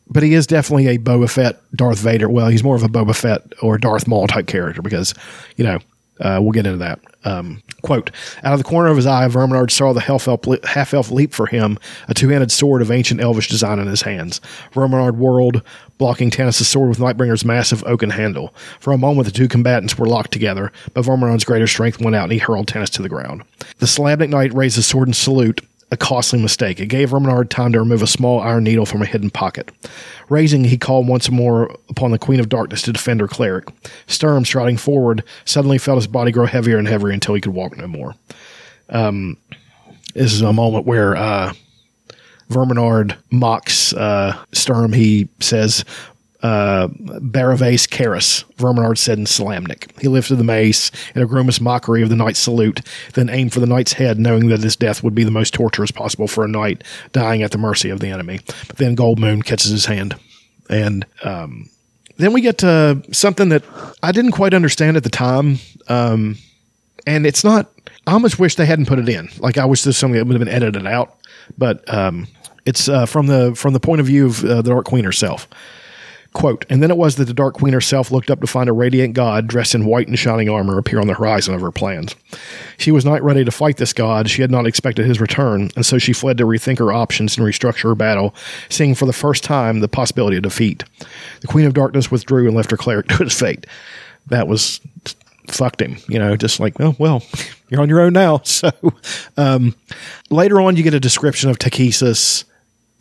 But he is definitely a Boba Fett, Darth Vader. Well, he's more of a Boba Fett or Darth Maul type character because, you know, uh, we'll get into that. Um, quote, out of the corner of his eye, Verminaard saw the half-elf leap for him, a two-handed sword of ancient elvish design in his hands. Verminaard whirled, blocking Tanis' sword with Nightbringer's massive oaken handle. For a moment, the two combatants were locked together, but Verminaard's greater strength went out and he hurled Tanis to the ground. The Slavnik Knight raised his sword in salute, a costly mistake. It gave Verminaard time to remove a small iron needle from a hidden pocket. Raising, he called once more upon the Queen of Darkness to defend her cleric. Sturm, striding forward, suddenly felt his body grow heavier and heavier until he could walk no more. Um, this is a moment where uh, Verminaard mocks uh, Sturm. He says, uh, Baravace Karis, Verminaard said in Slamnik. He lifted the mace in a grimace mockery of the knight's salute, then aimed for the knight's head, knowing that his death would be the most torturous possible for a knight dying at the mercy of the enemy. But then Goldmoon catches his hand. And um, then we get to something that I didn't quite understand at the time. Um, and it's not, I almost wish they hadn't put it in. Like, I wish there's something that would have been edited out. But um, it's uh, from the from the point of view of uh, the Dark Queen herself. Quote, and then it was that the Dark Queen herself looked up to find a radiant god dressed in white and shining armor appear on the horizon of her plans. She was not ready to fight this god. She had not expected his return, and so she fled to rethink her options and restructure her battle, seeing for the first time the possibility of defeat. The Queen of Darkness withdrew and left her cleric to his fate. That was... fucked him, you know, just like, oh, well, you're on your own now. So um, later on, you get a description of Takisis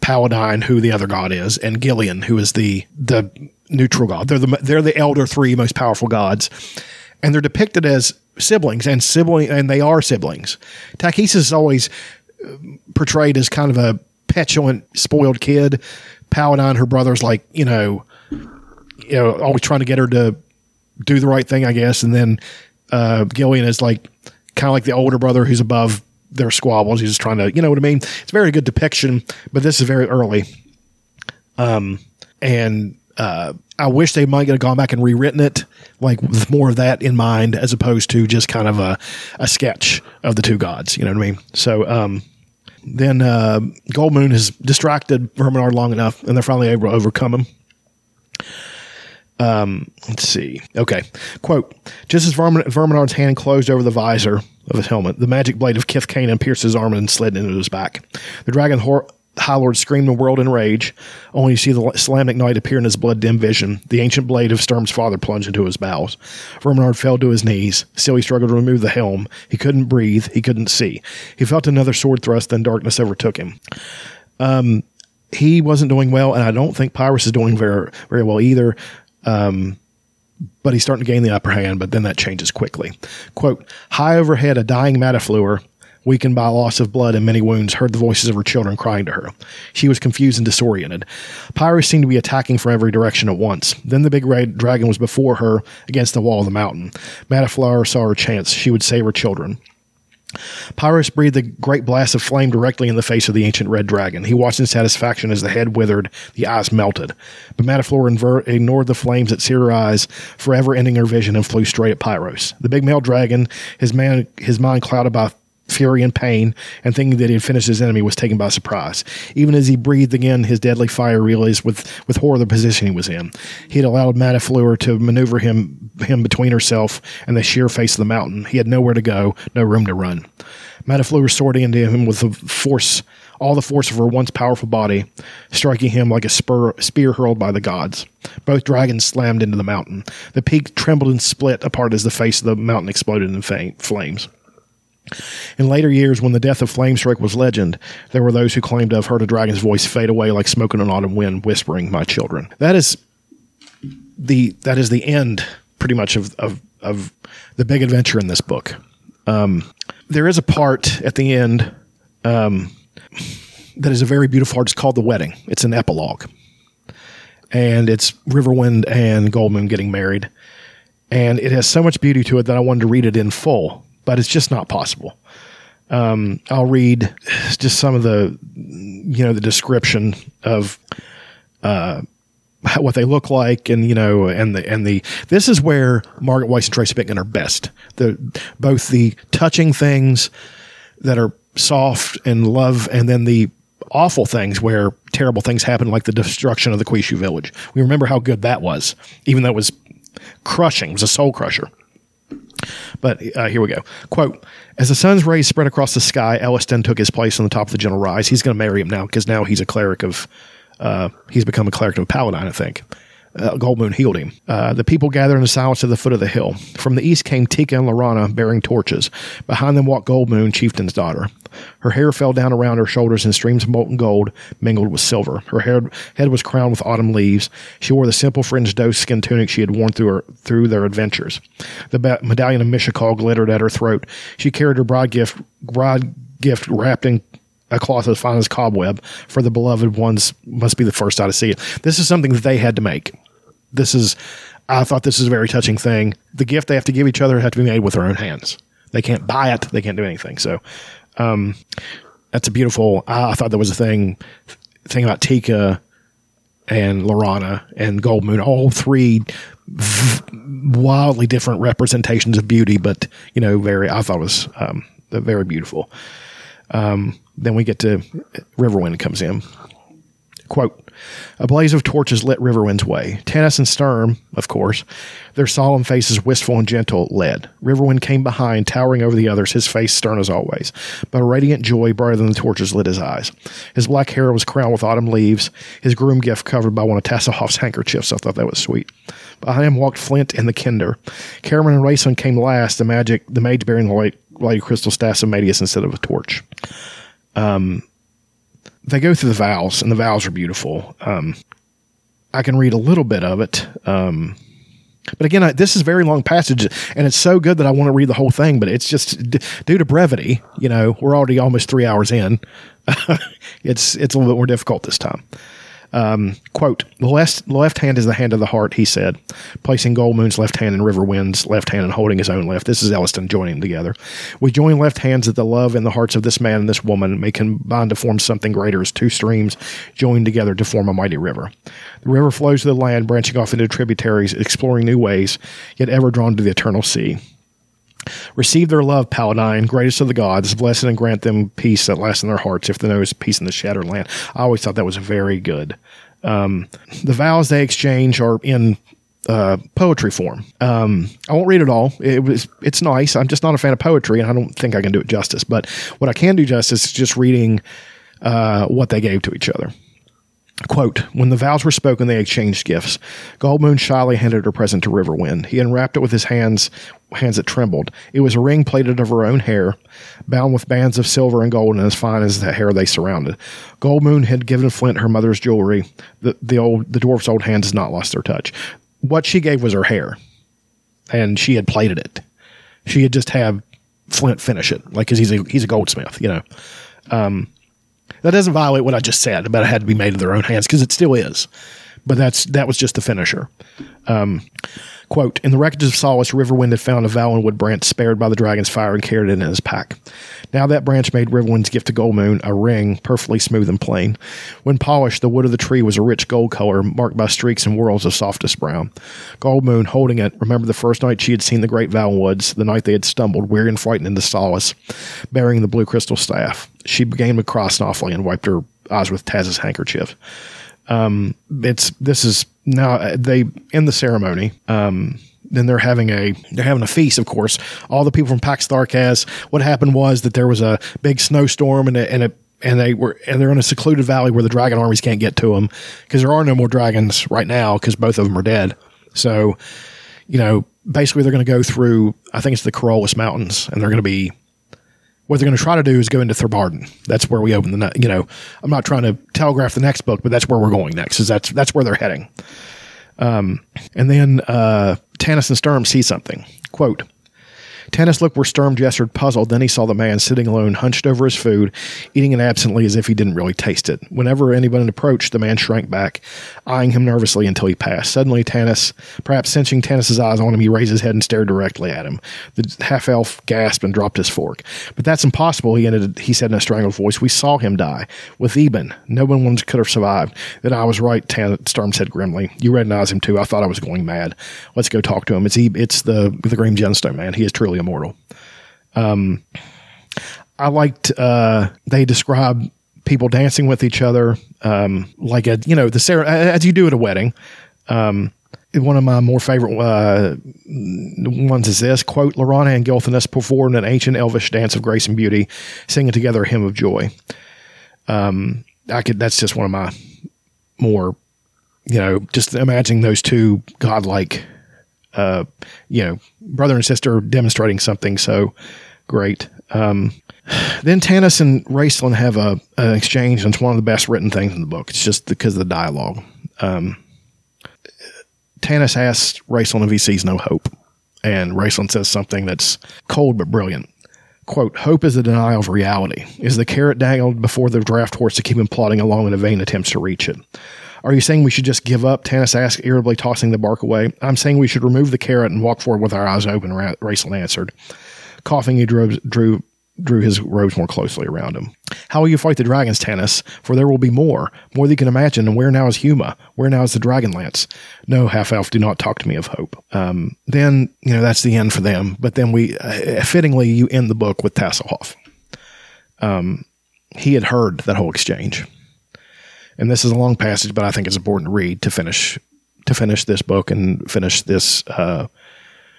Paladine, who the other god is, and Gillian, who is the the neutral god. They're the they're the elder three most powerful gods, and they're depicted as siblings and sibling, and they are siblings. Takis is always portrayed as kind of a petulant, spoiled kid. Paladine, her brother's like you know, you know, always trying to get her to do the right thing, I guess. And then uh, Gillian is like kind of like the older brother who's above their squabbles. He's just trying to, you know what I mean? It's a very good depiction, but this is very early. Um, and uh, I wish they might have gone back and rewritten it, like with more of that in mind, as opposed to just kind of a, a sketch of the two gods. You know what I mean? So um, then uh, Goldmoon has distracted Verminaard long enough, and they're finally able to overcome him. Um, let's see. Okay. Quote, just as Vermin- Verminaard's hand closed over the visor of his helmet, the magic blade of Kith Kanan pierced his arm and slid into his back. The dragon hor- High Lord screamed and whirled in rage, only to see the Slamnic Knight appear in his blood-dimmed vision. The ancient blade of Sturm's father plunged into his bowels. Verminaard fell to his knees. Still, he struggled to remove the helm. He couldn't breathe. He couldn't see. He felt another sword thrust, then darkness overtook him. Um, he wasn't doing well, and I don't think Pyros is doing very, very well either. Um, but he's starting to gain the upper hand, but then that changes quickly. Quote, high overhead, a dying Matafleur, weakened by loss of blood and many wounds, heard the voices of her children crying to her. She was confused and disoriented. Pyros seemed to be attacking from every direction at once. Then the big red dragon was before her against the wall of the mountain. Matafleur saw her chance. She would save her children. Pyros breathed a great blast of flame directly in the face of the ancient red dragon. He watched in satisfaction as the head withered, the eyes melted. But Matafleur inver- ignored the flames that seared her eyes, forever ending her vision, and flew straight at Pyros. The big male dragon, his, man- his mind clouded by fury and pain, and thinking that he had finished his enemy, was taken by surprise. Even as he breathed again, his deadly fire realized with, with horror the position he was in. He had allowed Matafleur to maneuver him him between herself and the sheer face of the mountain. He had nowhere to go, no room to run. Matafleur soared into him with the force, all the force of her once powerful body, striking him like a spur, spear hurled by the gods. Both dragons slammed into the mountain. The peak trembled and split apart as the face of the mountain exploded in fa- flames. In later years, when the death of Flamestrike was legend, there were those who claimed to have heard a dragon's voice fade away like smoke in an autumn wind, whispering, "My children." That is the that is the end, pretty much, of of, of the big adventure in this book. Um, there is a part at the end um, that is a very beautiful part. It's called The Wedding. It's an epilogue, and it's Riverwind and Goldmoon getting married, and it has so much beauty to it that I wanted to read it in full. But it's just not possible. Um, I'll read just some of the, you know, the description of uh, what they look like, and you know, and the and the. This is where Margaret Weiss and Tracy Bickman are best. The both the touching things that are soft and love, and then the awful things where terrible things happen, like the destruction of the Quishu village. We remember how good that was, even though it was crushing. It was a soul crusher. But uh, here we go. Quote, as the sun's rays spread across the sky, Elliston took his place on the top of the gentle rise. He's going to marry him now, because now he's a cleric of, uh, he's become a cleric of a paladin, I think. Uh, Goldmoon healed him. Uh, the people gathered in the silence at the foot of the hill. From the east came Tika and Laurana, bearing torches. Behind them walked Goldmoon, chieftain's daughter. Her hair fell down around her shoulders in streams of molten gold, mingled with silver. Her head, head was crowned with autumn leaves. She wore the simple fringed doe-skin tunic she had worn through, her, through their adventures. The ba- medallion of Mishakal glittered at her throat. She carried her bride gift, bride gift wrapped in a cloth as fine as cobweb, for the beloved ones must be the first eye to see it. This is something that they had to make. This is, I thought this is a very touching thing. The gift they have to give each other had to be made with their own hands. They can't buy it. They can't do anything. So, um, that's a beautiful, I, I thought that was a thing, thing about Tika and Laurana and Goldmoon, all three wildly different representations of beauty, but you know, very, I thought it was, um, very beautiful. Um, then we get to Riverwind comes in. Quote, a blaze of torches lit Riverwind's way. Tanis and Sturm, of course, their solemn faces wistful and gentle, led. Riverwind came behind, towering over the others, his face stern as always, but a radiant joy brighter than the torches lit his eyes. His black hair was crowned with autumn leaves, his groom gift covered by one of Tasslehoff's handkerchiefs. I thought that was sweet. Behind him walked Flint and the Kinder. Caramon and Raistlin came last, the magic, the mage bearing the light, light crystal staffs of Madius instead of a torch. Um... they go through the vows, and the vows are beautiful. Um, I can read a little bit of it. Um, but again, I, this is a very long passage, and it's so good that I want to read the whole thing, but it's just d- due to brevity, you know, we're already almost three hours in. it's it's a little bit more difficult this time. Um, quote, the left, left hand is the hand of the heart, he said, placing Goldmoon's left hand in Riverwind's left hand and holding his own left. This is Elliston joining them together. We join left hands that the love in the hearts of this man and this woman may combine to form something greater as two streams joined together to form a mighty river. The river flows to the land, branching off into tributaries, exploring new ways, yet ever drawn to the eternal sea. Receive their love, Paladine, greatest of the gods. Bless and grant them peace that lasts in their hearts, if there knows peace in the shattered land. I always thought that was very good. Um, the vows they exchange are in uh, poetry form. Um, I won't read it all. It was, it's nice. I'm just not a fan of poetry, and I don't think I can do it justice. But what I can do justice is just reading uh, what they gave to each other. Quote, when the vows were spoken, they exchanged gifts. Goldmoon shyly handed her present to Riverwind. He unwrapped it with his hands, hands that trembled. It was a ring plaited of her own hair, bound with bands of silver and gold, and as fine as the hair they surrounded. Goldmoon had given Flint her mother's jewelry. The, the, old, the dwarf's old hands had not lost their touch. What she gave was her hair, and she had plaited it. She had just had Flint finish it, like, because he's a, he's a goldsmith, you know. Um... That doesn't violate what I just said about it had to be made of their own hands, because it still is. But that's that was just the finisher. Um, quote, in the wreckage of Solace, Riverwind had found a Valenwood branch spared by the dragon's fire and carried it in his pack. Now that branch made Riverwind's gift to Goldmoon a ring, perfectly smooth and plain. When polished, the wood of the tree was a rich gold color, marked by streaks and whorls of softest brown. Goldmoon, holding it, remembered the first night she had seen the great Valenwoods, the night they had stumbled, weary and frightened, into Solace, bearing the blue crystal staff. She began to cry softly and wiped her eyes with Taz's handkerchief. Um, it's, this is now they, in the ceremony, um, then they're having a, they're having a feast, of course, all the people from Pax Tharkas. What happened was that there was a big snowstorm and it, and it, and they were, and they're in a secluded valley where the dragon armies can't get to them because there are no more dragons right now because both of them are dead. So, you know, basically they're going to go through, I think it's the Corollis Mountains, and they're going to be, what they're going to try to do is go into Thurbarden. That's where we open the, you know, I'm not trying to telegraph the next book, but that's where we're going next, is that's, that's where they're heading. Um, and then uh, Tanis and Sturm see something. Quote, Tanis looked where Sturm gestured, puzzled. Then he saw the man sitting alone, hunched over his food, eating it absently as if he didn't really taste it. Whenever anyone approached, the man shrank back, eyeing him nervously until he passed. Suddenly, Tanis, perhaps sensing Tanis's eyes on him, he raised his head and stared directly at him. The half-elf gasped and dropped his fork. But that's impossible, he ended, he said in a strangled voice. We saw him die. With Eben, no one could have survived. Then I was right, Tan- Sturm said grimly. You recognize him, too. I thought I was going mad. Let's go talk to him. It's, Eben, it's the, the Green Gemstone man. He is truly immortal. Um, I liked, uh, they describe people dancing with each other. Um, like a, you know, the Sarah, as you do at a wedding. Um, one of my more favorite, uh, ones is this quote, Laurana and Gilthanas performed an ancient elvish dance of grace and beauty, singing together a hymn of joy. Um, I could, that's just one of my more, you know, just imagining those two godlike, Uh, you know, brother and sister demonstrating something so great. Um, then Tanis and Raistlin have a, an exchange, and it's one of the best written things in the book. It's just because of the dialogue. Um, Tanis asks Raistlin if he sees no hope, and Raistlin says something that's cold but brilliant. Quote, hope is the denial of reality. Is the carrot dangled before the draft horse to keep him plodding along in a vain attempts to reach it? Are you saying we should just give up? Tanis asked, irritably tossing the bark away. I'm saying we should remove the carrot and walk forward with our eyes open, Ra- Raistlin answered. Coughing, he drew, drew, drew his robes more closely around him. How will you fight the dragons, Tanis? For there will be more, more than you can imagine. And where now is Huma? Where now is the Dragonlance? No, half-elf, do not talk to me of hope. Um, then, you know, that's the end for them. But then we, uh, fittingly, you end the book with Tasslehoff. Um, he had heard that whole exchange. And this is a long passage, but I think it's important to read to finish to finish this book and finish this uh,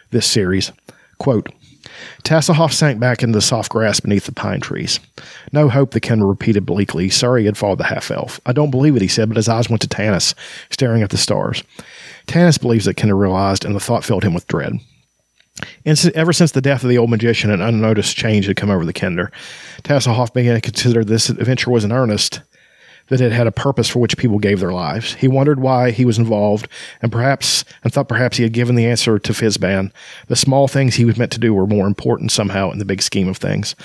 this series. Quote, Tasslehoff sank back into the soft grass beneath the pine trees. No hope, the Kenner repeated bleakly. Sorry he had followed the half-elf. I don't believe it, he said, but his eyes went to Tanis, staring at the stars. Tanis believes that Kenner realized, and the thought filled him with dread. And ever since the death of the old magician, an unnoticed change had come over the Kenner. Tasslehoff began to consider this adventure was in earnest. that it had a purpose for which people gave their lives. He wondered why he was involved, and perhaps and thought perhaps he had given the answer to Fizban. The small things he was meant to do were more important somehow in the big scheme of things.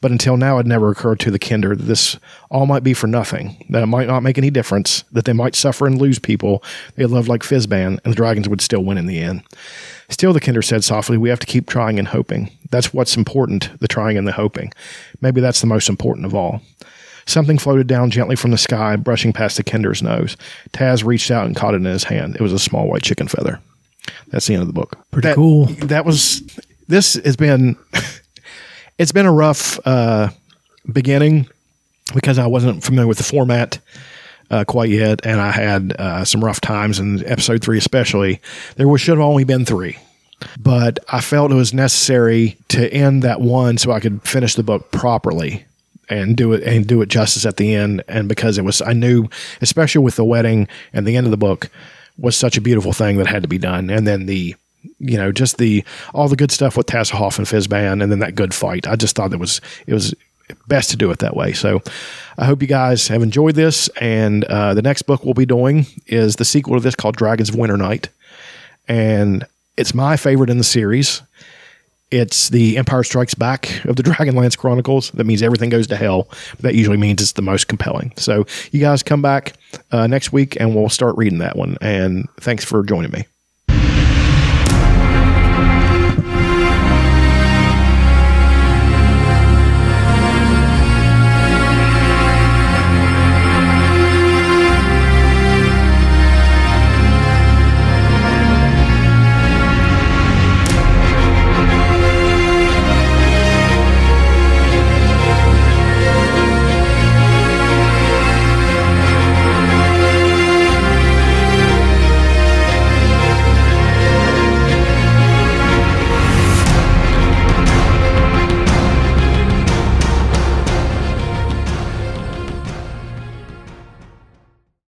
But until now, it never occurred to the Kinder that this all might be for nothing, that it might not make any difference, that they might suffer and lose people they loved like Fizban, and the dragons would still win in the end. Still, the Kinder said softly, "We have to keep trying and hoping. That's what's important, the trying and the hoping. Maybe that's the most important of all." Something floated down gently from the sky, brushing past the Kinder's nose. Taz reached out and caught it in his hand. It was a small white chicken feather. That's the end of the book. Pretty that, cool. That was, this has been, it's been a rough uh, beginning because I wasn't familiar with the format uh, quite yet. And I had uh, some rough times in episode three, especially. There was, should have only been three. But I felt it was necessary to end that one so I could finish the book properly and do it and do it justice at the end. And because it was, I knew, especially with the wedding and the end of the book, was such a beautiful thing that had to be done. And then the, you know, just the, all the good stuff with Tasslehoff and Fizban, and then that good fight. I just thought that was, it was best to do it that way. So I hope you guys have enjoyed this. And uh, the next book we'll be doing is the sequel to this called Dragons of Winter Night. And it's my favorite in the series. It's the Empire Strikes Back of the Dragonlance Chronicles. That means everything goes to hell. That usually means it's the most compelling. So you guys come back uh, next week and we'll start reading that one. And thanks for joining me.